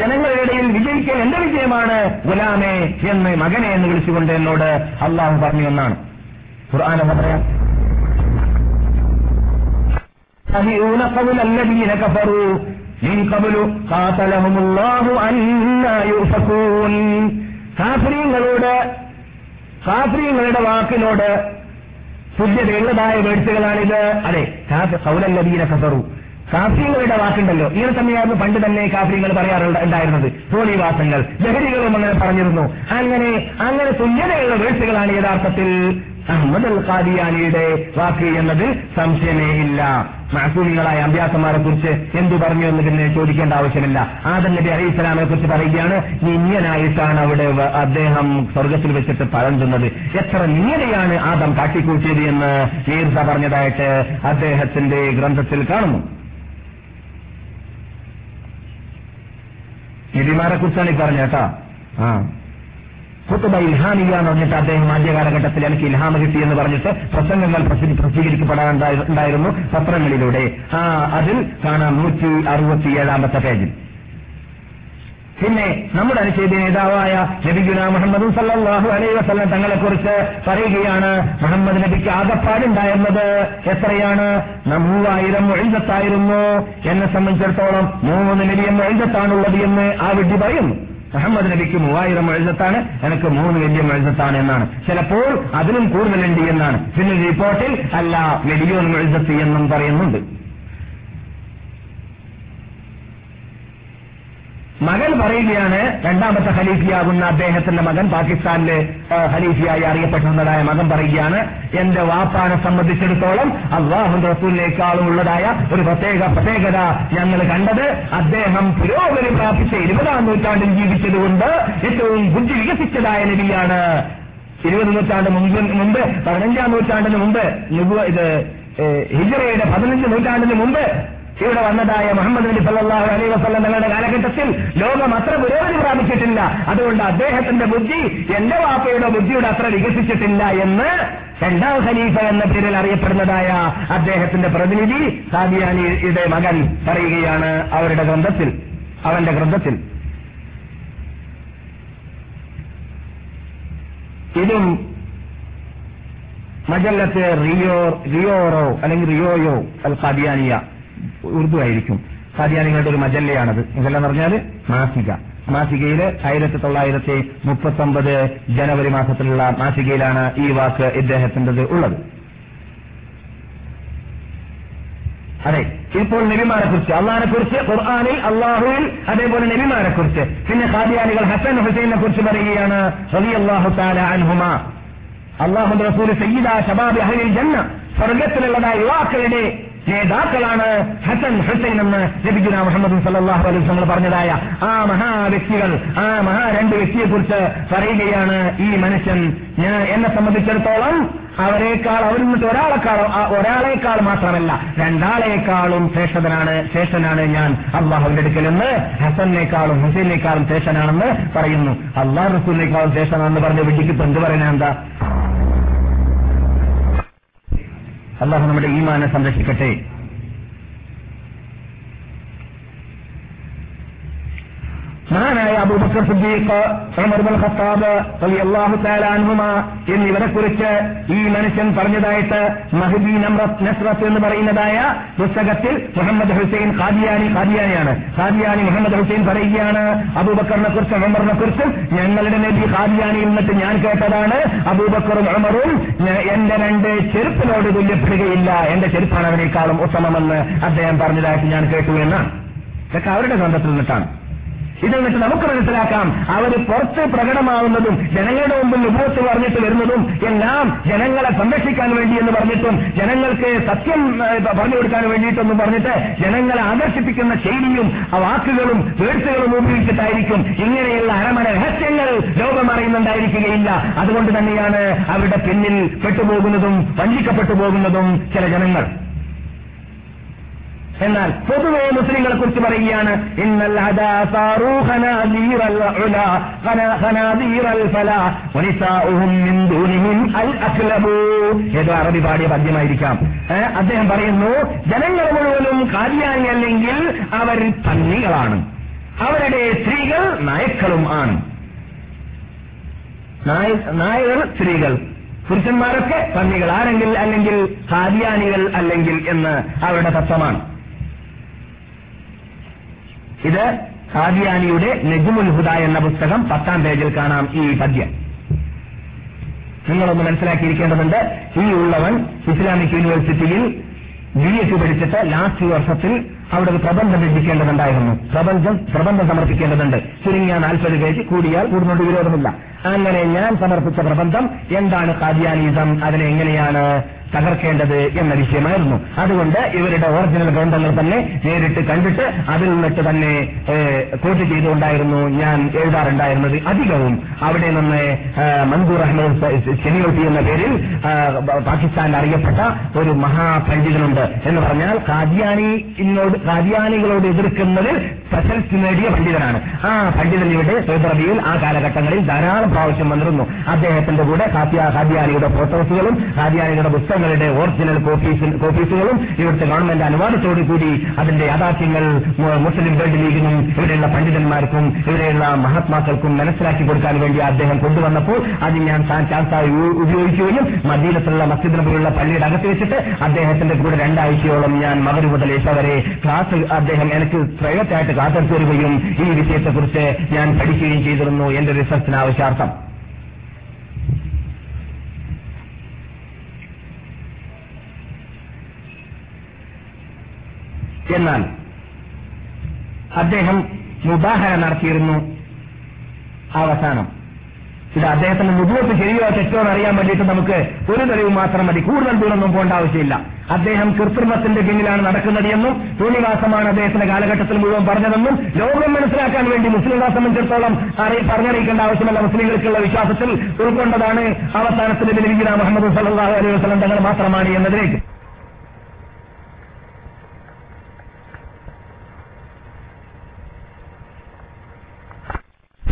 ജനങ്ങളുടെ ഇടയിൽ വിജയിക്കൽ എന്റെ വിജയമാണ് ഗുലാമേ എന്ന്, മകനെ എന്ന് വിളിച്ചുകൊണ്ട് എന്നോട് അള്ളാഹു പറഞ്ഞു എന്നാണ്. ഖുർആൻ എന്ന് പറയാം, സഹിഊന ഖൗല അല്ലദീന കഫറൂ മിൻ ഖബ്ലു ഖാതലഹുമുല്ലാഹു അന്നാ യുഫകൂൻ. കാഫിരീങ്ങളോട്, കാഫിരീങ്ങളുടെ വാക്കിനോട് തുല്യതയുള്ളതായ വേഴ്ചകളാണിത്. അതെ, കൗലല്ലദീന കഫറു, കാഫിരീങ്ങളുടെ വാക്കുണ്ടല്ലോ, ഇവർ തന്നെയായിരുന്നു പണ്ട് തന്നെ കാഫിരീങ്ങൾ പറയാറുണ്ടായിരുന്നത്, തോന്നിവാസങ്ങൾ, ജഹരികളും അങ്ങനെ പറഞ്ഞിരുന്നു. അങ്ങനെ അങ്ങനെ തുല്യതയുള്ള വേഴ്ചകളാണ് യഥാർത്ഥത്തിൽ അഹമ്മദ് അൽ ഖാദിയാനിയുടെ വാക്ക് എന്നത് സംശയമേ ഇല്ല. മഅസൂമികളായ അമ്പ്യാക്കന്മാരെ കുറിച്ച് എന്തു പറഞ്ഞു എന്ന് പിന്നെ ചോദിക്കേണ്ട ആവശ്യമില്ല. ആദം നബി അലൈഹി സ്വലാമിനെ കുറിച്ച് പറയുകയാണ്, നിന്യനായിട്ടാണ് അവിടെ അദ്ദേഹം സ്വർഗത്തിൽ വെച്ചിട്ട് പരന്നുന്നത്, എത്ര നിന്യതയാണ് ആദം കാട്ടിക്കൂട്ടിയത് എന്ന് ഈർസ പറഞ്ഞതായിട്ട് അദ്ദേഹത്തിന്റെ ഗ്രന്ഥത്തിൽ കാണുന്നു. നബിമാരെ കുറിച്ചാണ് ഈ പറഞ്ഞ കേട്ടാ. ആ ഖുതുബ ഇൽഹാമിയ എന്ന് പറഞ്ഞിട്ട് അദ്ദേഹം ആദ്യ കാലഘട്ടത്തിൽ എനിക്ക് ഇൽഹാമ കിട്ടിയെന്ന് പറഞ്ഞിട്ട് പ്രസംഗങ്ങൾ പ്രസിദ്ധീകരിക്കപ്പെടാറുണ്ടായിരുന്നു പത്രങ്ങളിലൂടെ. ആ അതിൽ കാണാം നൂറ്റി അറുപത്തിയേഴാമത്തെ പേജിൽ. പിന്നെ നമ്മുടെ അനുച്ഛേദ നേതാവായ നബിഗുന മുഹമ്മദ് സല്ലല്ലാഹു അലൈഹി വസല്ലം തങ്ങളെക്കുറിച്ച് പറയുകയാണ്, മുഹമ്മദ് നബിക്ക് ആകപ്പാടുണ്ടായിരുന്നത് എത്രയാണ്? മൂവായിരം മുഇസ്സത്തായിരുന്നു. എന്നെ സംബന്ധിച്ചിടത്തോളം മൂന്ന് മില്യൺ മുഇസ്സത്താണുള്ളത് എന്ന് ആ വിട്ടി പറയുന്നു. മുഹമ്മദ് നബിക്ക് മൂവായിരം മുഇസ്സത്താണ്, എനിക്ക് മൂന്ന് വലിയ മുഇസ്സത്താണ് എന്നാണ്. ചിലപ്പോൾ അതിലും കൂടുതലുണ്ട് എന്നാണ്. പിന്നെ റിപ്പോർട്ടിൽ അല്ല മില്യൺ മുഇസ്സത്ത് എന്നും പറയുന്നുണ്ട്. മകൻ പറയുകയാണ്, രണ്ടാമത്തെ ഖലീഫയാകുന്ന അദ്ദേഹത്തിന്റെ മകൻ, പാകിസ്ഥാനിലെ ഖലീഫയായി അറിയപ്പെട്ടിരുന്നതായ മകൻ പറയുകയാണ്, എന്റെ വാപ്പാനെ സംബന്ധിച്ചിടത്തോളം അല്ലാഹുവിന്റെ റസൂലിനേക്കാളും ഉള്ളതായ ഒരു പ്രത്യേക പ്രത്യേകത ഞങ്ങൾ കണ്ടത്, അദ്ദേഹം പുരോഗതി പ്രാപിച്ച ഇരുപതാം നൂറ്റാണ്ടിൽ ജീവിച്ചതുകൊണ്ട് ഏറ്റവും ബുദ്ധി വികസിച്ചതായ നബിയാണ്. ഇരുപത് നൂറ്റാണ്ട് മുമ്പ്, പതിനഞ്ചാം നൂറ്റാണ്ടിന് മുമ്പ്, ഇത് ഹിജ്റയുടെ പതിനഞ്ച് നൂറ്റാണ്ടിന് മുമ്പ് ഇവിടെ വന്നതായ മുഹമ്മദ് നബി സല്ലല്ലാഹു അലൈഹി വസല്ലം തങ്ങളുടെ കാലഘട്ടത്തിൽ ലോകം അത്ര പുരോഗതി പ്രാപിച്ചിട്ടില്ല, അതുകൊണ്ട് അദ്ദേഹത്തിന്റെ ബുദ്ധി എന്റെ വാപ്പയുടെ ബുദ്ധിയുടെ അത്ര വികസിച്ചിട്ടില്ല എന്ന് രണ്ടാം ഖലീഫ എന്ന പേരിൽ അറിയപ്പെടുന്നതായ അദ്ദേഹത്തിന്റെ പ്രതിനിധി ഖാദിയാനിയുടെ മകൻ പറയുകയാണ് അവരുടെ ഗ്രന്ഥത്തിൽ, അവന്റെ ഗ്രന്ഥത്തിൽ. ഇതും മജല്ലത്ത് റിയോ റിയോറോ അല്ലെങ്കിൽ റിയോയോ അൽ ഖാദിയാനിയ, ഉറുദു ആയിരിക്കും, ഖാദിയാനികളുടെ ഒരു മജല്ലയാണത്. ഇതെല്ലാം പറഞ്ഞാൽ മാസിക, മാസികയില് ആയിരത്തി തൊള്ളായിരത്തി മുപ്പത്തി ഒമ്പത് ജനുവരി മാസത്തിലുള്ള മാസികയിലാണ് ഈ വാക്ക് ഇദ്ദേഹത്തിൻ്റെത് ഉള്ളത്. അതെ, ഇപ്പോൾ നബിമാരെ കുറിച്ച്, അള്ളാഹിനെ കുറിച്ച് ഖുർആനിൽ അള്ളാഹുവിൽ, അതേപോലെ നബിമാരെ കുറിച്ച്. പിന്നെ ഖാദിയാനികൾ ഹസൻ ഹുസൈനെ കുറിച്ച് പറയുകയാണ്, റളിയല്ലാഹു തആല അൻഹുമാ, അള്ളാഹുവിന്റെ റസൂൽ സയ്യിദ ശബാബ് അഹ്ലിൽ ജന്ന, സ്വർഗ്ഗത്തിലുള്ളതായ യുവാക്കളുടെ നേതാക്കളാണ് ഹസൻ ഹുസൈൻ എന്ന് നബിഗുന മുഹമ്മദ് സല്ലല്ലാഹു അലൈഹി വസല്ലം പറഞ്ഞതായ ആ മഹാ വ്യക്തികൾ, ആ മഹാ രണ്ട് വ്യക്തിയെക്കുറിച്ച് പറയുകയാണ് ഈ മനുഷ്യൻ, ഞാൻ എന്നെ സംബന്ധിച്ചിടത്തോളം അവരെക്കാൾ, അവരിൽ നിന്നിട്ട് ഒരാളെക്കാളും ഒരാളെക്കാൾ മാത്രമല്ല രണ്ടാളെക്കാളും ശ്രേഷ്ഠനാണ് ശ്രേഷ്ഠനാണ് ഞാൻ അള്ളാഹുവിന്റെ അടുക്കലെന്ന്, ഹസനേക്കാളും ഹുസൈനേക്കാളും ശ്രേഷ്ഠനാണെന്ന് പറയുന്നു. അള്ളാഹു റസൂലിനേക്കാളും ശ്രേഷ്ഠനാണെന്ന് പറഞ്ഞ വ്യക്തിക്ക് എന്ത് പറയാനെന്താ? അല്ലാഹു നമ്മുടെ ഈമാനെ സംരക്ഷിക്കട്ടെ. മഹാനായ അബൂബക്കർ സിദ്ദീഖ്, ഉമർ ഇബ്നുൽ ഖത്താബ് റളിയല്ലാഹു തആല അൻഹുമാ എന്നിവരെ കുറിച്ച് ഈ മനുഷ്യൻ പറഞ്ഞതായിട്ട് മഹ്ദി നസ്റത്ത് എന്ന് പറയുന്നതായ പുസ്തകത്തിൽ മുഹമ്മദ് ഹുസൈൻ ഖാദിയാനി ഖാദിയാനിയാണ് ഖാദിയാനി മുഹമ്മദ് ഹുസൈൻ പറയുകയാണ്, അബൂബക്കറിനെ കുറിച്ചും ഉമറിനെ കുറിച്ചും ഞങ്ങളുടെ നബി ഖാദിയാനിയിൽ നിന്നിട്ട് ഞാൻ കേട്ടതാണ്, അബൂബക്കറും ഉമറും എന്റെ രണ്ട് ചെരുപ്പിനോട് തുല്യപ്പെടുകയില്ല, എന്റെ ചെരുപ്പാണ് അവരെക്കാളും ഉത്തമമെന്ന് അദ്ദേഹം പറഞ്ഞതായിട്ട് ഞാൻ കേട്ടു എന്നാണ്. ഇതൊക്കെ അവരുടെ ഗ്രന്ഥത്തിൽ നിന്നിട്ടാണ്. ഇതിൽ നിന്നിട്ട് നമുക്ക് മനസ്സിലാക്കാം, അവർ പുറത്ത് പ്രകടമാവുന്നതും ജനങ്ങളുടെ മുമ്പിൽ നുബൂവത്ത് പറഞ്ഞിട്ട് വരുന്നതും എല്ലാം ജനങ്ങളെ സംരക്ഷിക്കാൻ വേണ്ടി എന്ന് പറഞ്ഞിട്ടും ജനങ്ങൾക്ക് സത്യം പറഞ്ഞു കൊടുക്കാൻ വേണ്ടിയിട്ടൊന്നും പറഞ്ഞിട്ട് ജനങ്ങളെ ആകർഷിപ്പിക്കുന്ന ശൈലിയും വാക്കുകളും വേഴ്സുകളും ഉപയോഗിച്ചിട്ടായിരിക്കും. ഇങ്ങനെയുള്ള അരമന രഹസ്യങ്ങൾ ലോകം അറിയുന്നുണ്ടായിരിക്കുകയില്ല. അതുകൊണ്ട് തന്നെയാണ് അവരുടെ പിന്നിൽ പെട്ടുപോകുന്നതും വഞ്ചിക്കപ്പെട്ടു പോകുന്നതും ചില ജനങ്ങൾ. എന്നാൽ പൊതുവെ മുസ്ലിങ്ങളെ കുറിച്ച് പറയുകയാണ്, ഇന്നൽ ഹദാ സാറൂ ഖനാദീറൽ ഉലാ ഖനാദീറൽ ഫലാ വനിസാഉഹും മിൻ ദൂനിഹിം അൽ അഖ്ലബൂ. ഏതോ അറബി പാടിയ പദ്യമായിരിക്കാം. അദ്ദേഹം പറയുന്നു, ജനങ്ങൾ മുഴുവനും ഖാദിയാനി അല്ലെങ്കിൽ അവർ പന്നികളാണ്, അവരുടെ സ്ത്രീകൾ നായക്കളും ആണ്. നായകൾ സ്ത്രീകൾ, പുരുഷന്മാരൊക്കെ പന്നികൾ ആരെങ്കിൽ അല്ലെങ്കിൽ ഖാദിയാനികൾ അല്ലെങ്കിൽ എന്ന് അവരുടെ തത്വമാണ്. ഇത് ഖാദിയാനിയുടെ നജ്മുൽ ഹുദ എന്ന പുസ്തകം പത്താം പേജിൽ കാണാം ഈ പദ്യം. നിങ്ങളൊന്ന് മനസ്സിലാക്കിയിരിക്കേണ്ടതുണ്ട്, ഈ ഉള്ളവൻ ഇസ്ലാമിക് യൂണിവേഴ്സിറ്റിയിൽ ബി എസ് സി പഠിച്ചിട്ട് ലാസ്റ്റ് വർഷത്തിൽ അവിടെ ഒരു പ്രബന്ധം രചിക്കേണ്ടതുണ്ടായിരുന്നു, പ്രബന്ധം പ്രബന്ധം സമർപ്പിക്കേണ്ടതുണ്ട്. ചുരുങ്ങിയ നാൽപ്പത് പേജ്, കൂടിയാൽ കൂടുന്നോട് വിരോധമില്ല. അങ്ങനെ ഞാൻ സമർപ്പിച്ച പ്രബന്ധം എന്താണ് ഖാദിയാനിസം, അതിനെ എങ്ങനെയാണ് തകർക്കേണ്ടത് എന്ന വിഷയമായിരുന്നു. അതുകൊണ്ട് ഇവരുടെ ഒറിജിനൽ ഗ്രന്ഥങ്ങൾ തന്നെ നേരിട്ട് കണ്ടിട്ട് അതിൽ നിന്നിട്ട് തന്നെ കോട്ട് ചെയ്തുകൊണ്ടായിരുന്നു ഞാൻ എഴുതാറുണ്ടായിരുന്നത് അധികവും. അവിടെ നിന്ന് മൻസൂർ അഹമ്മദ് സെനിയോട്ടി എന്ന പേരിൽ പാകിസ്ഥാനിൽ അറിയപ്പെട്ട ഒരു മഹാപണ്ഡിതനുണ്ട് എന്ന് പറഞ്ഞാൽ ഖാദിയാനിയോട് ഖാദിയാനികളോട് എതിർക്കുന്നതിൽ പ്രശസ്തി നേടിയ പണ്ഡിതനാണ്. ആ പണ്ഡിതനിയുടെ സൗദറബിയിൽ ആ കാലഘട്ടങ്ങളിൽ ധാരാളം പ്രാവശ്യം വന്നിരുന്നു. അദ്ദേഹത്തിന്റെ കൂടെ ഖാദിയാനിയുടെ ഫോട്ടോസുകളും ഖാദിയാനികളുടെ പുസ്തകങ്ങളും ങ്ങളുടെ ഒറിജിനൽ കോപ്പീസുകളും ഇവിടുത്തെ ഗവൺമെന്റ് അനുവാദത്തോടുകൂടി അതിന്റെ യാഥാർത്ഥ്യങ്ങൾ മുസ്ലിം വേൾഡ് ലീഗിനും ഇവിടെയുള്ള പണ്ഡിതന്മാർക്കും ഇവിടെയുള്ള മഹാത്മാക്കൾക്കും മനസ്സിലാക്കി കൊടുക്കാൻ വേണ്ടി അദ്ദേഹം കൊണ്ടുവന്നപ്പോൾ അത് ഞാൻ ചാൻസായി ഉപയോഗിക്കുകയും മദീനത്തുള്ള മസ്ജിദിന് പോലുള്ള പള്ളിയുടെ അകത്ത് വെച്ചിട്ട് അദ്ദേഹത്തിന്റെ കൂടെ രണ്ടാഴ്ചയോളം ഞാൻ മഗ്‌രിബ് മുതൽ ഇശ വരെ ക്ലാസ് അദ്ദേഹം എനിക്ക് പ്രൈവറ്റ് ആയിട്ട് ക്ലാസ്സെടുത്ത് തരുകയും ഈ വിഷയത്തെക്കുറിച്ച് ഞാൻ പഠിക്കുകയും ചെയ്തിരുന്നു എന്റെ റിസർച്ചിന് ആവശ്യാർത്ഥം. എന്നാൽ അദ്ദേഹം മുബാഹല നടത്തിയിരുന്നു അവസാനം. ഇത് അദ്ദേഹത്തിന്റെ മുഖത്ത് ശരിയോ തെറ്റോ എന്നറിയാൻ വേണ്ടിയിട്ട് നമുക്ക് ഒരു തെളിവ് മാത്രം മതി, കൂടുതൽ ദൂരമൊന്നും പോകേണ്ട ആവശ്യമില്ല. അദ്ദേഹം കൃത്രിമത്തിന്റെ പിന്നിലാണ് നടക്കുന്നത് എന്നും തോന്നിവാസമാണ് അദ്ദേഹത്തിന്റെ കാലഘട്ടത്തിൽ മുഴുവൻ പറഞ്ഞതെന്നും ലോകം മനസ്സിലാക്കാൻ വേണ്ടി മുസ്ലിങ്ങളെ സംബന്ധിച്ചിടത്തോളം പറഞ്ഞറിയിക്കേണ്ട ആവശ്യമല്ല. മുസ്ലിങ്ങൾക്കുള്ള വിശ്വാസത്തിൽ ഉൾക്കൊണ്ടതാണ് അവസാനത്തിൽ നബിയുനാ മുഹമ്മദ് സല്ലല്ലാഹു അലൈഹി വസല്ലം തങ്ങൾ മാത്രമാണ് എന്നതിലേക്ക്.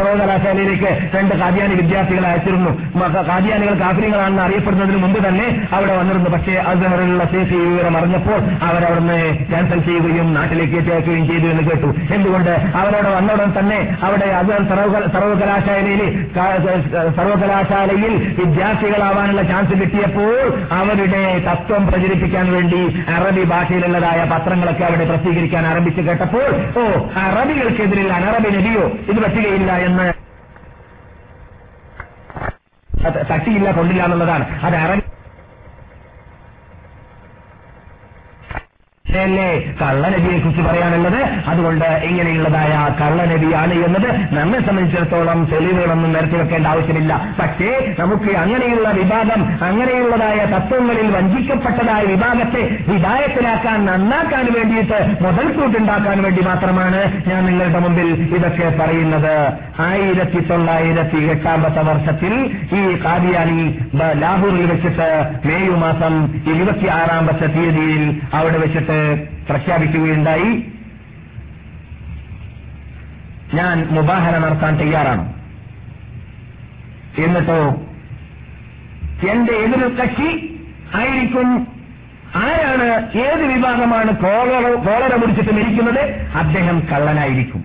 സർവകലാശാലയിലേക്ക് രണ്ട് ഖാദിയാനി വിദ്യാർത്ഥികളെ അയച്ചിരുന്നു. ഖാദിയാനികൾ കാഫിറുകളാണെന്ന് അറിയപ്പെടുന്നതിന് മുമ്പ് തന്നെ അവിടെ വന്നിരുന്നു. പക്ഷേ അസ്ഹറിലുള്ള ശേഷി വിവരം അറിഞ്ഞപ്പോൾ അവരവിടുന്ന് ക്യാൻസൽ ചെയ്യുകയും നാട്ടിലേക്ക് എത്തിയാക്കുകയും ചെയ്തു എന്ന് കേട്ടു. എന്തുകൊണ്ട്? അവരവിടെ വന്നോടൻ തന്നെ അവിടെ അസ്ഹർ സർവകലാശാലയിൽ സർവകലാശാലയിൽ വിദ്യാർത്ഥികളാവാനുള്ള ചാൻസ് കിട്ടിയപ്പോൾ അവരുടെ തത്വം പ്രചരിപ്പിക്കാൻ വേണ്ടി അറബി ഭാഷയിലുള്ളതായ പത്രങ്ങളൊക്കെ അവിടെ പ്രസിദ്ധീകരിക്കാൻ ആരംഭിച്ചു. കേട്ടപ്പോൾ ഓ, അറബികൾക്കെതിരിൽ അനറബി നബിയോ ഇത് പറ്റുകയില്ല എന്ന് തട്ടിയില്ല കൊണ്ടില്ല എന്നുള്ളതാണ്. അത് അറബി കള്ളനബിയെ കുറിച്ച് പറയാനുള്ളത്. അതുകൊണ്ട് ഇങ്ങനെയുള്ളതായ കള്ളനബിയാണ് എന്നത് നമ്മെ സംബന്ധിച്ചിടത്തോളം തെളിവുകളൊന്നും നിരത്തി വെക്കേണ്ട ആവശ്യമില്ല. പക്ഷേ നമുക്ക് അങ്ങനെയുള്ള വിഭാഗം, അങ്ങനെയുള്ളതായ തത്വങ്ങളിൽ വഞ്ചിക്കപ്പെട്ടതായ വിഭാഗത്തെ ഹിദായത്തിലാക്കാൻ, നന്നാക്കാൻ വേണ്ടിയിട്ട് മുതൽക്കൂട്ടുണ്ടാക്കാൻ വേണ്ടി മാത്രമാണ് ഞാൻ നിങ്ങളുടെ മുമ്പിൽ ഇതൊക്കെ പറയുന്നത്. ആയിരത്തി തൊള്ളായിരത്തി എട്ടാമത്തെ വർഷത്തിൽ ഈ ഖാദിയാനി ലാഹോറിൽ വെച്ചിട്ട് മേയ് മാസം ഇരുപത്തിയാറാമത്തെ തീയതിയിൽ അവിടെ വെച്ചിട്ട് പ്രഖ്യാപിക്കുകയുണ്ടായി, ഞാൻ മുബാഹല നടത്താൻ തയ്യാറാണ്. എന്നിട്ടോ എന്റെ എതിർ കക്ഷി ആയിരിക്കും ആരാണ്, ഏത് വിഭാഗമാണ് കോളറ കോളറ മുറിച്ചിട്ട് മരിക്കുന്നത്, അദ്ദേഹം കള്ളനായിരിക്കും.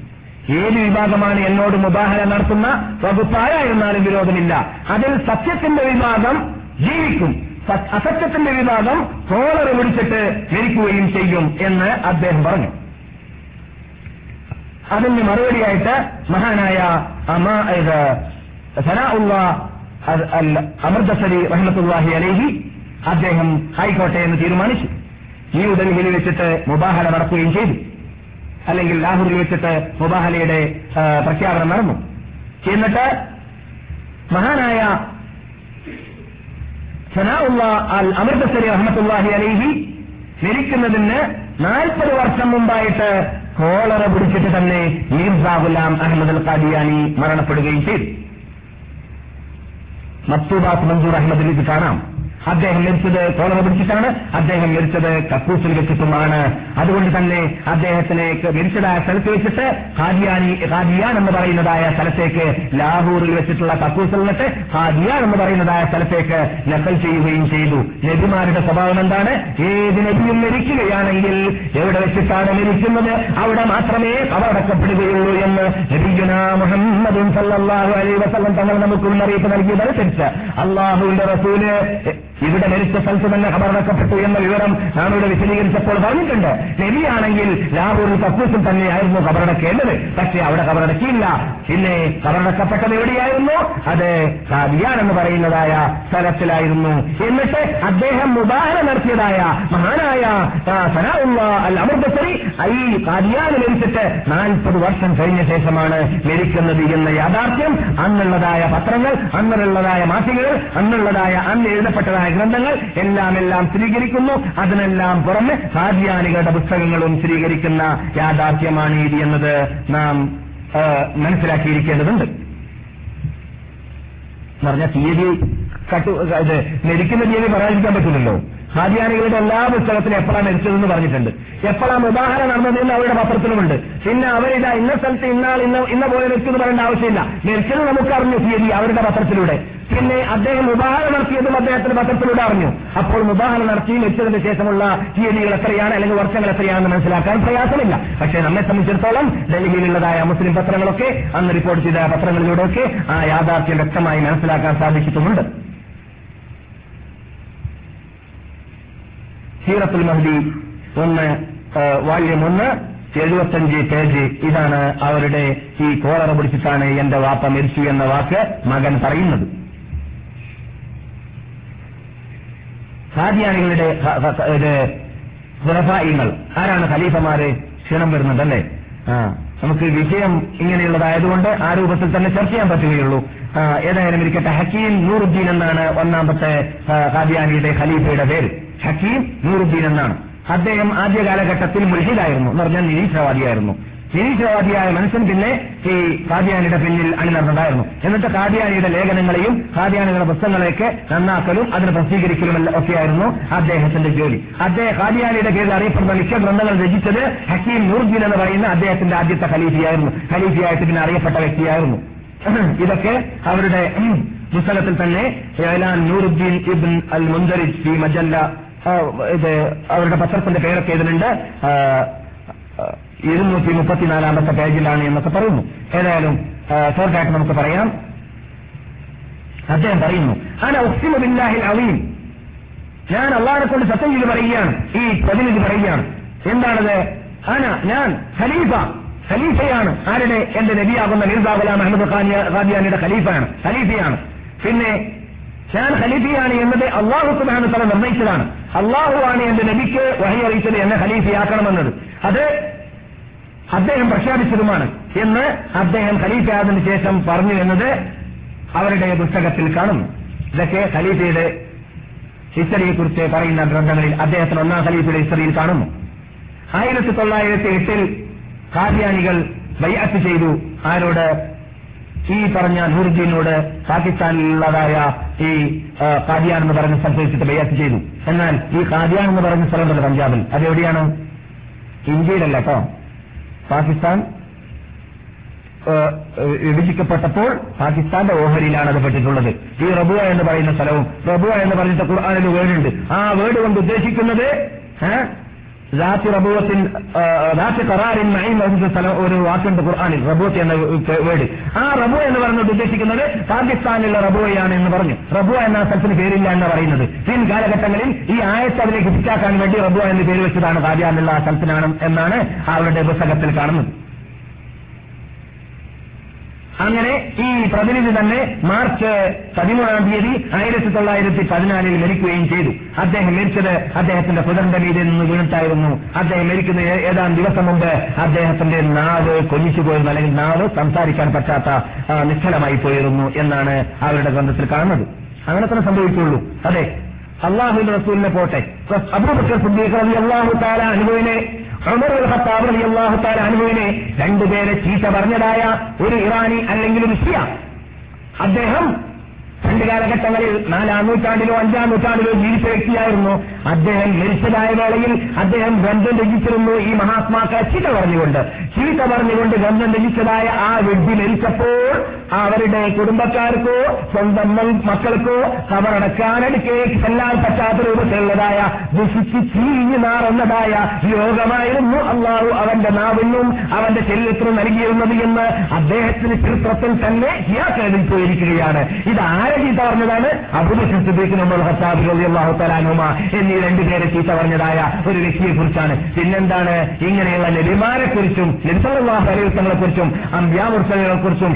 ഏത് വിഭാഗമാണ് എന്നോട് മുബാഹല നടത്തുന്ന വകുപ്പ് ആരായിരുന്നാലും വിരോധമില്ല. അതിൽ സത്യത്തിന്റെ വിഭാഗം ജീവിക്കും, അസത്യത്തിന്റെ വിഭാഗം കോളറ മുറിച്ചിട്ട് മരിക്കുകയും ചെയ്യും എന്ന് അദ്ദേഹം പറഞ്ഞു. അതിന് മറുപടിയായിട്ട് മഹാനായ സനാഉള്ള അമൃതസരി റഹ്മത്തുള്ളാഹി അലൈഹി അദ്ദേഹം ഹൈക്കോട്ടെ എന്ന് തീരുമാനിച്ചു. ന്യൂഡൽഹിയിൽ വെച്ചിട്ട് മുബാഹല നടക്കുകയും ചെയ്തു, അല്ലെങ്കിൽ ലാഹോറിൽ വെച്ചിട്ട് മുബാഹലയുടെ പ്രഖ്യാപനം നടന്നു. എന്നിട്ട് മഹാനായ സനാഉള്ള അൽ അമൃതസരി റഹ്മത്തുള്ളാഹി അലൈഹി മരിക്കുന്നതിന് നാൽപ്പത് വർഷം മുമ്പായിട്ട് കോളറ പിടിച്ചിട്ട് തന്നെ മീർസാ ഗുലാം അഹമ്മദ് അൽ ഖാദിയാനി മരണപ്പെടുകയും ചെയ്തു. മക്തൂബാത്ത് മൻസൂർ അഹമ്മദിലേക്ക് കാണാം, അദ്ദേഹം മരിച്ചത് കോളറ പിടിച്ചിട്ടാണ്, അദ്ദേഹം മരിച്ചത് കക്കൂസിൽ വെച്ചിട്ടുമാണ്. അതുകൊണ്ട് തന്നെ അദ്ദേഹത്തിനെ മരിച്ചതായ സ്ഥലത്ത് വെച്ചിട്ട് ഖാദിയാനി ഖാദിയാൻ എന്ന് പറയുന്നതായ സ്ഥലത്തേക്ക് ലാഹോറിൽ വെച്ചിട്ടുള്ള കക്കൂസിൽ നിന്നിട്ട് ഖാദിയാൻ എന്ന് പറയുന്നതായ സ്ഥലത്തേക്ക് നഖൽ ചെയ്യുകയും ചെയ്തു. നബിമാരുടെ സ്വഭാവം എന്താണ്? ഏത് നബിയും മരിക്കുകയാണെങ്കിൽ എവിടെ വെച്ചിട്ടാണ് മരിക്കുന്നത് അവിടെ മാത്രമേ കബറടക്കപ്പെടുകയുള്ളൂ എന്ന് നബിയുന മുഹമ്മദ് സല്ലല്ലാഹു അലൈഹി വസല്ലം തങ്ങൾ നമുക്ക് മുന്നറിയിപ്പ് നൽകിയതനുസരിച്ച് അള്ളാഹുവിന്റെ റസൂല് ഇവിടെ മരിച്ച സ്ഥലത്ത് തന്നെ ഖബറടക്കപ്പെട്ടു എന്ന വിവരം നാം ഇവിടെ വിശദീകരിച്ചപ്പോൾ പറഞ്ഞിട്ടുണ്ട്. നബിയാണെങ്കിൽ ലാഹോറിൽ കക്കൂസിൽ തന്നെയായിരുന്നു ഖബറടക്കേണ്ടത്, പക്ഷേ അവിടെ ഖബറടക്കിയില്ല. പിന്നെ ഖബറടക്കപ്പെട്ടത് എവിടെയായിരുന്നു? അത് ഖാദിയാൻ എന്ന് പറയുന്നതായ സ്ഥലത്തിലായിരുന്നു. എന്നിട്ട് അദ്ദേഹം മുബാഹല നടത്തിയതായ മഹാനായ സനാഉള്ള അൽ അമൃതസരി ഈ ഖാദിയാൻ മരിച്ചിട്ട് നാൽപ്പത് വർഷം കഴിഞ്ഞ ശേഷമാണ് മരിക്കുന്നത് എന്ന യാഥാർത്ഥ്യം അന്നുള്ളതായ പത്രങ്ങൾ, അന്നുള്ളതായ മാസികകൾ, അന്നുള്ളതായ അന്ന് എഴുതപ്പെട്ടതായ ഗ്രന്ഥങ്ങൾ എല്ലാം എല്ലാം സ്ഥിരീകരിക്കുന്നു. അതിനെല്ലാം പുറമെ ഖാദിയാനികളുടെ പുസ്തകങ്ങളും സ്ഥിരീകരിക്കുന്ന യാഥാർത്ഥ്യമാണ് ഇത് എന്നത് നാം മനസ്സിലാക്കിയിരിക്കേണ്ടതുണ്ട്. പറഞ്ഞ തീയതി കട്ടു ഇത് മരിക്കുന്ന തീയതി പറയാതിരിക്കാൻ പറ്റില്ലല്ലോ. ഖാദിയാനികളുടെ എല്ലാ പുസ്തകത്തിലും എപ്പോഴാണ് മരിച്ചതെന്ന് പറഞ്ഞിട്ടുണ്ട്, എപ്പോഴാണ് മുബാഹല നടന്നതെന്ന് അവരുടെ പത്രത്തിലുമുണ്ട്. പിന്നെ അവരിതാ ഇന്ന സ്ഥലത്ത് ഇന്നാൾ ഇന്ന ഇന്ന പോലെ മരിച്ചെന്ന് പറയേണ്ട ആവശ്യമില്ല, മരിച്ചത് നമുക്ക് അറിഞ്ഞ തീയതി അവരുടെ പത്രത്തിലൂടെ. പിന്നെ അദ്ദേഹം മുബാഹല നടത്തിയതും അദ്ദേഹത്തിന്റെ പത്രത്തിലൂടെ അറിഞ്ഞു. അപ്പോൾ മുബാഹല നടത്തി മരിച്ചതിന് ശേഷമുള്ള തീയതികൾ എത്രയാണ് അല്ലെങ്കിൽ വർഷങ്ങൾ എത്രയാണെന്ന് മനസ്സിലാക്കാൻ പ്രയാസമില്ല. പക്ഷേ നമ്മെ സംബന്ധിച്ചിടത്തോളം ഡൽഹിയിലുള്ളതായ മുസ്ലിം പത്രങ്ങളൊക്കെ അന്ന് റിപ്പോർട്ട് ചെയ്ത പത്രങ്ങളിലൂടെയൊക്കെ ആ യാഥാർത്ഥ്യം വ്യക്തമായി മനസ്സിലാക്കാൻ സാധിച്ചിട്ടുമുണ്ട്. സീറത്തുൽ മഹ്ദി ഒന്ന് വാല്യം ഒന്ന് എഴുപത്തഞ്ച് പേജ്. ഇതാണ് അവരുടെ ഈ കോളറ പിടിച്ചിട്ടാണ് എന്റെ വാപ്പ മരിച്ചു എന്ന വാക്ക് മകൻ പറയുന്നത്. ഖാദിയാനികളുടെ ഖുലഫാഇങ്ങൾ ആരാണ്? ഖലീഫമാര്. ക്ഷീണം വരുന്നുണ്ടല്ലേ? ആ, നമുക്ക് വിഷയം ഇങ്ങനെയുള്ളതായതുകൊണ്ട് ആ രൂപത്തിൽ തന്നെ ചർച്ച ചെയ്യാൻ പറ്റുകയുള്ളൂ. ഏതായാലും ഇരിക്കട്ടെ. ഹക്കീം നൂറുദ്ദീൻ എന്നാണ് ഒന്നാമത്തെ ഖാദിയാനിയുടെ ഖലീഫയുടെ പേര്. ഹക്കീം നൂറുദ്ദീൻ എന്നാണ്. അദ്ദേഹം ആദ്യ കാലഘട്ടത്തിൽ മുൽഹിദായിരുന്നു എന്ന് പറഞ്ഞാൽ നിരീശ്വരവാദിയായിരുന്നു. നിരീശ്വരവാദിയായ മനുഷ്യൻ പിന്നെ ഈ ഖാദിയാനിയുടെ പിന്നിൽ അണിനിരന്നതായിരുന്നു. എന്നിട്ട് ഖാദിയാനിയുടെ ലേഖനങ്ങളെയും ഖാദിയാനികളുടെ പുസ്തകങ്ങളെയൊക്കെ നന്നാക്കലും അതിന് പ്രസിദ്ധീകരിക്കലും ഒക്കെയായിരുന്നു അദ്ദേഹത്തിന്റെ ജോലി. അദ്ദേഹം ഖാദിയാനിയുടെ കീഴിൽ അറിയപ്പെടുന്ന മിക്ക ഗ്രന്ഥങ്ങൾ രചിച്ചത് ഹക്കീം നൂറുദ്ദീൻ എന്ന് പറയുന്ന അദ്ദേഹത്തിന്റെ ആദ്യത്തെ ഖലീഫിയായിരുന്നു. ഖലീഫിയായിട്ട് പിന്നെ അറിയപ്പെട്ട വ്യക്തിയായിരുന്നു. ഇതൊക്കെ അവരുടെ പുസ്തകത്തിൽ തന്നെ ഇലാൻ നൂറുദ്ദീൻ ഇബ്ൻ അൽ മുൻദരിജ് ഫി മജല്ല ഇത് അവരുടെ പത്രത്തിന്റെ പേരൊക്കെ ഇതിലുണ്ട്. ഇരുന്നൂറ്റി മുപ്പത്തിനാലാമത്തെ പേജിലാണ് എന്നൊക്കെ പറയുന്നു. ഏതായാലും ഷോർട്ടായിട്ട് നമുക്ക് പറയാം. അദ്ദേഹം പറയുന്നു, അന ഉഖ്സിമു ബില്ലാഹിൽ അളീം, ഞാൻ അള്ളാഹിനെ കൊണ്ട് സത്യം ചെയ്ത് പറയുകയാണ്, ഈ പ്രതിനിധി പറയുകയാണ്. എന്താണത്? അന ഞാൻ ഖലീഫ, ഖലീഫയാണ്. ആരുടെ? എന്റെ നബിയാകുന്ന മീർസാ ഗുലാം അഹമ്മദ് ഖാദിയാനിയുടെ ഖലീഫയാണ്, ഖലീഫയാണ്. പിന്നെ ഞാൻ ഖലീഫയാണ് എന്നത് അള്ളാഹു സുബ്ഹാനഹു വ തആല നിർണയിച്ചതാണ്. അള്ളാഹുവാണ് എന്റെ നബിക്ക് വഹി അറിയിച്ചത് എന്നെ ഖലീഫയാക്കണമെന്നത്. അത് അദ്ദേഹം പ്രഖ്യാപിച്ചതുമാണ് എന്ന് അദ്ദേഹം ഖലീഫയായതിനു ശേഷം പറഞ്ഞു എന്നത് അവരുടെ പുസ്തകത്തിൽ കാണുന്നു. ഇതൊക്കെ ഖലീഫയുടെ ഹിസ്റ്ററിയെക്കുറിച്ച് പറയുന്ന ഗ്രന്ഥങ്ങളിൽ അദ്ദേഹത്തിന് ഒന്നാം ഖലീഫയുടെ ഹിസ്റ്ററിയിൽ കാണുന്നു. ആയിരത്തി തൊള്ളായിരത്തി എട്ടിൽ ഖാദിയാനികൾ ബൈഅത്ത് ചെയ്തു. ആരോട്? ഈ പറഞ്ഞ നൂറുദ്ദീനോട്, പാകിസ്ഥാനിലുള്ളതായ ഈ ഖാദിയാൻ എന്ന് പറഞ്ഞ സ്ഥലത്ത് വെച്ചിട്ട് ബൈഅത്ത് ചെയ്തു. എന്നാൽ ഈ ഖാദിയാൻ എന്ന് പറഞ്ഞ സ്ഥലമുണ്ട് പഞ്ചാബിൽ, അതെവിടെയാണ്? ഇന്ത്യയിലല്ല കേട്ടോ, പാകിസ്ഥാൻ വിഭജിക്കപ്പെട്ടപ്പോൾ പാകിസ്ഥാന്റെ ഓഹരിയിലാണ് അത് പെട്ടിട്ടുള്ളത്. ഈ റബുവ എന്ന് പറയുന്ന സ്ഥലവും റബുവ എന്ന് പറഞ്ഞിട്ട് ഖുർആനിൽ വേർഡുണ്ട്. ആ വേർഡ് കൊണ്ട് ഉദ്ദേശിക്കുന്നത് ഒരു വാക്കുണ്ട് ഖുർആനിൽ റബൂത്ത് എന്ന വേർഡ്. ആ റബുവ എന്ന് പറഞ്ഞത് ഉദ്ദേശിക്കുന്നത് പാകിസ്ഥാനിലുള്ള റബുവയാണ് എന്ന് പറഞ്ഞു. റബുവ എന്ന സ്ഥലത്തിന് പേരില്ല എന്ന് പറയുന്നത് പിൻ കാലഘട്ടങ്ങളിൽ ഈ ആയത്ത് അതിലേക്ക് പിടിച്ചാക്കാൻ വേണ്ടി റബുവ എന്ന് പേര് വെച്ചതാണ്. താജാനുള്ള ആ സ്ഥലത്തിനാണ് എന്നാണ് അവരുടെ പുസ്തകത്തിൽ കാണുന്നത്. അങ്ങനെ ഈ പ്രതിനിധി തന്നെ മാർച്ച് പതിമൂന്നാം തീയതി ആയിരത്തി തൊള്ളായിരത്തി പതിനാലിൽ മരിക്കുകയും ചെയ്തു. അദ്ദേഹം മരിച്ചത് അദ്ദേഹത്തിന്റെ പുതറിന്റെ മീതിയിൽ നിന്ന് വീണിട്ടായിരുന്നു. അദ്ദേഹം മരിക്കുന്ന ഏതാനും ദിവസം മുമ്പ് അദ്ദേഹത്തിന്റെ നാവ് കൊല്ലിച്ചു പോയിരുന്നു, അല്ലെങ്കിൽ നാവ് സംസാരിക്കാൻ പറ്റാത്ത നിശ്ചലമായി പോയിരുന്നു എന്നാണ് അവരുടെ ഗ്രന്ഥത്തിൽ കാണുന്നത്. അങ്ങനെ തന്നെ സംഭവിച്ചുള്ളൂ. അതെ, അള്ളാഹുവിന്റെ റസൂലിനെ പോട്ടെ, അബൂബക്കർ സിദ്ദീഖ് റളിയല്ലാഹു തആല അൻഹുവിനെ, ഉമർ അൽ ഖത്താബ് റളിയല്ലാഹു തആല അൻഹുവിനെ രണ്ടുപേരെ ചീത്ത പറഞ്ഞതായ ഒരു ഇറാനി അല്ലെങ്കിൽ ഒരു ശിയ, അദ്ദേഹം പണ്ട് കാലഘട്ടങ്ങളിൽ നാലാം നൂറ്റാണ്ടിലോ അഞ്ചാം നൂറ്റാണ്ടിലോ ജീവിച്ച വ്യക്തിയായിരുന്നു. അദ്ദേഹം മരിച്ചതായ വേളയിൽ അദ്ദേഹം ഗ്രന്ഥം രചിച്ചിരുന്നു, ഈ മഹാത്മാക്കളെ ചീത്ത പറഞ്ഞുകൊണ്ട്. ചീത്ത പറഞ്ഞുകൊണ്ട് ഗ്രന്ഥം രചിച്ചതായ ആ വ്യക്തി മരിച്ചപ്പോൾ അവരുടെ കുടുംബക്കാർക്കോ സ്വന്തം മക്കൾക്കോ കവറടക്കാനടുക്കേ ചെല്ലാൻ പറ്റാത്ത രൂപത്തിലുള്ളതായ ദുഷിച്ച് ചീഞ്ഞു നാറുന്നതായ യോഗമായിരുന്നു അള്ളാഹു അവന്റെ നാവിനും അവന്റെ ശരീരത്തിനും നൽകിയിരുന്നത് എന്ന് അദ്ദേഹത്തിന് ചരിത്രത്തിൽ തന്നെ ഹിയാക്കേതിൽ പോയിരിക്കുകയാണ്. ഇതാര ചീത്ത പറഞ്ഞതാണ്? അബൂബക്കർ സിദ്ദീഖ്, ഉമർ ഖത്താബ് റളിയല്ലാഹു തആല അൻഹുമാ എന്നീ രണ്ടുപേരെ ചീത്ത പറഞ്ഞതായ ഒരു വ്യക്തിയെ കുറിച്ചാണ്. പിന്നെന്താണ് ഇങ്ങനെയുള്ള നബിമാരെക്കുറിച്ചും നബി സല്ലല്ലാഹു അലൈഹി വസല്ലമയെക്കുറിച്ചും അംബിയാ മുർസലുകളെക്കുറിച്ചും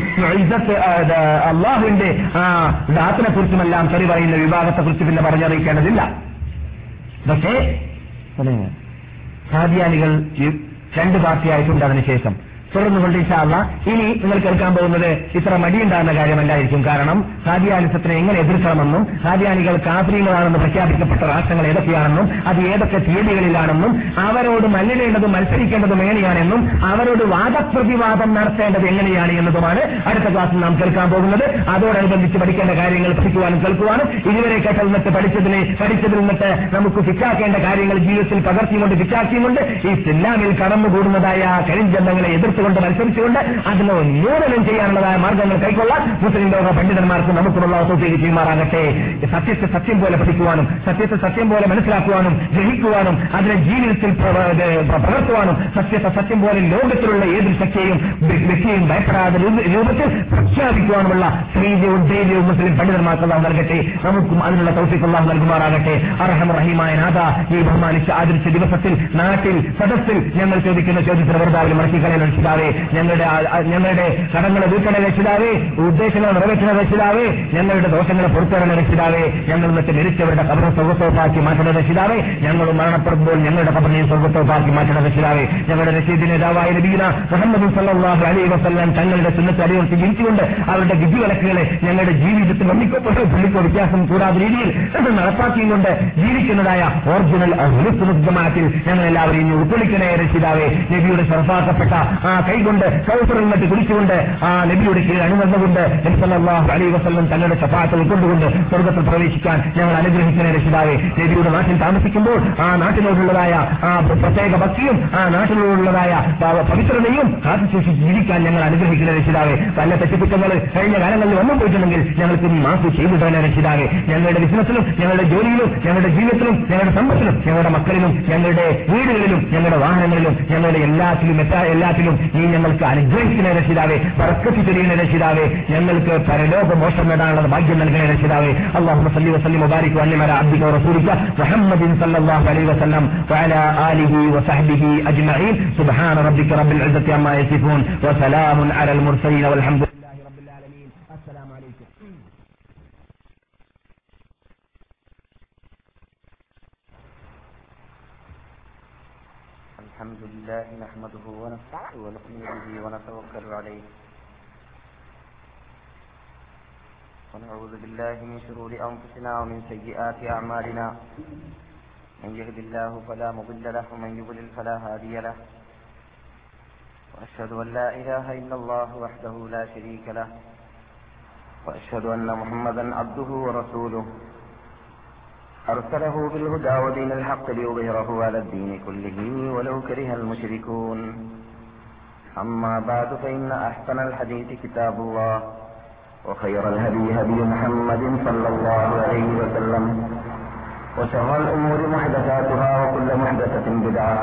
അള്ളാഹുവിന്റെ ആ ദാത്തിനെ കുറിച്ചുമെല്ലാം തെറി പറയുന്ന വിഭാഗത്തെക്കുറിച്ച് പിന്നെ പറഞ്ഞറിയിക്കേണ്ടതില്ല. പക്ഷേ ഖാദിയാനികൾ രണ്ട് പാർട്ടിയായിട്ടുണ്ട്. അതിനുശേഷം തുടർന്നുകൊണ്ട് ഇൻഷാ അള്ളാ ഇനി നിങ്ങൾ കേൾക്കാൻ പോകുന്നത് ഇത്ര മടിയുണ്ടാകുന്ന കാര്യമല്ലായിരിക്കും. കാരണം ഖാദിയാനിസത്തിനെ എങ്ങനെ എതിർക്കണമെന്നും ഖാദിയാനികൾ കാഫിറുകളാണെന്ന് പ്രഖ്യാപിക്കപ്പെട്ട രാഷ്ട്രങ്ങൾ ഏതൊക്കെയാണെന്നും അത് ഏതൊക്കെ തീയതികളിലാണെന്നും അവരോട് മല്ലിടേണ്ടതും മത്സരിക്കേണ്ടതും എങ്ങനെയാണെന്നും അവരോട് വാദപ്രതിവാദം നടത്തേണ്ടത് എങ്ങനെയാണ് എന്നതുമാണ് അടുത്ത ക്ലാസ്സിൽ നാം കേൾക്കാൻ പോകുന്നത്. അതോടനുബന്ധിച്ച് പഠിക്കേണ്ട കാര്യങ്ങൾ പഠിക്കുവാനും കേൾക്കുവാനും ഇതുവരെ കേട്ട നിന്നിട്ട് പഠിച്ചതിനെ പഠിച്ചതിൽ നിന്നിട്ട് നമുക്ക് ഫിറ്റാക്കേണ്ട കാര്യങ്ങൾ ജീവിതത്തിൽ പകർത്തിക്കൊണ്ട് ഫിറ്റാക്കിയുമുണ്ട് ഈ ഇസ്ലാമിൽ കടന്നുകൂടുന്നതായ കരിഞ്ചന്തങ്ങളെ എതിർത്ത് കൊണ്ട് മത്സരിച്ചുകൊണ്ട് അതിനെ ഉന്മൂലനം ചെയ്യാനുള്ളതായ മാർഗങ്ങൾ കൈക്കൊള്ളാൻ മുസ്ലിം ലോക പണ്ഡിതന്മാർക്ക് നമുക്കുള്ള തൗഫീഖ് ചെയ്യുമാറാകട്ടെ. സത്യത്തെ സത്യം പോലെ പഠിക്കുവാനും സത്യത്തെ സത്യം പോലെ മനസ്സിലാക്കുവാനും ഗ്രഹിക്കുവാനും അതിനെ ജീവിതത്തിൽ പകർത്തുവാനും സത്യത്തെ സത്യം പോലെ ലോകത്തിലുള്ള ഏതൊരു ശക്തിയെയും വ്യക്തിയെയും ഭയപ്പെടാതെ രൂപത്തിൽ പ്രഖ്യാപിക്കുവാനുമുള്ള ശ്രീജവും ധൈര്യവും മുസ്ലിം പണ്ഡിതന്മാർക്കുള്ള നൽകട്ടെ. നമുക്കും അതിനുള്ള തൗഫീഖ് അല്ലാഹു നൽകുമാറാകട്ടെ. അർഹമർ റഹീമായ നാഥ, ഈ ബഹുമാനിച്ച് ആദരിച്ച ദിവസത്തിൽ നാട്ടിൽ സദസ്സിൽ ഞങ്ങൾ ചോദിക്കുന്ന ചോദ്യത്തിന് വെറുതാവിൽ മറക്കിക്കളയാൻ ഞങ്ങളുടെ ഞങ്ങളുടെ കടങ്ങളെ വീട്ടണ രക്ഷിതാവേ, ഉദ്ദേശങ്ങൾ നിറവേറ്റണ രക്ഷിതാവേ, ഞങ്ങളുടെ ദോഷങ്ങളെ പുറത്തിറങ്ങുന്ന രക്ഷിതാവേ, ഞങ്ങൾ മറ്റ് മരിച്ചവരുടെ കബറിനെ സ്വർഗത്തോപ്പാക്കി മാറ്റണ രക്ഷിതാവേ, ഞങ്ങൾ മരണപ്പെടുമ്പോൾ ഞങ്ങളുടെ കബറിനെ സ്വർഗത്തോപ്പാക്കി മാറ്റണ രക്ഷിതാവേ, ഞങ്ങളുടെ റഷീദിന്റെ നേതാവായ നബിയുന മുഹമ്മദ് സല്ലല്ലാഹു അലൈഹി വസല്ലം തങ്ങളുടെ സുന്നത്ത് അടിയുറച്ച് ജീവിച്ചുകൊണ്ട് അവരുടെ വിധിവിലക്കുകളെ ഞങ്ങളുടെ ജീവിതത്തിൽ ഒന്നിക്കപ്പെട്ട പുള്ളിക്കോ വ്യത്യാസം കൂടാത്ത രീതിയിൽ നടപ്പാക്കിയും കൊണ്ട് ജീവിക്കുന്നതായ ഓറിജിനൽ ജമാഅത്തിൽ ഞങ്ങളെല്ലാവരും ഇനി ഉൾക്കൊള്ളിക്കണേ രക്ഷിതാവേ. നബിയുടെ ശർഫാക്കപ്പെട്ട ആ കൈകൊണ്ട് കൗസറിൽ മറ്റ് കുടിച്ചുകൊണ്ട് ആ നബിയുടെ കീഴിൽ അണിനിന്നുകൊണ്ട് നബി സല്ലല്ലാഹു അലൈഹി വസല്ലം തങ്ങളുടെ ശഫാഅത്ത് ഉൾക്കൊണ്ടുകൊണ്ട് സ്വർഗ്ഗത്തിൽ പ്രവേശിക്കാൻ ഞങ്ങൾ അനുഗ്രഹിക്കുന്ന രക്ഷിതാവേ. നബിയുടെ നാട്ടിൽ താമസിക്കുമ്പോൾ ആ നാട്ടിനോടുള്ളതായ ആ പ്രത്യേക ഭക്തിയും ആ നാട്ടിനോടുള്ളതായ പവിത്രതയും കാത്തു സൂക്ഷിച്ച് ജീവിക്കാൻ ഞങ്ങൾ അനുഗ്രഹിക്കുന്ന രക്ഷിതാവേ. പല തെറ്റുകുറ്റങ്ങൾ കഴിഞ്ഞ കാലങ്ങളിൽ വന്നു പോയിട്ടുണ്ടെങ്കിൽ ഞങ്ങൾക്ക് ഇനി മാഫ് ചെയ്തു തന്നെ രക്ഷിതാവേ. ഞങ്ങളുടെ ബിസിനസ്സിലും ഞങ്ങളുടെ ജോലിയിലും ഞങ്ങളുടെ ജീവിതത്തിലും ഞങ്ങളുടെ സമ്പത്തിലും ഞങ്ങളുടെ മക്കളിലും ഞങ്ങളുടെ വീടുകളിലും ഞങ്ങളുടെ വാഹനങ്ങളിലും ഞങ്ങളുടെ എല്ലാത്തിലും എല്ലാത്തിലും നീ ഞങ്ങൾക്ക് അനുഗ്രഹിക്കുന്ന രക്ഷിതാവേ. ബർക്കത്ത് ചൊരിയുന്ന രക്ഷിതാവേ. ഞങ്ങൾക്ക് പരലോക മോക്ഷം നേടാനുള്ള ഭാഗ്യം നൽകുന്ന രക്ഷിതാവേ. അല്ലാഹുമ്മ സല്ലി വസല്ലി മുബാരിക് വഅൻമല അബ്ദിക വറസൂലിക മുഹമ്മദിൻ സല്ലല്ലാഹു അലൈഹി വസല്ലം വഅലാ ആലിഹി വസഹ്ബിഹി അജ്മഈൻ. സുബ്ഹാന റബ്ബിക റബ്ബിൽ ഇസ്സത്തി അമ്മാ യസിഫൂൻ വസലാമുൻ അലൽ മുർസലീൻ വൽഹംദു الحمد لله نحمده ونستعينه ونستغفره ونتوكل عليه ونعوذ بالله من شرور أنفسنا ومن سيئات أعمالنا من يهد الله فلا مضل له ومن يضلل فلا هادي له وأشهد أن لا إله إلا الله وحده لا شريك له وأشهد أن محمدا عبده ورسوله أرسله بالهدى ودين الحق ليظهره على الدين كله ولو كره المشركون أما بعد فإن أحسن الحديث كتاب الله وخير الهدي هدي محمد صلى الله عليه وسلم وشر الأمور محدثاتها وكل محدثة بدعة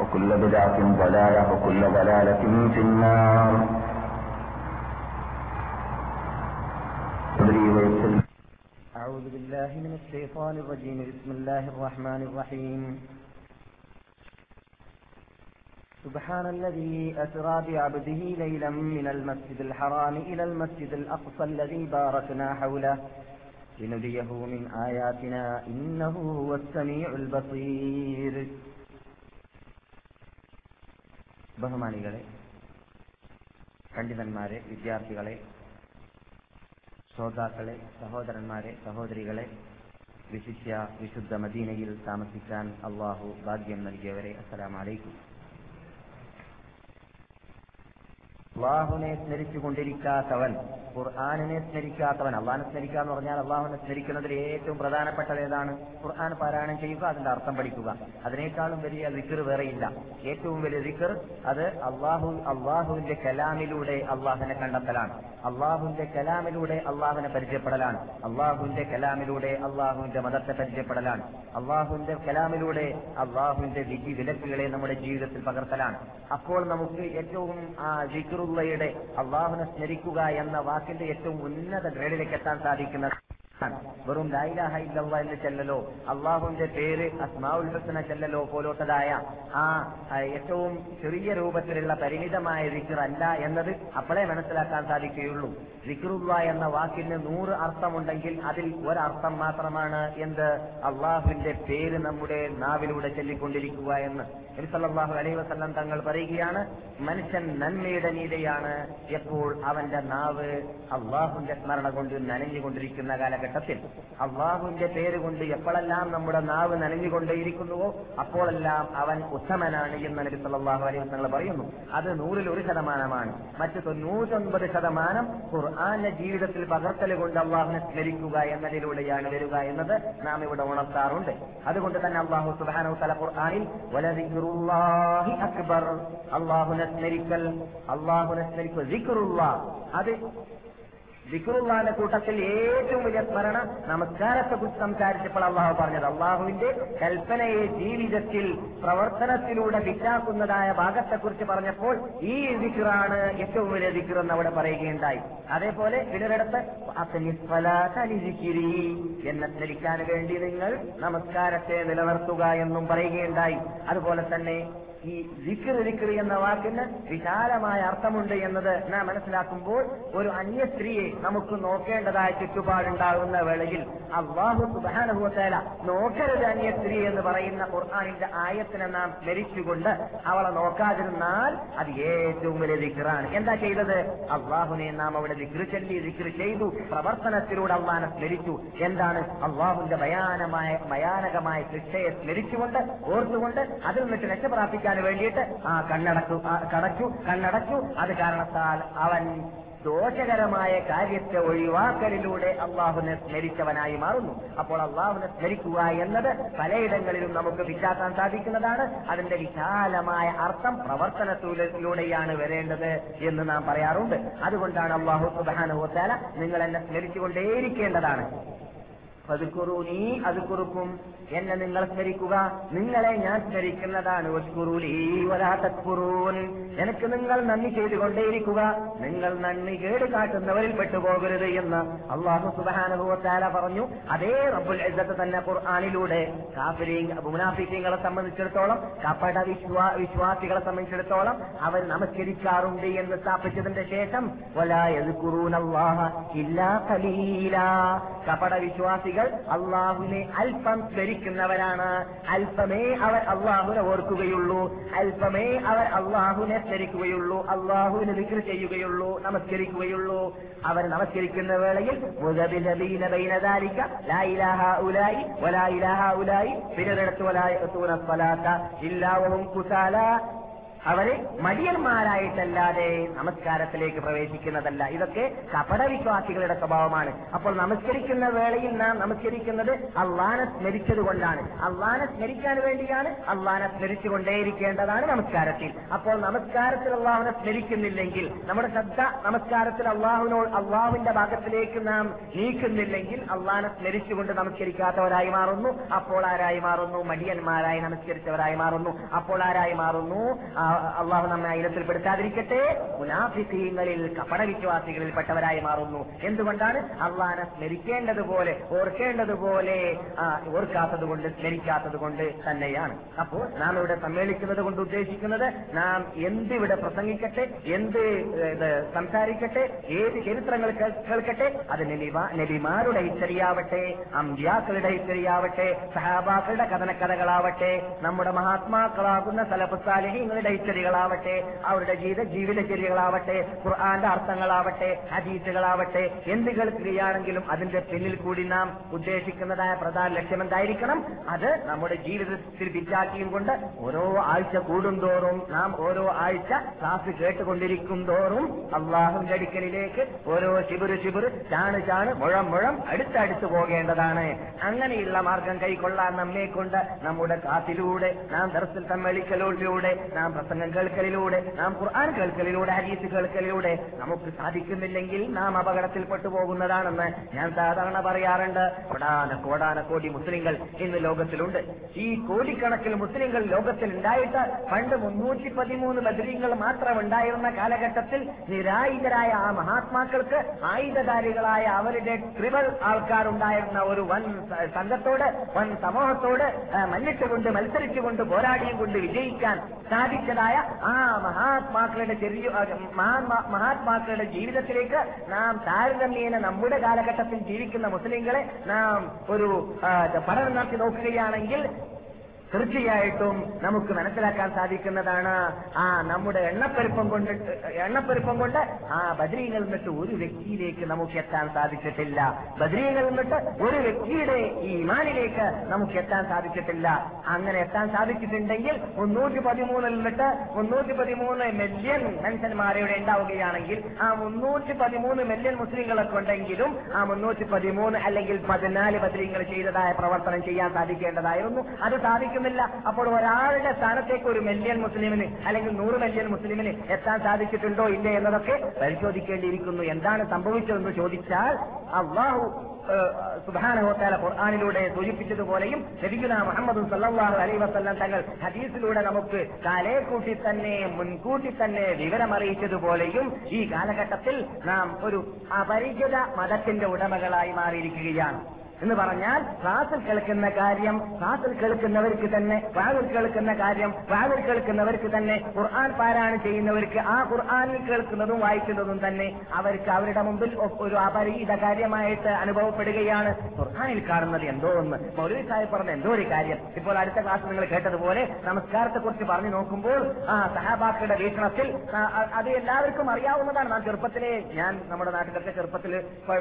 وكل بدعة ضلالة وكل ضلالة في النار. أعوذ بالله من الشيطان الرجيم. بسم الله الرحمن الرحيم. سبحان الذي أسرى بعبده ليلا من المسجد الحرام إلى المسجد الأقصى الذي باركنا حوله لنريه من آياتنا إنه هو السميع البصير. ബഹുമാനികളെ, പണ്ഡിതന്മാരെ, വിദ്യാർത്ഥികളെ, ശ്രോതാക്കളെ, സഹോദരന്മാരെ, സഹോദരികളെ, വിശിഷ്യ വിശുദ്ധ മദീനയിൽ താമസിക്കാൻ അള്ളാഹു ഭാഗ്യം നൽകിയവരെ, അസ്സലാമു അലൈക്കും. അള്ളാഹുവിനെ സ്മരിച്ചുകൊണ്ടിരിക്കാത്തവൻ, ഖുർആനിനെ സ്മരിക്കാത്തവൻ, അള്ളാഹിനെ സ്മരിക്കുക എന്ന് പറഞ്ഞാൽ അള്ളാഹുവിനെ സ്മരിക്കുന്നതിൽ ഏറ്റവും പ്രധാനപ്പെട്ടത് ഏതാണ്? ഖുർആൻ പാരായണം ചെയ്യുക, അതിന്റെ അർത്ഥം പഠിക്കുക. അതിനേക്കാളും വലിയ ദിക്ർ വേറെയില്ല. ഏറ്റവും വലിയ ദിക്ർ അത് അള്ളാഹു അള്ളാഹുവിന്റെ കലാമിലൂടെ അള്ളാഹിനെ കണ്ടെത്തലാണ്. അള്ളാഹുവിന്റെ കലാമിലൂടെ അള്ളാഹുവിനെ പരിചയപ്പെടലാണ്. അള്ളാഹുവിന്റെ കലാമിലൂടെ അള്ളാഹുവിന്റെ മതത്തെ പരിചയപ്പെടലാണ്. അള്ളാഹുവിന്റെ കലാമിലൂടെ അള്ളാഹുവിന്റെ വിധി വിലക്കുകളെ നമ്മുടെ ജീവിതത്തിൽ പകർത്തലാണ്. അപ്പോൾ നമുക്ക് ഏറ്റവും ആ ദിക്റുള്ളയുടെ, അള്ളാഹുവിനെ സ്മരിക്കുക എന്ന വാക്കിന്റെ ഏറ്റവും ഉന്നത ഗ്രേഡിലേക്ക് എത്താൻ സാധിക്കുന്ന വെറും ലാ ഇലാഹ ഇല്ലല്ലാഹ് എന്ന് ചെല്ലലോ, അള്ളാഹുവിന്റെ പേര് അസ്മാഉൽ ഹുസ്ന ചെല്ലലോ പോലോട്ടതായ ആ ഏറ്റവും ചെറിയ രൂപത്തിലുള്ള പരിമിതമായ ദിക്ർ അല്ല എന്നത് അപ്പോഴേ മനസ്സിലാക്കാൻ സാധിക്കുകയുള്ളൂ. ദിക്റുല്ലാഹ് എന്ന വാക്കിന് നൂറ് അർത്ഥമുണ്ടെങ്കിൽ അതിൽ ഒരർത്ഥം മാത്രമാണ് എന്ത്? അള്ളാഹുവിന്റെ പേര് നമ്മുടെ നാവിലൂടെ ചൊല്ലിക്കൊണ്ടിരിക്കുക എന്ന്. നബി സല്ലല്ലാഹു അലൈഹി വസല്ലം തങ്ങൾ പറയുകയാണ്, മനുഷ്യൻ നന്മയുടെ നീതിയാണ് എപ്പോൾ അവന്റെ നാവ് അള്ളാഹുവിന്റെ സ്മരണ കൊണ്ട് നനഞ്ഞുകൊണ്ടിരിക്കുന്ന കാലഘട്ടം. അള്ളാഹുവിന്റെ പേര് കൊണ്ട് എപ്പോഴെല്ലാം നമ്മുടെ നാവ് നനഞ്ഞുകൊണ്ടേയിരിക്കുന്നുവോ അപ്പോഴെല്ലാം അവൻ ഉത്തമനാണ് എന്ന് നബി സല്ലല്ലാഹു അലൈഹി വസല്ലം പറയുന്നു. അത് നൂറിൽ ഒരു ശതമാനമാണ്. മറ്റ് തൊണ്ണൂറ്റൊൻപത് ശതമാനം ഖുർആന്റെ ജീവിതത്തിൽ പകർത്തൽ കൊണ്ട് അള്ളാഹുവിനെ സ്മരിക്കുക എന്നതിലൂടെയാണ് വരിക എന്നത് നാം ഇവിടെ ഉണർത്താറുണ്ട്. അതുകൊണ്ട് തന്നെ അള്ളാഹു സുബ്ഹാനഹു വ തആല ഖുർആനിൽ വലദിക്റുല്ലാഹി അക്ബർ, അള്ളാഹുവിനെ സ്മരിക്കൽ, അള്ളാഹുവിനെ സ്മരിക്കൽ, ദിക്റുല്ലാഹ്, അത് ദിക്റുല്ലാഹിന്റെ കൂട്ടത്തിൽ ഏറ്റവും വലിയ സ്മരണ നമസ്കാരത്തെ കുറിച്ച് സംസാരിച്ചപ്പോൾ അള്ളാഹു പറഞ്ഞത് അള്ളാഹുവിന്റെ കൽപ്പനയെ ജീവിതത്തിൽ പ്രവർത്തനത്തിലൂടെ വിറ്റാക്കുന്നതായ ഭാഗത്തെക്കുറിച്ച് പറഞ്ഞപ്പോൾ ഈ ദിക്റാണ് ഏറ്റവും വലിയ ദിക്ർ എന്ന് അവിടെ പറയുകയുണ്ടായി. അതേപോലെ ചിലരിടത്ത് എന്നെ സ്മരിക്കാൻ വേണ്ടി നിങ്ങൾ നമസ്കാരത്തെ നിലനിർത്തുക എന്നും പറയുകയുണ്ടായി. അതുപോലെ തന്നെ ഈ ദിക്ർ ദിക്ർ എന്ന വാക്കിന് വിശാലമായ അർത്ഥമുണ്ട് എന്നത് നാം മനസ്സിലാക്കുമ്പോൾ ഒരു അന്യ സ്ത്രീയെ നമുക്ക് നോക്കേണ്ടതായ ചുറ്റുപാടുണ്ടാകുന്ന വേളയിൽ അല്ലാഹു സുബ്ഹാനഹു വ തആല നോക്കരുത് അന്യ സ്ത്രീ എന്ന് പറയുന്ന ഖുർആനിന്റെ ആയത്തിനെ നാം സ്മരിച്ചുകൊണ്ട് അവളെ നോക്കാതിരുന്നാൽ അത് ഏറ്റവും വലിയ ദിക്റാണ്. എന്താ ചെയ്തത്? അല്ലാഹുവിനെ നാം അവിടെ ദിക്ർ ചൊല്ലി, ദിക്ർ ചെയ്തു, പ്രവർത്തനത്തിലൂടെ അല്ലാഹുവിനെ സ്മരിച്ചു. എന്താണ്? അല്ലാഹുവിന്റെ ഭയാനമായ ഭയാനകമായ ശിക്ഷയെ സ്മരിച്ചുകൊണ്ട്, ഓർത്തുകൊണ്ട്, അതിൽ നിന്നിട്ട് രക്ഷ പ്രാപിക്കാൻ വേണ്ടിയിട്ട് ആ കണ്ണടച്ചു കടച്ചു കണ്ണടച്ചു അത് കാരണത്താൽ അവൻ ദോഷകരമായ കാര്യത്തെ ഒഴിവാക്കലിലൂടെ അള്ളാഹുവിനെ സ്മരിച്ചവനായി മാറുന്നു. അപ്പോൾ അള്ളാഹുവിനെ സ്മരിക്കുക എന്നത് പലയിടങ്ങളിലും നമുക്ക് വിശ്വാസം സാധിക്കുന്നതാണ്. അതിന്റെ വിശാലമായ അർത്ഥം പ്രവർത്തനത്തിലൂടെയാണ് വരേണ്ടത് എന്ന് നാം പറയാറുണ്ട്. അതുകൊണ്ടാണ് അള്ളാഹു സുബ്ഹാനഹു വ തആല നിങ്ങൾ എന്നെ സ്മരിച്ചുകൊണ്ടേയിരിക്കേണ്ടതാണ്, ഫദ്കുറൂനി അദ്കുറുക്കും, എന്നെ നിങ്ങൾ സ്മരിക്കുക, നിങ്ങളെ ഞാൻ സ്മരിക്കുന്നതാണ്, വസ്കുറൂലി വലാ തക്ഫുറൂൻ, എനിക്ക് നിങ്ങൾ നന്ദി ചെയ്തുകൊണ്ടേയിരിക്കുക, നിങ്ങൾ നന്ദി കേട് കാട്ടുന്നവരിൽ പെട്ടുപോകരുത് എന്ന് അള്ളാഹു സുബ്ഹാനഹു വ തആല പറഞ്ഞു. അതേ റബ്ബുൽ ഇസ്സത്ത് തന്നെ ഖുർആനിലൂടെ കാഫിരീങ്ങളെ, മുനാഫിഖീങ്ങളെ സംബന്ധിച്ചിടത്തോളം, കപട വിശ്വാ വിശ്വാസികളെ സംബന്ധിച്ചിടത്തോളം അവർ നമസ്കരിക്കാറുണ്ട് എന്ന് സ്ഥാപിച്ചതിന്റെ ശേഷം വലാ യദ്കുറൂനല്ലാഹ ഇല്ലാ ഖലീലാ, കപട വിശ്വാസികൾ അള്ളാഹുവിനെ അല്പം സ്മരിക്കുന്നവരാണ്. അല്പമേ അവർ അള്ളാഹുവിനെ ഓർക്കുകയുള്ളൂ, അല്പമേ അവർ അള്ളാഹുവിനെ സ്മരിക്കുകയുള്ളൂ, അള്ളാഹുവിനെ ദിക്ർ ചെയ്യുകയുള്ളൂ, നമസ്കരിക്കുകയുള്ളൂ. അവർ നമസ്കരിക്കുന്ന വേളയിൽ മുദബിലബീന ബൈന ദാലിക ലാ ഇലാഹ ഉലായി വലാ ഇലാഹ ഉലായി, പിന്നീട് വലാ യഖൂന സ്വലാത ഇല്ലാ വഹും കുസാല അവര് മടിയന്മാരായിട്ടല്ലാതെ നമസ്കാരത്തിലേക്ക് പ്രവേശിക്കുന്നതല്ല. ഇതൊക്കെ കപടവിശ്വാസികളുടെ സ്വഭാവമാണ്. അപ്പോൾ നമസ്കരിക്കുന്ന വേളയിൽ നാം നമസ്കരിക്കുന്നത് അള്ളാനെ സ്മരിച്ചതുകൊണ്ടാണ്, അള്ളാനെ സ്മരിക്കാൻ വേണ്ടിയാണ്, അള്ളാനെ സ്മരിച്ചുകൊണ്ടേയിരിക്കേണ്ടതാണ് നമസ്കാരത്തിൽ. അപ്പോൾ നമസ്കാരത്തിൽ അള്ളാഹുനെ സ്മരിക്കുന്നില്ലെങ്കിൽ, നമ്മുടെ ശ്രദ്ധ നമസ്കാരത്തിൽ അള്ളാഹുവിനോട് അള്ളാഹുവിന്റെ ഭാഗത്തിലേക്ക് നാം നീക്കുന്നില്ലെങ്കിൽ അള്ളാനെ സ്മരിച്ചുകൊണ്ട് നമസ്കരിക്കാത്തവരായി മാറുന്നു. അപ്പോൾ ആരായി മാറുന്നു? മടിയന്മാരായി നമസ്കരിച്ചവരായി മാറുന്നു. അപ്പോൾ ആരായി മാറുന്നു? അള്ളാഹു നമ്മെ അയിലത്തിൽപ്പെടുത്താതിരിക്കട്ടെ, മുനാഫിഖീങ്ങളിൽ കപടവിശ്വാസികളിൽ പെട്ടവരായി മാറുന്നു. എന്തുകൊണ്ടാണ്? അള്ളാഹനെ സ്മരിക്കേണ്ടതുപോലെ ഓർക്കേണ്ടതുപോലെ ഓർക്കാത്തത് കൊണ്ട്, സ്മരിക്കാത്തത് കൊണ്ട് തന്നെയാണ്. അപ്പോൾ നാം ഇവിടെ സമ്മേളിക്കുന്നത് കൊണ്ട് ഉദ്ദേശിക്കുന്നത്, നാം എന്തിവിടെ പ്രസംഗിക്കട്ടെ, എന്ത് സംസാരിക്കട്ടെ, ഏത് ചരിത്രങ്ങൾ കേൾക്കട്ടെ, അത് നബിമാരുടെ ഹിസ്റ്ററിയാവട്ടെ, അമ്പ്യാക്കളുടെ ഹിസ്റ്ററിയാവട്ടെ, സഹാബാക്കളുടെ കഥനക്കഥകളാവട്ടെ, നമ്മുടെ മഹാത്മാക്കളാകുന്ന സലഫ് സാലിഹീങ്ങളുടെ ഹിസ്റ്ററികളാവട്ടെ, അവരുടെ ജീവിത ജീവിതചര്യകളാവട്ടെ, ഖുർആന്റെ അർത്ഥങ്ങളാവട്ടെ, ഹദീസുകളാവട്ടെ, എന്ത് കേൾക്കുകയാണെങ്കിലും അതിന്റെ പിന്നിൽ കൂടി നാം ഉദ്ദേശിക്കുന്നതായ പ്രധാന ലക്ഷ്യം എന്തായിരിക്കണം? അത് നമ്മുടെ ജീവിതത്തിൽ പിറ്റാക്കിയും കൊണ്ട് ഓരോ ആഴ്ച കൂടുന്തോറും, നാം ഓരോ ആഴ്ച ക്ലാസ് കേട്ടുകൊണ്ടിരിക്കും തോറും അള്ളാഹുവിന്റെ അടുക്കലിലേക്ക് ഓരോ ശിബുര് ശിബുര്, ചാണ് ചാണ്, മുഴം മുഴം അടുത്തടുത്ത് പോകേണ്ടതാണ്. അങ്ങനെയുള്ള മാർഗം കൈക്കൊള്ളാൻ നമ്മെ കൊണ്ട് നമ്മുടെ കാത്തിലൂടെ, നാം ദർസിൽ സമ്മേളിക്കലോടിലൂടെ, നാം പ്രസംഗം കേൾക്കലിലൂടെ, നാം ഖുർആൻ കേൾക്കലിലൂടെ, ഹദീസ് കേൾക്കലിലൂടെ നമുക്ക് സാധിക്കുന്നില്ലെങ്കിൽ നാം അപകടത്തിൽപ്പെട്ടു പോകുന്നതാണെന്ന് ഞാൻ സാധാരണ പറയാറുണ്ട്. കോടാന കോടാന കോടി മുസ്ലിങ്ങൾ ഇന്ന് ലോകത്തിലുണ്ട്. ഈ കോടിക്കണക്കിൽ മുസ്ലിങ്ങൾ ലോകത്തിൽ ഉണ്ടായിട്ട് പണ്ട് മുന്നൂറ്റി പതിമൂന്ന് ബദരീങ്ങൾ മാത്രം ഉണ്ടായിരുന്ന കാലഘട്ടത്തിൽ നിരായുധരായ ആ മഹാത്മാക്കൾക്ക് ആയുധധാരികളായ അവരുടെ ട്രിബൽ ആൾക്കാരുണ്ടായിരുന്ന ഒരു വൻ സംഘത്തോട്, വൻ സമൂഹത്തോട് മല്ലിട്ടുകൊണ്ട്, മത്സരിച്ചുകൊണ്ട്, പോരാടിയും കൊണ്ട് വിജയിക്കാൻ സാധിച്ചതായ ആ മഹാത്മാക്കളുടെ ചെറിയ മഹാത്മാക്കളുടെ ജീവിതത്തിലേക്ക് നാം താരതമ്യേന നമ്മുടെ കാലഘട്ടത്തിൽ ജീവിക്കുന്ന മുസ്ലിങ്ങളെ നാം ഒരു പഠനം നടത്തി നോക്കുകയാണെങ്കിൽ തീർച്ചയായിട്ടും നമുക്ക് മനസ്സിലാക്കാൻ സാധിക്കുന്നതാണ്, ആ നമ്മുടെ എണ്ണപ്പെരുപ്പം കൊണ്ട് എണ്ണപ്പെരുപ്പം കൊണ്ട് ആ ബദരീങ്ങളിൽ നിന്നിട്ട് ഒരു വ്യക്തിയിലേക്ക് നമുക്ക് എത്താൻ സാധിച്ചിട്ടില്ല. ബദരീങ്ങളിൽ നിന്നിട്ട് ഒരു വ്യക്തിയുടെ ഈ ഈമാനിലേക്ക് നമുക്ക് എത്താൻ സാധിച്ചിട്ടില്ല. അങ്ങനെ എത്താൻ സാധിച്ചിട്ടുണ്ടെങ്കിൽ മുന്നൂറ്റി പതിമൂന്നിൽ നിന്നിട്ട് മുന്നൂറ്റി പതിമൂന്ന് മില്യൺ മനുഷ്യന്മാരെവിടെ ഉണ്ടാവുകയാണെങ്കിൽ ആ മുന്നൂറ്റി പതിമൂന്ന് മില്യൺ മുസ്ലിങ്ങളൊക്കെ ഉണ്ടെങ്കിലും ആ മുന്നൂറ്റി പതിമൂന്ന് അല്ലെങ്കിൽ പതിനാല് ബദരീങ്ങൾ ചെയ്തതായ പ്രവർത്തനം ചെയ്യാൻ സാധിക്കേണ്ടതായിരുന്നു. അത് സാധിക്കും. അപ്പോൾ ഒരാളുടെ സ്ഥാനത്തേക്ക് ഒരു മില്യൺ മുസ്ലിമിന് അല്ലെങ്കിൽ നൂറ് മില്യൺ മുസ്ലിമിന് എത്താൻ സാധിച്ചിട്ടുണ്ടോ ഇല്ലേ എന്നതൊക്കെ പരിശോധിക്കേണ്ടിയിരിക്കുന്നു. എന്താണ് സംഭവിച്ചതെന്ന് ചോദിച്ചാൽ അല്ലാഹു സുബ്ഹാനഹു വ തആല ഖുർആനിലൂടെ സൂചിപ്പിച്ചതുപോലെയും നബിയുനാ മുഹമ്മദ് സല്ലല്ലാഹു അലൈഹി വസല്ലം തങ്ങൾ ഹദീസിലൂടെ നമുക്ക് കാലേ കൂട്ടി തന്നെ മുൻകൂട്ടി തന്നെ വിവരമറിയിച്ചതുപോലെയും ഈ കാലഘട്ടത്തിൽ നാം ഒരു അപരിചിത മതത്തിന്റെ ഉടമകളായി മാറിയിരിക്കുകയാണ്. എന്ന് പറഞ്ഞാൽ ക്ലാസിൽ കേൾക്കുന്ന കാര്യം ക്ലാസിൽ കേൾക്കുന്നവർക്ക് തന്നെ, വാവിൽ കേൾക്കുന്ന കാര്യം വാവിൽ കേൾക്കുന്നവർക്ക് തന്നെ, ഖുർആൻ പാരായണം ചെയ്യുന്നവർക്ക് ആ ഖുർആനിൽ കേൾക്കുന്നതും വായിക്കുന്നതും തന്നെ അവർക്ക് അവരുടെ മുമ്പിൽ ഒരു അപരിചിത കാര്യമായിട്ട് അനുഭവപ്പെടുകയാണ്. ഖുർആനിൽ കാണുന്നത് എന്തോ ഒന്ന്, മൗലവി സാഹിബ് പറഞ്ഞ എന്തോ ഒരു കാര്യം. ഇപ്പോൾ അടുത്ത ക്ലാസ് നിങ്ങൾ കേട്ടതുപോലെ നമസ്കാരത്തെക്കുറിച്ച് പറഞ്ഞു നോക്കുമ്പോൾ ആ സഹാബാക്കളുടെ വീക്ഷണത്തിൽ അത് എല്ലാവർക്കും അറിയാവുന്നതാണ്. നാം ചെറുപ്പത്തിലെ, ഞാൻ നമ്മുടെ നാട്ടിലൊക്കെ ചെറുപ്പത്തിൽ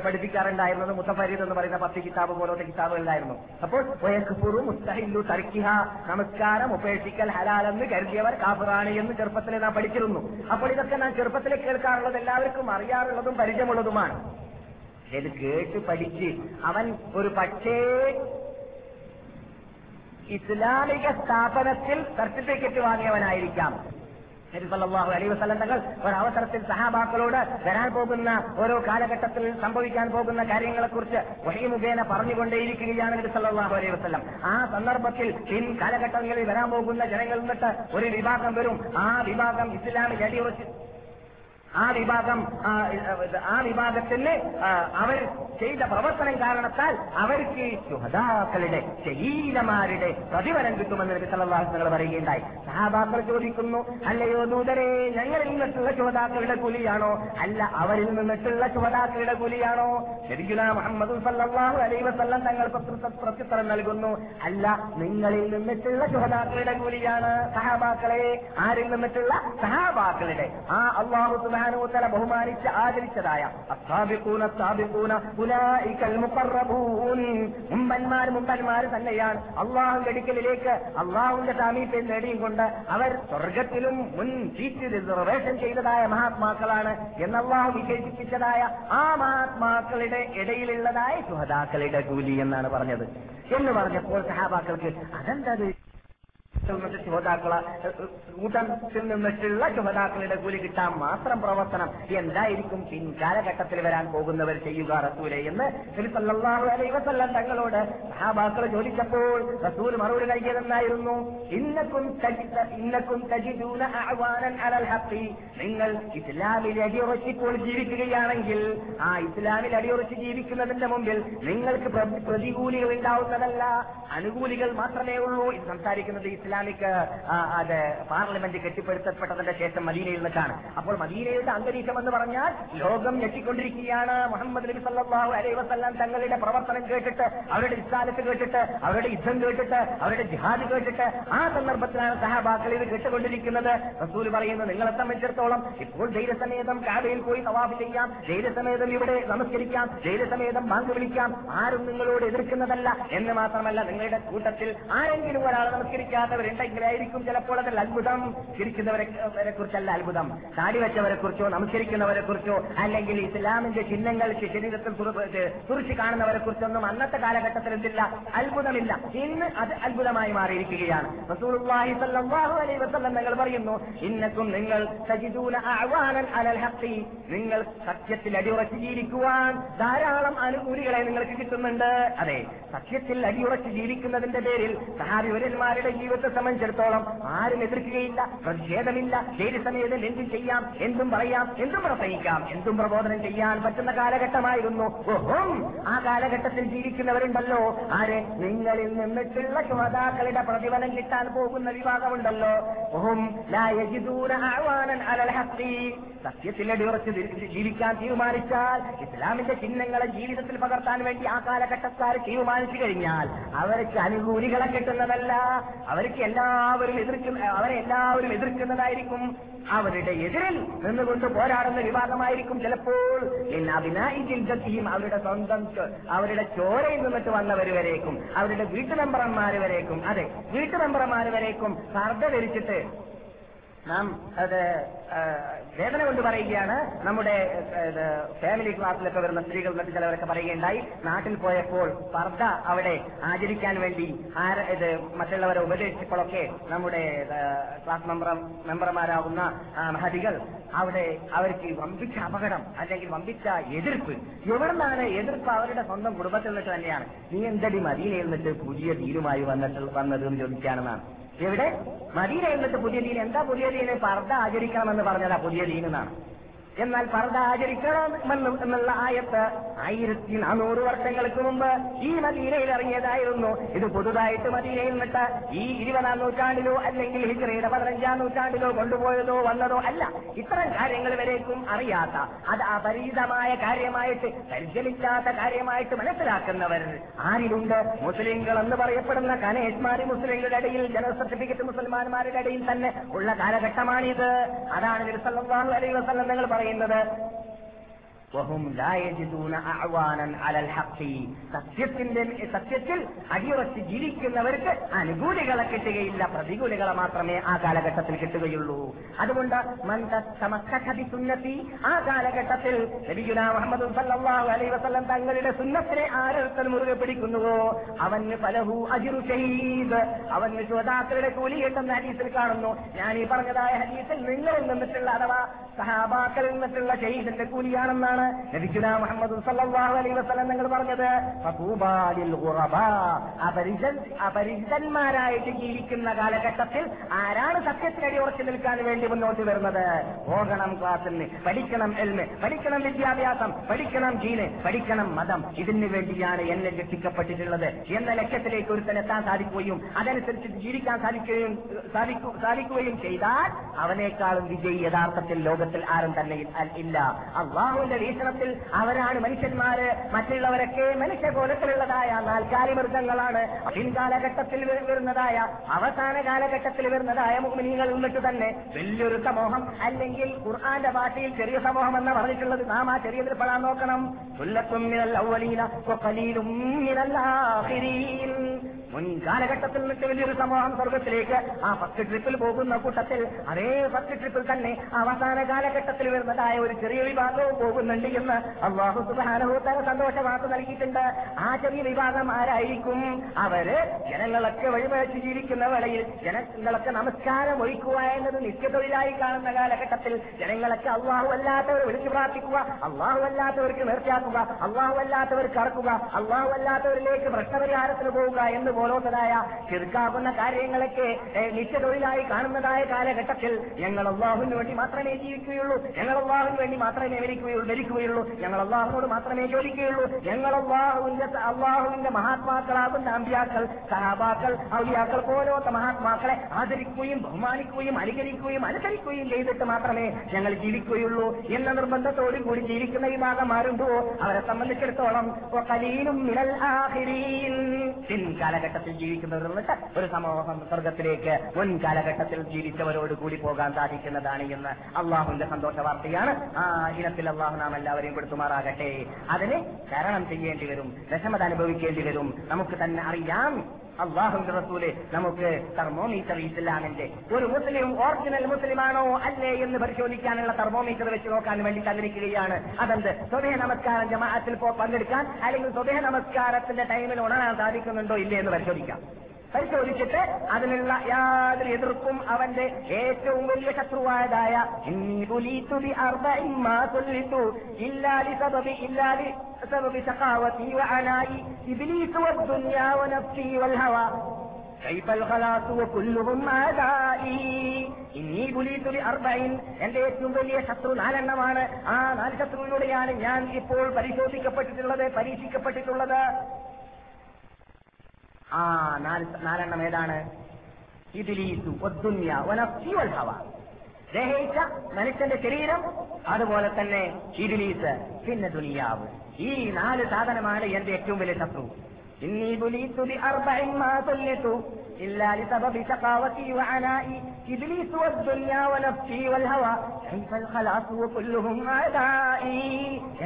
പഠിപ്പിക്കാറുണ്ടായിരുന്നത് മുത്തഫരീദ് എന്ന് പറയുന്ന പത്ത് കിതാബ് പോലത്തെ കിതാബുകളിലായിരുന്നു. അപ്പോൾ മുസ്തഹില്ലു തർക്കിഹ, നമസ്കാരം ഉപേക്ഷിക്കൽ ഹലാലെന്ന് കരുതിയവർ കാഫിറാണ് എന്ന് ചെറുപ്പത്തിലെ നാം പഠിച്ചിരുന്നു. അപ്പോൾ ഇതൊക്കെ നാം ചെറുപ്പത്തിലെ കേൾക്കാറുള്ളത് എല്ലാവർക്കും അറിയാറുള്ളതും പരിചയമുള്ളതുമാണ്. ഇത് കേട്ട് പഠിച്ച് അവൻ ഒരു പക്ഷേ ഇസ്ലാമിക സ്ഥാപനത്തിൽ സർട്ടിഫിക്കറ്റ് വാങ്ങിയവനായിരിക്കാം. നബി സല്ലല്ലാഹു അലൈഹി വസല്ലം തങ്ങൾ ഒരവസരത്തിൽ സഹാബാക്കളോട് വരാൻ പോകുന്ന ഓരോ കാലഘട്ടത്തിൽ സംഭവിക്കാൻ പോകുന്ന കാര്യങ്ങളെക്കുറിച്ച് വഹി മുഖേന പറഞ്ഞുകൊണ്ടേയിരിക്കുകയാണ് നബി സല്ലല്ലാഹു അലൈഹി വസല്ലം. ആ സന്ദർഭത്തിൽ പിൻ കാലഘട്ടങ്ങളിൽ വരാൻ പോകുന്ന ജനങ്ങളിൽ നിന്നിട്ട് ഒരു വിഭാഗം വരും. ആ വിഭാഗം ഇസ്ലാമിൽ അടിയുറച്ച്, ആ വിഭാഗം ആ വിഭാഗത്തിന് അവർ ചെയ്ത പ്രവർത്തനം കാരണത്താൽ അവർക്ക് ശുഹദാക്കളുടെ, ശഹീദമാരുടെ പ്രതിഫലം കിട്ടുമെന്ന് നബി സല്ലല്ലാഹു അലൈഹി വസല്ലം പറയുകയുണ്ടായി. സഹാബാക്കൾ ചോദിക്കുന്നു, അല്ലയോ ദൂതരേ, ഞങ്ങളിൽ നിന്നിട്ടുള്ള ശുഹദാക്കളുടെ കൂലിയാണോ, അല്ല അവരിൽ നിന്നിട്ടുള്ള ശുഹദാക്കളുടെ കൂലിയാണോ? നബിയുനാ മുഹമ്മദ് സല്ലല്ലാഹു അലൈഹി വസല്ലം തങ്ങൾ പ്രത്യുത്തരം നൽകുന്നു, അല്ല, നിങ്ങളിൽ നിന്നിട്ടുള്ള ശുഹദാക്കളുടെ കൂലിയാണ് സഹാബാക്കളെ. ആരിൽ നിന്നിട്ടുള്ള? സഹാബാക്കളുടെ. ആ അല്ലാഹു സുബ്ഹാനഹു വ തആല ബഹുമാനിച്ച് ആദരിച്ചതായ അസ്സാബിഖൂന അസ്സാബിഖൂന ഉലൈകൽ മുഖർറബൂൻ, മുമ്പന്മാർ മുമ്പന്മാർ തന്നെയാണ് അള്ളാഹുവിന്റെ അടുക്കലിലേക്ക് അള്ളാഹുവിന്റെ സാമീപ്യം നേടിയും കൊണ്ട് അവർ സ്വർഗത്തിലും മുൻ സീറ്റ് റിസർവേഷൻ ചെയ്തതായ മഹാത്മാക്കളാണ് എന്ന് അള്ളാഹു വിശേഷിപ്പിച്ചതായ ആ മഹാത്മാക്കളുടെ ഇടയിലുള്ളതായ ശുഹദാക്കളുടെ കൂലി എന്നാണ് പറഞ്ഞത് എന്ന് പറഞ്ഞപ്പോൾ സഹാബാക്കൾക്ക് അതെന്തത് ശുഹദാക്കളെ കൂട്ടത്തിൽ നിന്നിട്ടുള്ള ശുഹദാക്കളുടെ കൂലി കിട്ടാൻ മാത്രം പ്രവർത്തനം എന്തായിരിക്കും പിൻകാലഘട്ടത്തിൽ വരാൻ പോകുന്നവർ ചെയ്യുക റസൂലെ എന്ന് നബി സല്ലല്ലാഹു അലൈഹി വസല്ലം തങ്ങളോട് സഹാബാക്കൾ ചോദിച്ചപ്പോൾ റസൂൽ മറുപടി നൽകിയതെന്നായിരുന്നു, ഇന്നക്കും ഇന്നക്കും തജിദൂന അഅ്വാനൻ അലൽ ഹഖി, നിങ്ങൾ ഇസ്ലാമിൽ അടിയുറച്ചിപ്പോൾ ജീവിക്കുകയാണെങ്കിൽ ആ ഇസ്ലാമിൽ അടിയുറച്ച് ജീവിക്കുന്നതിന്റെ മുമ്പിൽ നിങ്ങൾക്ക് പ്രതികൂലികൾ ഉണ്ടാവുന്നതല്ല, അനുകൂലികൾ മാത്രമേ ഉള്ളൂ. ഇത് സംസാരിക്കുന്നത് ഇസ്ലാം ക്ക് അത് പാർലമെന്റ് കെട്ടിപ്പടുത്തപ്പെട്ടതിന്റെ ശേഷം മദീനയിൽ നിന്നാണ്. അപ്പോൾ മദീനയുടെ അന്തരീക്ഷം എന്ന് പറഞ്ഞാൽ ലോകം ഞെട്ടിക്കൊണ്ടിരിക്കുകയാണ്. മുഹമ്മദ് നബി സല്ലല്ലാഹു അലൈഹി വസല്ലം തങ്ങളുടെ പ്രവർത്തനം കേട്ടിട്ട്, അവരുടെ ഇസ്ലാമത്ത് കേട്ടിട്ട്, അവരുടെ യുദ്ധം കേട്ടിട്ട്, അവരുടെ ജിഹാദ് കേട്ടിട്ട്, ആ സന്ദർഭത്തിലാണ് സഹാബാക്കൾ ഇത് കേട്ടുകൊണ്ടിരിക്കുന്നത്. റസൂൽ പറയുന്നു, നിങ്ങളെ സംബന്ധിച്ചിടത്തോളം ഇപ്പോൾ ധൈര്യസമേതം കാബയിൽ പോയി തവാഫ് ചെയ്യാം, ധൈര്യസമേതം ഇവിടെ നമസ്കരിക്കാം, ധൈര്യസമേതം ബാങ്ക് വിളിക്കാം, ആരും നിങ്ങളോട് എതിർക്കുന്നതല്ല. എന്ന് മാത്രമല്ല, നിങ്ങളുടെ കൂട്ടത്തിൽ ആരെങ്കിലും ഒരാൾ നമസ്കരിക്കാത്തവർ ായിരിക്കും ചിലപ്പോൾ അതിൽ അത്ഭുതം. ചിരിക്കുന്നവരെ കുറിച്ചല്ല അത്ഭുതം, താടി വെച്ചവരെ കുറിച്ചോ നമസ്കരിക്കുന്നവരെ കുറിച്ചോ അല്ലെങ്കിൽ ഇസ്ലാമിന്റെ ചിഹ്നങ്ങൾ ശരീരത്തിൽ കുറിച്ച് കാണുന്നവരെ കുറിച്ചൊന്നും അന്നത്തെ കാലഘട്ടത്തിൽ എന്തില്ല, അത്ഭുതമില്ല. ഇന്ന് അത് അത്ഭുതമായി മാറിയിരിക്കുകയാണ്. റസൂലുള്ളാഹി സ്വല്ലല്ലാഹു അലൈഹി വസല്ലം തങ്ങൾ പറയുന്നു, ഇന്നക്കും നിങ്ങൾ തജിദൂന അഅ്വാനൻ അലൽ ഹഖി, നിങ്ങൾ സത്യത്തിൽ അടിയുറച്ച് ജീവിക്കുവാൻ ധാരാളം അനുകൂലികളെ നിങ്ങൾക്ക് കിട്ടുന്നുണ്ട്. അതെ, സത്യത്തിൽ അടിയുറച്ച് ജീവിക്കുന്നതിന്റെ പേരിൽ സഹാബിവര്യന്മാരുടെ ജീവിതത്തെ സംബന്ധിച്ചിടത്തോളം ആരും എതിർക്കുകയില്ല, പ്രതിഷേധമില്ല, ശരി സമയത്ത് എന്തും ചെയ്യാം, എന്തും പറയാം, എന്തും പ്രസംഗിക്കാം, എന്തും പ്രബോധനം ചെയ്യാൻ പറ്റുന്ന കാലഘട്ടമായിരുന്നു. ആ കാലഘട്ടത്തിൽ ജീവിക്കുന്നവരുണ്ടല്ലോ, ആരെ നിങ്ങളിൽ നിന്നിട്ടുള്ള ശുഹദാക്കളുടെ പ്രതിഫലം കിട്ടാൻ പോകുന്ന വിഭാഗമുണ്ടല്ലോ. സത്യത്തിൽ അടിയുറച്ച് ജീവിക്കാൻ തീരുമാനിച്ചാൽ, ഇസ്ലാമിന്റെ ചിഹ്നങ്ങളെ ജീവിതത്തിൽ പകർത്താൻ വേണ്ടി ആ കാലഘട്ടക്കാർ തീരുമാനിച്ചു കഴിഞ്ഞാൽ അവർക്ക് അനുകൂലികളെ കിട്ടുന്നതല്ല, അവർക്ക് എല്ലാവരും എതിർക്കുന്ന അവരെ എല്ലാവരും എതിർക്കുന്നതായിരിക്കും. അവരുടെ എതിരിൽ നിന്നുകൊണ്ട് പോരാടുന്ന വിഭാഗമായിരിക്കും ചിലപ്പോൾ അവരുടെ സ്വന്തം അവരുടെ ചോരയിൽ നിന്നിട്ട് വന്നവർ വരേക്കും, അവരുടെ വീട്ടു മെമ്പർമാർ വരേക്കും. അതെ, വീട്ടു മെമ്പർമാർ വരേക്കും സർദ്ധ ധരിച്ചിട്ട് നാം അത് വേദന കൊണ്ട് പറയുകയാണ്. നമ്മുടെ ഫാമിലി ക്ലാസ്സിലൊക്കെ വരുന്ന സ്ത്രീകൾ മറ്റു ചിലവരൊക്കെ പറയുകയുണ്ടായി, നാട്ടിൽ പോയപ്പോൾ പർദ്ദ അവിടെ ആചരിക്കാൻ വേണ്ടി ആര ഇത് മറ്റുള്ളവരെ ഉപദേശിച്ചപ്പോഴൊക്കെ നമ്മുടെ ക്ലാസ് മെമ്പർ മെമ്പർമാരാകുന്ന മഹതികൾ അവിടെ അവർക്ക് വമ്പിച്ച അപകടം അല്ലെങ്കിൽ വമ്പിച്ച എതിർപ്പ്. എവിടുന്നാണ് എതിർപ്പ്? അവരുടെ സ്വന്തം കുടുംബത്തിൽ നിന്നിട്ട് തന്നെയാണ്. നീ എന്തടി മദീനയിൽ നിന്നിട്ട് പുതിയ തീരുമായി വന്നിട്ട് വന്നത് എന്ന് ചോദിക്കാനെന്നാണ്. എവിടെ? മദീന എന്നിട്ട് പുതിയ ദീൻ. എന്താ പുതിയ ദീന്? പർദ്ദ ആചരിക്കണമെന്ന് പറഞ്ഞതാ പുതിയ ദീൻ എന്നാണ്. എന്നാൽ പർദ്ദ ആചരിക്കണമെന്ന് എന്നുള്ള ആയത്ത് ആയിരത്തി നാനൂറ് വർഷങ്ങൾക്ക് മുമ്പ് ഈ മദീനയിൽ ഇറങ്ങിയതായിരുന്നു. ഇത് പുതുതായിട്ട് മദീനയിൽ നിന്നിട്ട് ഈ ഇരുപതാം നൂറ്റാണ്ടിലോ അല്ലെങ്കിൽ ഹിജ്റയുടെ പതിനഞ്ചാം നൂറ്റാണ്ടിലോ കൊണ്ടുപോയതോ വന്നതോ അല്ല. ഇത്തരം കാര്യങ്ങൾ വരേക്കും അറിയാത്ത, അത് അപരിചിതമായ കാര്യമായിട്ട്, പരിചലിക്കാത്ത കാര്യമായിട്ട് മനസ്സിലാക്കുന്നവർ ആരിലുണ്ട്? മുസ്ലിങ്ങൾ എന്ന് പറയപ്പെടുന്ന കനേഷ്മാരി മുസ്ലിങ്ങളുടെ ഇടയിൽ, ജനറൽ സർട്ടിഫിക്കറ്റ് മുസൽമാന്മാരുടെ ഇടയിൽ തന്നെ ഉള്ള കാലഘട്ടമാണിത്. അതാണ് നബി സല്ലല്ലാഹു അലൈഹി വസല്ലം തങ്ങൾ പറയുന്നത്. സത്യത്തിന്റെ സത്യത്തിൽ അടിയുറച്ച് ജീവിക്കുന്നവർക്ക് അനുകൂലികളെ കിട്ടുകയില്ല, പ്രതികൂലികളെ മാത്രമേ ആ കാലഘട്ടത്തിൽ കിട്ടുകയുള്ളൂ. അതുകൊണ്ട് ആ കാലഘട്ടത്തിൽ നബിയുനാ മുഹമ്മദ് സല്ലല്ലാഹു അലൈഹി വസല്ലം തങ്ങളുടെ സുന്നത്തിനെ ആരൊരുത്തൻ മുറുകെ പിടിക്കുന്നുവോ അവന് ഫലഹു അജ്റു ശഹീദ്, അവന് ശുഹദാക്കളുടെ കൂലി കിട്ടുന്ന ഹദീസിൽ കാണുന്നു. ഞാൻ ഈ പറഞ്ഞതായ ഹദീസിൽ നിങ്ങളിൽ നിന്നിട്ടുള്ള അഥവാ സഹാബാക്കളിൽ നിന്നിട്ടുള്ള ശഹീദിന്റെ കൂലിയാണെന്നാണ് നബിയുനാ മുഹമ്മദ് സല്ലല്ലാഹു അലൈഹി വസല്ലം തങ്ങൾ പറഞ്ഞത്. ഫതൂബാ ലിൽ ഖുറബാ, അപരിചിതൻ അപരിചിതന്മാരായിട്ട് ജീവിക്കുന്ന കാലഘട്ടത്തിൽ ആരാണ് സത്യത്തിനടി ഉറച്ചു നിൽക്കാൻ വേണ്ടി മുന്നോട്ട് വരുന്നത്? പോകണം ക്ലാസ്സിന്, പഠിക്കണം എൽമ്, പഠിക്കണം വിദ്യാഭ്യാസം, പഠിക്കണം ജീന്, പഠിക്കണം മതം. ഇതിനു വേണ്ടിയാണ് എന്നെ രക്ഷിക്കപ്പെട്ടിട്ടുള്ളത് എന്ന ലക്ഷ്യത്തിലേക്ക് ഒരുത്തനെത്താൻ സാധിക്കുകയും അതനുസരിച്ച് ജീവിക്കാൻ സാധിക്കുകയും സാധിക്കുകയും ചെയ്താൽ അവനേക്കാളും വിജയി യഥാർത്ഥത്തിൽ ലോകത്തിൽ ആരും തന്നെ ഇല്ല. അല്ലാഹുവിന്റെ പരീക്ഷണത്തിൽ അവരാണ് മനുഷ്യന്മാര്, മറ്റുള്ളവരൊക്കെ മനുഷ്യകോലത്തിലുള്ളതായ നാൽക്കാലി മൃഗങ്ങളാണ്. പിൻകാലഘട്ടത്തിൽ വരുന്നതായ അവസാന കാലഘട്ടത്തിൽ വരുന്നതായ മുഅ്മിനീങ്ങൾ എന്നിട്ട് തന്നെ വലിയൊരു സമൂഹം, അല്ലെങ്കിൽ ഖുർആന്റെ ഭാഷയിൽ ചെറിയ സമൂഹം എന്ന് പറഞ്ഞിട്ടുള്ളത് നാം ആ ചെറിയതിൽ പെടാൻ നോക്കണം. സുല്ലത്തുൻ മിനൽ അവ്വലീന വ ഖലീലുൻ മിനൽ ആഖിരീൻ. മുൻകാലഘട്ടത്തിൽ നിന്നിട്ട് വലിയൊരു സമൂഹം സ്വർഗത്തിലേക്ക് ആ ഫസ്റ്റ് ട്രിപ്പിൽ പോകുന്ന കൂട്ടത്തിൽ അതേ ഫസ്റ്റ് ട്രിപ്പിൽ തന്നെ അവസാന കാലഘട്ടത്തിൽ വരുന്നതായ ഒരു ചെറിയ വിഭാഗവും പോകുന്നുണ്ട് എന്ന് അല്ലാഹു സുബ്ഹാനഹു വ തആല സന്തോഷ വാർത്ത നൽകിയിട്ടുണ്ട്. ആ ചെറിയ വിഭാഗം ആരായിരിക്കും? അവര് ജനങ്ങളൊക്കെ വഴിമഴച്ച് ജീവിക്കുന്ന വേളയിൽ, ജനങ്ങളൊക്കെ നമസ്കാരം ഒഴിക്കുക എന്നത് നിത്യതൊഴിലായി കാണുന്ന കാലഘട്ടത്തിൽ ജനങ്ങളൊക്കെ അല്ലാഹു അല്ലാത്തവർ വിളിച്ചു പ്രാർത്ഥിക്കുക, അല്ലാഹു അല്ലാത്തവർക്ക് നേർച്ചയാക്കുക, അല്ലാഹു അല്ലാത്തവർക്ക് അറക്കുക, അല്ലാഹു അല്ലാത്തവരിലേക്ക് പ്രശ്നപരിഹാരത്തിന് പോവുക എന്ന് പോലോന്നതായ ചെറുക്കാകുന്ന കാര്യങ്ങളൊക്കെ നിത്യതൊഴിലായി കാണുന്നതായ കാലഘട്ടത്തിൽ ഞങ്ങൾ അല്ലാഹുവിന് വേണ്ടി മാത്രമേ ജീവിക്കുകയുള്ളൂ, ഞങ്ങൾ അല്ലാഹുവിന് വേണ്ടി മാത്രമേ മരിക്കുകയുള്ളൂ മരിക്കുകയുള്ളൂ ഞങ്ങൾ അല്ലാഹുവിനോട് മാത്രമേ ജോലിക്കുകയുള്ളൂ, ഞങ്ങൾ അല്ലാഹുവിന്റെ അല്ലാഹുവിന്റെ മഹാത്മാക്കളാകുന്ന അമ്പിയാക്കൾ, സഹാബാക്കൾ, ഔലിയാക്കൾ പോലോത്ത മഹാത്മാക്കളെ ആദരിക്കുകയും ബഹുമാനിക്കുകയും അനുകരിക്കുകയും അനുസരിക്കുകയും ചെയ്തിട്ട് മാത്രമേ ഞങ്ങൾ ജീവിക്കുകയുള്ളൂ എന്ന നിർബന്ധത്തോടും കൂടി ജീവിക്കുന്ന വിഭാഗമാരുണ്ടോ അവരെ സംബന്ധിച്ചിടത്തോളം കാലഘട്ടത്തിൽ ജീവിക്കുന്നവർ എന്നിട്ട് ഒരു സമൂഹം സ്വർഗത്തിലേക്ക് മുൻകാലഘട്ടത്തിൽ ജീവിച്ചവരോട് കൂടി പോകാൻ സാധിക്കുന്നതാണ് എന്ന് അള്ളാഹുവിന്റെ സന്തോഷ വാർത്തയാണ്. ആ ഇനത്തിൽ അള്ളാഹു നാം എല്ലാവരെയും പെടുത്തുമാറാകട്ടെ. അതിന് ശരണം ചെയ്യേണ്ടി വരും, വിഷമത അനുഭവിക്കേണ്ടി വരും. നമുക്ക് തന്നെ അറിയാം അല്ലാഹുവിന്റെ റസൂലെ നമുക്ക് തെർമോമീറ്റർ ഇസ്ലാമിന്റെ ഒരു മുസ്ലിം ഒറിജിനൽ മുസ്ലിമാണോ അല്ലേ എന്ന് പരിശോധിക്കാനുള്ള തെർമോമീറ്റർ വെച്ച് നോക്കാൻ വേണ്ടി തന്നിരിക്കുകയാണ്. അതെന്ത്? സ്വദേഹ നമസ്കാരം ജമാഅത്തിൽ പങ്കെടുക്കാൻ അല്ലെങ്കിൽ സ്വദേഹ നമസ്കാരത്തിന്റെ ടൈമിൽ ഉണരാൻ സാധിക്കുന്നുണ്ടോ ഇല്ലേ എന്ന് പരിശോധിക്കാം. പരിശോധിച്ചിട്ട് അതിനുള്ള യാതൊരു എതിർപ്പും അവന്റെ ഏറ്റവും വലിയ ശത്രുവായതായ എന്റെ ഏറ്റവും വലിയ ശത്രു നാലെണ്ണമാണ്. ആ നാല് ശത്രുവിലൂടെയാണ് ഞാൻ ഇപ്പോൾ പരിശോധിക്കപ്പെട്ടിട്ടുള്ളത്, പരീക്ഷിക്കപ്പെട്ടിട്ടുള്ളത്. ആ നാല് നാലെണ്ണം ഏതാണ്? ഇബ്ലീസു വദ്ദുനിയ വനഫ്സി വൽഹവ, ദേഹിച്ച മനുഷ്യന്റെ ശരീരം, അതുപോലെ തന്നെ ഇബ്ലീസ്, പിന്നെ ദുനിയാവ്. ഈ നാല് സാധനമാണ് എന്റെ ഏറ്റവും വലിയ ശത്രു. ഇന്നി ബുലീസു ബിഅർബഇൻ മാ തുല്ലിതു ഇല്ലാ ലിസബബി ശഖാവതി വഅനാഇ ഇബ്ലീസു വദ്ദുനിയ വനഫ്സി വൽഹവ കൈഫൽ ഖലാസു വകുല്ലുഹും അദാഇ.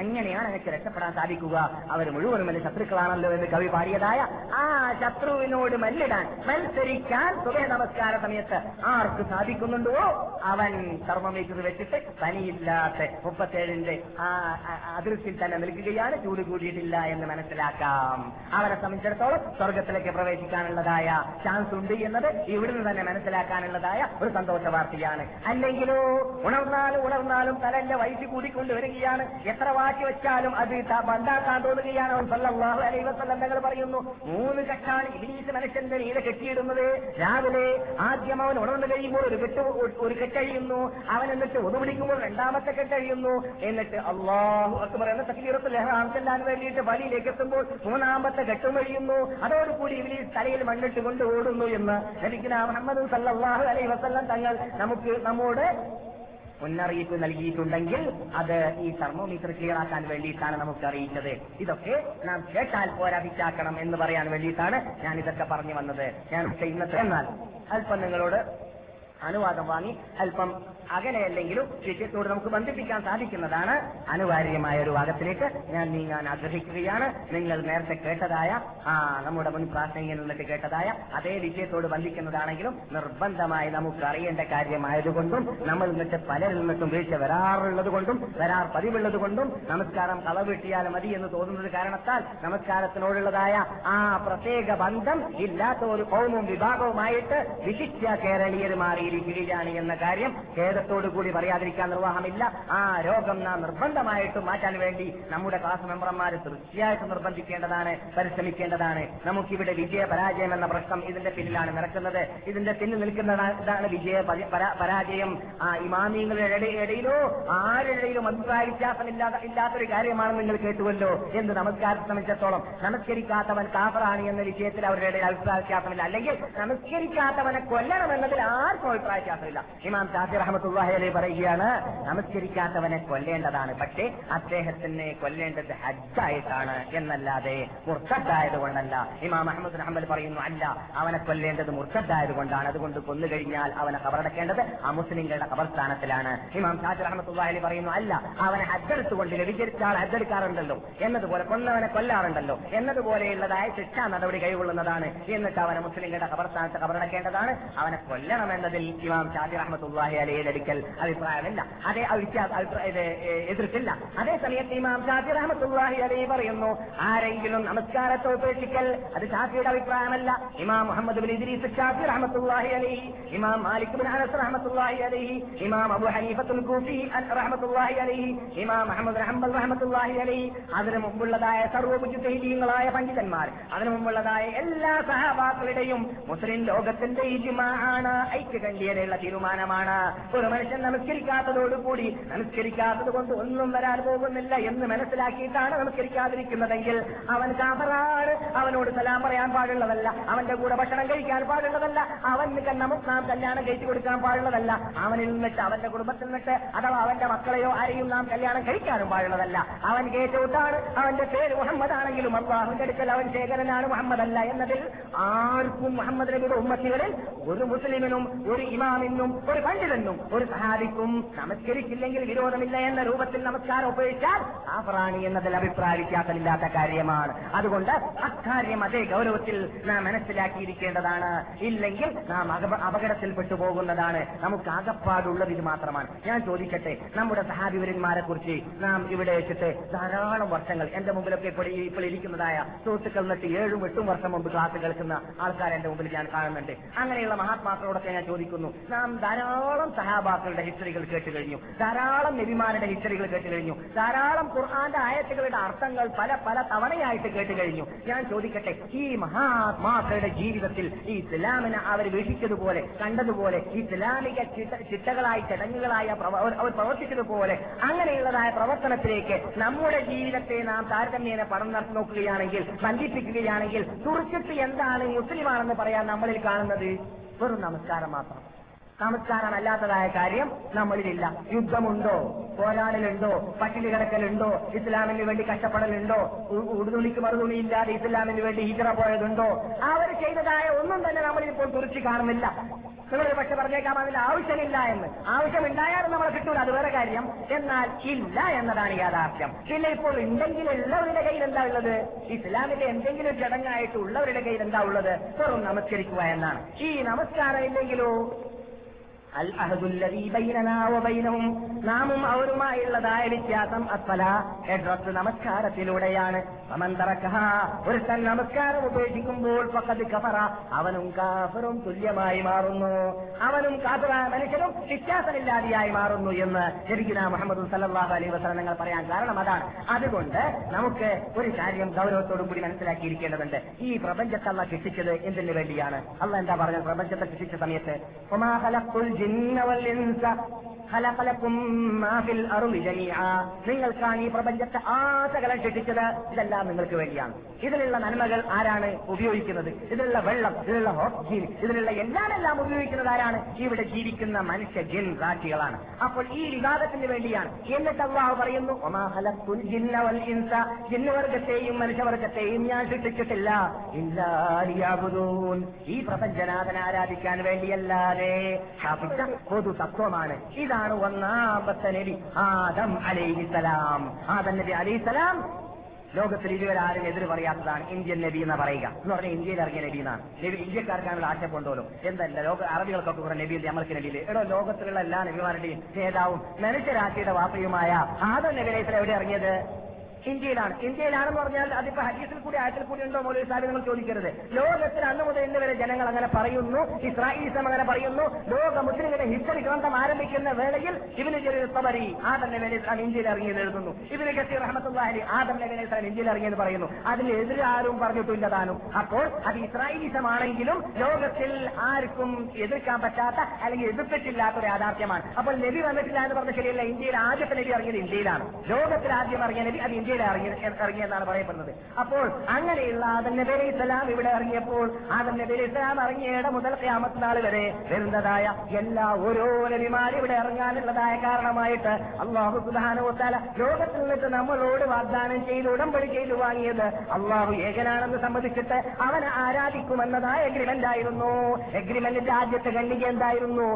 എങ്ങനെയാണ് എനിക്ക് രക്ഷപ്പെടാൻ സാധിക്കുക? അവർ മുഴുവനും എന്റെ ശത്രുക്കളാണല്ലോ എന്ന് കവി പാടിയതായ ആ ശത്രുവിനോട് മല്ലിടാൻ, മത്സരിക്കാൻ സുബഹ നമസ്കാര സമയത്ത് ആർക്ക് സാധിക്കുന്നുണ്ടോ അവൻ തെർമോമീറ്റർ വെച്ചിട്ട് പനിയില്ലാത്ത മുപ്പത്തേഴിന്റെ ആ അതിർത്തിൽ തന്നെ നിൽക്കുകയാണ്, ചൂട് കൂടിയിട്ടില്ല എന്ന് മനസ്സിലാക്കാം. അവരെ സംബന്ധിച്ചിടത്തോളം സ്വർഗത്തിലേക്ക് പ്രവേശിക്കാനുള്ളതായ ചാൻസ് ഉണ്ട് എന്നത് ഇവിടുന്ന് തന്നെ മനസ്സിലാക്കാനുള്ളതായ ഒരു സന്തോഷ വാർത്തയാണ്. അല്ലെങ്കിലോ ഉണർന്നാലും ഉണർന്നാലും തലന്റെ വയസ്സ് കൂടിക്കൊണ്ടുവരികയാണ്, എത്ര വാക്കി വെച്ചാലും അത് ബന്ധാക്കാൻ തോന്നുകയാണ്. അവൻ സല്ലല്ലാഹു അലൈഹി വസല്ലം തങ്ങൾ പറയുന്നു, മൂന്ന് കെട്ടാണ് ഇബ്ലീസ് മനുഷ്യന്റെ നീല കെട്ടിയിടുന്നത്. രാവിലെ ആദ്യം അവൻ ഉണർന്നു കഴിയുമ്പോൾ ഒരു കെട്ട് ഒരു കെട്ടഴിയുന്നു, അവൻ എന്നിട്ട് ഒതു പിടിക്കുമ്പോൾ രണ്ടാമത്തെ കെട്ടഴിയുന്നു, എന്നിട്ട് അല്ലാഹു അക്ബർ എന്ന തക്ബീറത്തുൽ ഇഹ്റാം ചെല്ലാൻ വേണ്ടിയിട്ട് വഴിയിലേക്ക് എത്തുമ്പോൾ മൂന്നാമത്തെ കെട്ടും കഴിയുന്നു. അതോടുകൂടി ഇബ്ലീസ് തലയിൽ മണ്ണിട്ട് കൊണ്ട് ഓടുന്നു എന്ന് നബിയുനാ മുഹമ്മദ് സല്ലല്ലാഹു അലൈഹി വസല്ലം തങ്ങൾ നമുക്ക് നമ്മോട് മുന്നറിയിപ്പ് നൽകിയിട്ടുണ്ടെങ്കിൽ അത് ഈ തെർമോമീറ്റർ ക്ലിയറാക്കാൻ വേണ്ടിയിട്ടാണ് നമുക്ക് അറിയിച്ചത്. ഇതൊക്കെ നാം കേട്ടാൽ പോരാതിച്ചാക്കണം എന്ന് പറയാൻ വേണ്ടിയിട്ടാണ് ഞാൻ ഇതൊക്കെ പറഞ്ഞു വന്നത്. ഞാൻ ഇന്നത്തെ എന്നാൽ അല്പം നിങ്ങളോട് അനുവാദം വാങ്ങി അല്പം അകലെയല്ലെങ്കിലും വിഷയത്തോട് നമുക്ക് ബന്ധിപ്പിക്കാൻ സാധിക്കുന്നതാണ് അനിവാര്യമായ ഒരു ഭാഗത്തിലേക്ക് ഞാൻ നീങ്ങാൻ ആഗ്രഹിക്കുകയാണ്. നിങ്ങൾ നേരത്തെ കേട്ടതായ ആ നമ്മുടെ മുൻ പ്രാസംഗികനിൽ നിന്നിട്ട് കേട്ടതായ അതേ വിഷയത്തോട് ബന്ധിക്കുന്നതാണെങ്കിലും നിർബന്ധമായി നമുക്ക് അറിയേണ്ട കാര്യമായതുകൊണ്ടും നമ്മൾ നിന്നിട്ട് പലരിൽ നിന്നിട്ടും വീഴ്ച വരാറുള്ളത് കൊണ്ടും വരാർ പതിവുള്ളത് കൊണ്ടും നമസ്കാരം കളവിട്ടിയാൽ മതി എന്ന് തോന്നുന്നത് കാരണത്താൽ നമസ്കാരത്തിനോടുള്ളതായ ആ പ്രത്യേക ബന്ധം ഇല്ലാത്ത ഒരു കൗമും വിഭാഗവുമായിട്ട് വിശിഷ്യ കേരളീയർ മാറിയിരിക്കുകയാണ് എന്ന കാര്യം ോട് കൂടി പറയാതിരിക്കാൻ നിർവാഹമില്ല. ആ രോഗം നാം നിർബന്ധമായിട്ട് മാറ്റാൻ വേണ്ടി നമ്മുടെ ക്ലാസ് മെമ്പർമാർ തീർച്ചയായിട്ടും നിർബന്ധിക്കേണ്ടതാണ്, പരിശ്രമിക്കേണ്ടതാണ്. നമുക്കിവിടെ വിജയ പരാജയം എന്ന പ്രശ്നം ഇതിന്റെ പിന്നിലാണ് നടക്കുന്നത്. ഇതിന്റെ പിന്നിൽ നിൽക്കുന്നതാണ് വിജയ പരാജയം. ആ ഇമാമിങ്ങളുടെ ഇടയിലോ ആരുടെയിലും അഭിപ്രായ വ്യത്യാസമില്ലാത്ത ഇല്ലാത്തൊരു കാര്യമാണ് നിങ്ങൾ കേട്ടുവല്ലോ. എന്ത് നമസ്കാരത്തെ സംബന്ധിച്ചിടത്തോളം നമസ്കരിക്കാത്തവൻ കാഫറാണ് എന്ന വിഷയത്തിൽ അവരുടെ ഇടയിൽ അഭിപ്രായ വ്യത്യാസമില്ല. അല്ലെങ്കിൽ നമസ്കരിക്കാത്തവനെ കൊല്ലണം എന്നതിൽ ആർക്കും പ്രായശാസ്ത്രമില്ല. ഇമാം ശാഫി റഹ്മത്തുള്ളാഹി അലൈഹി പറയുകയാണ്, നമസ്കരിക്കാത്തവനെ കൊല്ലേണ്ടതാണ്, പക്ഷേ അദ്ദേഹത്തിനെ കൊല്ലേണ്ടത് ഹജ്ജായിട്ടാണ് എന്നല്ലാതെ മുർത്തദ്ദായത് കൊണ്ടല്ല. ഇമാം അഹ്മദ് ബിൻ ഹംബൽ പറയുന്നു, അല്ല, അവനെ കൊല്ലേണ്ടത് മുർത്തദ്ദായത് കൊണ്ടാണ്. അതുകൊണ്ട് കൊന്നുകഴിഞ്ഞാൽ അവനെ ഖബറടക്കേണ്ടത് ആ മുസ്ലിങ്ങളുടെ ഖബർസ്ഥാനത്തിലാണ്. ഇമാം ശാഫി റഹ്മത്തുള്ളാഹി അലൈഹി പറയുന്നു, അല്ല, അവനെ ഹജ്ജെടുത്തുകൊണ്ട് ലഭിച്ചാൽ ഹജ്ജെടുക്കാറുണ്ടല്ലോ എന്നതുപോലെ കൊന്നവനെ കൊല്ലാറുണ്ടല്ലോ എന്നതുപോലെയുള്ളതായ ശിക്ഷാ നടപടി കൈകൊള്ളുന്നതാണ്. എന്നിട്ട് അവനെ മുസ്ലിങ്ങളുടെ ഖബർസ്ഥാനത്ത് ഖബറടക്കേണ്ടതാണ്. അവനെ കൊല്ലണമെന്നതിൽ ഇമാം ശാഫി റഹ്മത്തുള്ളാഹി അലൈഹിയുടെ അടുക്കൽ അഭിപ്രായമില്ല, അതേ എതിർപ്പില്ല. അതേസമയത്ത് ഇമാം ശാഫി റഹ്മത്തുള്ളാഹി അലൈഹി പറയുന്നു, ആരെങ്കിലും നമസ്കാരത്തെ ഉപേക്ഷിക്കൽ അത് ശാഫിയുടെ അഭിപ്രായമല്ല. ഇമാം മുഹമ്മദ് ബിൻ ഇദ്രീസ് ശാഫി റഹ്മത്തുള്ളാഹി അലൈഹി, ഇമാം മാലിക് ബിൻ അനസ് റഹ്മത്തുള്ളാഹി അലൈഹി, ഇമാം അബൂ ഹനീഫത്തുൽ കൂഫി റഹ്മത്തുള്ളാഹി അലൈഹി, ഇമാം അഹ്മദ് ബിൻ ഹംബൽ റഹ്മത്തുള്ളാഹി അലൈഹി, അതിനു മുമ്പുള്ളതായ സർവ്വമുജ്തഹിദീങ്ങളായ പണ്ഡിതന്മാർ, അതിനു മുമ്പുള്ളതായ എല്ലാ സഹാബാക്കളുടെയും മുസ്ലിം ലോകത്തിന്റെ ഇജ്മാ ആണ്, ഐക്യകണ്ഠ്യേനയുള്ള തീരുമാനമാണ്. ഒരു മനുഷ്യൻ നമസ്കരിക്കാത്തതോടുകൂടി നമസ്കരിക്കാത്തത് കൊണ്ട് ഒന്നും വരാൻ പോകുന്നില്ല എന്ന് മനസ്സിലാക്കിയിട്ടാണ് നമസ്കരിക്കാതിരിക്കുന്നതെങ്കിൽ അവൻ കാഫറാണ്. അവനോട് സലാം പറയാൻ പാടുള്ളതല്ല, അവന്റെ കൂടെ ഭക്ഷണം കഴിക്കാൻ പാടുള്ളതല്ല, അവന് നാം കല്യാണം കഴിച്ചു കൊടുക്കാൻ പാടുള്ളതല്ല, അവനിൽ നിന്നിട്ട് അവന്റെ കുടുംബത്തിൽ നിന്നിട്ട് അഥവാ അവന്റെ മക്കളെയോ ആരെയും നാം കല്യാണം കഴിക്കാനും പാടുള്ളതല്ല. അവൻ കേട്ടോട്ടാണ്, അവന്റെ പേര് മുഹമ്മദ് ആണെങ്കിലും അള്ളാഹുവിന്റെ അടുക്കൽ അവൻ ശേഖരനാണ്, മുഹമ്മദ് അല്ല എന്നതിൽ ആർക്കും മുഹമ്മദ് നബിയുടെ ഉമ്മത്തികളിൽ ഒരു മുസ്ലിമിനും ഒരു ഇമാമിനും ഒരു പണ്ഡിതനും ഒരു സഹാബിക്കും നമസ്കരിച്ചില്ലെങ്കിൽ വിരോധമില്ല എന്ന രൂപത്തിൽ നമസ്കാരം ഉപേക്ഷിച്ചാൽ കാഫറാണ് എന്നതിൽ അഭിപ്രായ വ്യത്യാസമില്ലാത്ത കാര്യമാണ്. അതുകൊണ്ട് അക്കാര്യം അതേ ഗൗരവത്തിൽ നാം മനസ്സിലാക്കിയിരിക്കേണ്ടതാണ്, ഇല്ലെങ്കിൽ നാം അപകടത്തിൽ പെട്ടുപോകുന്നതാണ്. നമുക്ക് ആകപ്പാടുള്ളത് ഇത് മാത്രമാണ്. ഞാൻ ചോദിക്കട്ടെ, നമ്മുടെ സഹാബിവരന്മാരെ കുറിച്ച് നാം ഇവിടെ വെച്ചിട്ട് ധാരാളം വർഷങ്ങൾ എന്റെ മുമ്പിലൊക്കെ ഇപ്പോൾ ഇരിക്കുന്നതായ സുഹൃത്തുക്കൾ നിന്നിട്ട് ഏഴും എട്ടും വർഷം മുമ്പ് ക്ലാസ് കേൾക്കുന്ന ആൾക്കാർ എന്റെ മുമ്പിൽ ഞാൻ കാണുന്നുണ്ട്. അങ്ങനെയുള്ള മഹാത്മാക്കളോടൊക്കെ ഞാൻ ചോദിക്കുന്നു, നാം ധാരാളം സഹാബാക്കളുടെ ഹിസ്റ്ററികൾ കേട്ട് കഴിഞ്ഞു, ധാരാളം നബിമാരുടെ ഹിസ്റ്ററികൾ കേട്ട് കഴിഞ്ഞു, ധാരാളം ഖുർആന്റെ ആയത്തുകളുടെ അർത്ഥങ്ങൾ പല പല തവണയായിട്ട് കേട്ട് കഴിഞ്ഞു. ഞാൻ ചോദിക്കട്ടെ, ഈ മഹാത്മാക്കളുടെ ജീവിതത്തിൽ ഈ ഇസ്ലാമിനെ അവർ വീക്ഷിച്ചതുപോലെ കണ്ടതുപോലെ ഇസ്ലാമിക ചിട്ടകളായി ചടങ്ങുകളായി അവർ പ്രവർത്തിച്ചതുപോലെ അങ്ങനെയുള്ളതായ പ്രവർത്തനത്തിലേക്ക് നമ്മുടെ ജീവിതത്തെ നാം താരതമ്യേന പണം നടത്തി നോക്കുകയാണെങ്കിൽ ബന്ധിപ്പിക്കുകയാണെങ്കിൽ തുറച്ചിട്ട് എന്താണ് മുസ്ലിമാണെന്ന് പറയാൻ നമ്മളിൽ കാണുന്നത്? വെറും നമസ്കാരം മാത്രം. നമസ്കാരം അല്ലാത്തതായ കാര്യം നമ്മളിലില്ല. യുദ്ധമുണ്ടോ, പോരാടലുണ്ടോ, പട്ടിണി കിടക്കലുണ്ടോ, ഇസ്ലാമിന് വേണ്ടി കഷ്ടപ്പെടലുണ്ടോ, ഉടുതുണിക്ക് മറുതുണിയില്ലാതെ ഇസ്ലാമിന് വേണ്ടി ഹിജറ പോയതുണ്ടോ? അവർ ചെയ്തതായ ഒന്നും തന്നെ നമ്മളിപ്പോൾ തുറച്ചു കാണുന്നില്ല. നിങ്ങൾ പക്ഷെ പറഞ്ഞേക്കാം അതിന് ആവശ്യമില്ല എന്ന്. ആവശ്യമില്ലായാലും നമ്മളെ കിട്ടൂല, അത് വേറെ കാര്യം. എന്നാൽ ഇല്ല എന്നതാണ് യാഥാർത്ഥ്യം. പിന്നെ ഇപ്പോൾ ഉണ്ടെങ്കിൽ ഉള്ളവരുടെ കയ്യിൽ എന്താ ഉള്ളത്? ഇസ്ലാമിന്റെ എന്തെങ്കിലും ചടങ്ങായിട്ട് ഉള്ളവരുടെ കയ്യിൽ എന്താ ഉള്ളത്? വെറും നമസ്കരിക്കുക എന്നാണ്. ഈ നമസ്കാരം ഇല്ലെങ്കിലോ അൽ അഹദുല്ലദീ ബൈനനാ വബൈനഹും, നാമും അവരുമായുള്ളതായ വ്യത്യാസം അസ്വലാത്ത് നമസ്കാരത്തിലൂടെയാണ്. സമന്തറക്കഹാ, ഒരു തൻ നമസ്കാരം ഉപേക്ഷിക്കുമ്പോൾ ഫഖദ് കഫറ, അവനും കാഫറും തുല്യമായി മാറുന്നു, അവനും കാഫറായ മനുഷ്യനും വ്യത്യാസമില്ലാതെയായി മാറുന്നു എന്ന് ശരിക്കും മുഹമ്മദ് സല്ലല്ലാഹു അലൈഹി വസല്ലം പറയാൻ കാരണം അതാണ്. അതുകൊണ്ട് നമുക്ക് ഒരു കാര്യം ഗൗരവത്തോടു കൂടി മനസ്സിലാക്കിയിരിക്കേണ്ടതുണ്ട്. ഈ പ്രപഞ്ചത്തെ അല്ലാഹു സൃഷ്ടിച്ചത് എന്തിനു വേണ്ടിയാണ്? അല്ലാഹു എന്താ പറഞ്ഞത് പ്രപഞ്ചത്തെ സൃഷ്ടിച്ച സമയത്ത്? നിങ്ങൾക്കാണ് ഈ പ്രപഞ്ചത്തെ ആസകലം സൃഷ്ടിച്ചത്. ഇതെല്ലാം നിങ്ങൾക്ക് വേണ്ടിയാണ്. ഇതിലുള്ള നന്മകൾ ആരാണ് ഉപയോഗിക്കുന്നത്? ഇതിലുള്ള വെള്ളം, ഇതിലുള്ള ഓക്സിജൻ, ഇതിലുള്ള എല്ലാമെല്ലാം ഉപയോഗിക്കുന്നത് ആരാണ്? ഇവിടെ ജീവിക്കുന്ന മനുഷ്യ ജിൻ റാറ്റികളാണ്. അപ്പോൾ ഈ വിവാദത്തിന് വേണ്ടിയാണ്. എന്നിട്ട് അല്ലാഹു പറയുന്നു, വമാ ഖലഖ്തുൽ ജിന്ന വൽ ഇൻസ, ജിന്നുവർഗത്തെയും മനുഷ്യവർഗത്തെയും ഞാൻ സൃഷ്ടിച്ചിട്ടില്ല ഇല്ലാ ലിയഅ്ബുദൂൻ, ഈ പ്രപഞ്ചനാഥനെ ആരാധിക്കാൻ വേണ്ടിയല്ലാതെ. പൊതു തത്വമാണ്. ഇതാണ് ഒന്നാമത്തെ നബി ആദം അലൈഹിസ്സലാം. ആദം നബി അലൈഹിസ്സലാം ലോകത്തിൽ ഇതുവരെ ആരും എതിര് പറയാത്തതാണ് ഇന്ത്യൻ നബി എന്ന് പറയുക. എന്ന് പറഞ്ഞാൽ ഇന്ത്യയിൽ ഇറങ്ങിയ നബി എന്നാണ്. നബി ഇന്ത്യക്കാർക്കാണ് ആശയപ്പെടുമല്ലോ. എന്തല്ല ലോക അറബികൾക്കൊക്കെ കൂടെ നബിയിൽ നമ്മൾക്ക് നബിയിൽ എടോ ലോകത്തിലുള്ള എല്ലാ നബിമാരുടെയും നേതാവും മനുഷ്യരാശിയുടെ വാപ്പയുമായ ആദം നബി അലൈഹിസ്സലാം എവിടെ ഇറങ്ങിയത്? ഇന്ത്യയിലാണ്. ഇന്ത്യയിലാണെന്ന് പറഞ്ഞാൽ അതിപ്പോ ഹദീസിൽ കൂടി ആയത്തിൽ കൂടി ഉണ്ടോ മൗലവി സാഹിബ്? നിങ്ങൾ ചോദിക്കരുത്. ലോകത്തിൽ അന്ന് മുതൽ ഇന്ന് വരെ ജനങ്ങൾ അങ്ങനെ പറയുന്നു, ഇസ്രായേലിസം അങ്ങനെ പറയുന്നു. ലോക മുസ്ലിങ്ങളുടെ ഹിസ്റ്ററി ഗ്രന്ഥം ആരംഭിക്കുന്ന വേളയിൽ ഇബ്നു ജരീർ തബരി ആദം നബി അലൈഹി സ്വലാം ഇന്ത്യയിൽ ഇറങ്ങിയത് എഴുതുന്നു. ഇബ്നു കസീർ റഹ്മത്തുള്ളാഹി അലൈഹി ആദം നബി അലൈഹി സ്വലാം ഇന്ത്യയിൽ ഇറങ്ങിയത് പറയുന്നു. അതിനെതിരെ ആരും പറഞ്ഞിട്ടില്ല താനും. അപ്പോൾ അത് ഇസ്രായേലിസമാണെങ്കിലും ലോകത്തിൽ ആർക്കും എതിർക്കാൻ പറ്റാത്ത അല്ലെങ്കിൽ എതിർത്തിട്ടില്ലാത്ത ഒരു യാഥാർത്ഥ്യമാണ്. അപ്പോൾ നബി വന്നിട്ടില്ല എന്ന് പറഞ്ഞ ശരിയല്ല. ഇന്ത്യയിൽ ആദ്യത്തെ നബി ഇറങ്ങിയത് ഇന്ത്യയിലാണ്. ലോകത്തിൽ ആദ്യം ഇറങ്ങിയ നബി അത് ഇന്ത്യ മക്കയിലാണ് ഇറങ്ങിയെന്നാണ് പറയപ്പെടുന്നത്. അപ്പോൾ അങ്ങനെയുള്ള ആദം നബി അലൈഹി സ്വലാം ഇവിടെ ഇറങ്ങിയപ്പോൾ ആദം നബി അലൈഹി സ്വലാം ഇറങ്ങിയട മുതൽ ഖിയാമത്ത് നാൾ വരെ വരുന്നതായ എല്ലാ ഓരോ നബിമാരും ഇവിടെ ഇറങ്ങാനുള്ളതായ കാരണമായിട്ട് അള്ളാഹു സുബ്ഹാനഹു വ തആല ലോകത്തിൽ നിന്നിട്ട് നമ്മളോട് വാഗ്ദാനം ചെയ്ത് ഉടമ്പടിക്കയിൽ വാങ്ങിയത് അള്ളാഹു ഏകനാണെന്ന് സംബന്ധിച്ചിട്ട് അവനെ ആരാധിക്കുമെന്നതായ എഗ്രിമെന്റ് ആയിരുന്നു. എഗ്രിമെന്റിന്റെ ആദ്യത്തെ ഖണ്ഡിക എന്തായിരുന്നു?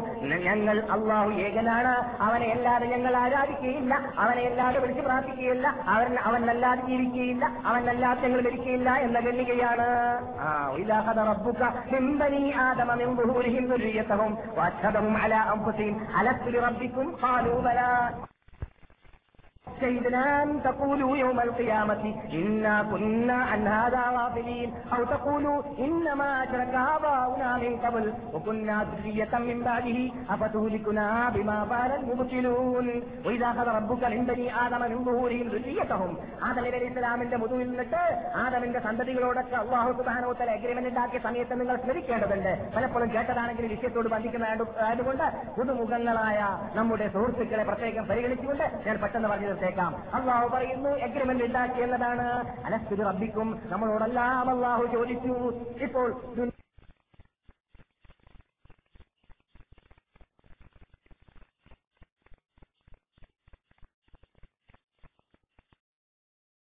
ഞങ്ങൾ അള്ളാഹു ഏകനാണ്, അവനെ എല്ലാവരും ഞങ്ങൾ ആരാധിക്കുകയില്ല, അവനെ എല്ലാവരും വിളിച്ച് പ്രാർത്ഥിക്കുകയില്ല, അവൻ അവൻ നല്ലാതെ ജീവിക്കുകയില്ല, അവൻ നല്ലാതെ ഞങ്ങൾ മരിക്കുകയില്ല എന്ന ഖണ്ഡികയാണ്. سيدنا أن تقولوا يوم القيامة إنا كنا عن هذا غافلين أو تقولوا إنما أشرك آباؤنا من قبل وكنا ذرية من بعده أفتهلكنا بما فعل المبطلون وإذا أخذ ربك من بني آدم من ظهورهم ذريتهم آدم عليه السلام من മുതുകിൽ നിന്നിട്ട് ആദമിന്റെ സന്തതികളോടൊക്കെ അല്ലാഹു സുബ്ഹാനഹു വ തആല അഗ്രിമെന്റ് ഉണ്ടാക്കിയ സമയത്ത് നിങ്ങൾ സ്മരിക്കേണ്ടതുണ്ട്. പലപ്പോഴും കേട്ടതാണെങ്കിൽ വിഷയത്തോട് ബന്ധിക്കുന്നതായതുകൊണ്ട് പുതുമുഖങ്ങളായ നമ്മുടെ സുഹൃത്തുക്കളെ പ്രത്യേകം പരിഗണിച്ചുകൊണ്ട് ഞാൻ പെട്ടെന്ന് പറഞ്ഞു. അള്ളാഹു പറയുന്നു എഗ്രിമെന്റ് ഉണ്ടാക്കി എന്നതാണ്. അലസ്തു ബിറബ്ബിക്കും നമ്മളോടെല്ലാം അള്ളാഹു ചോദിച്ചു. ഇപ്പോൾ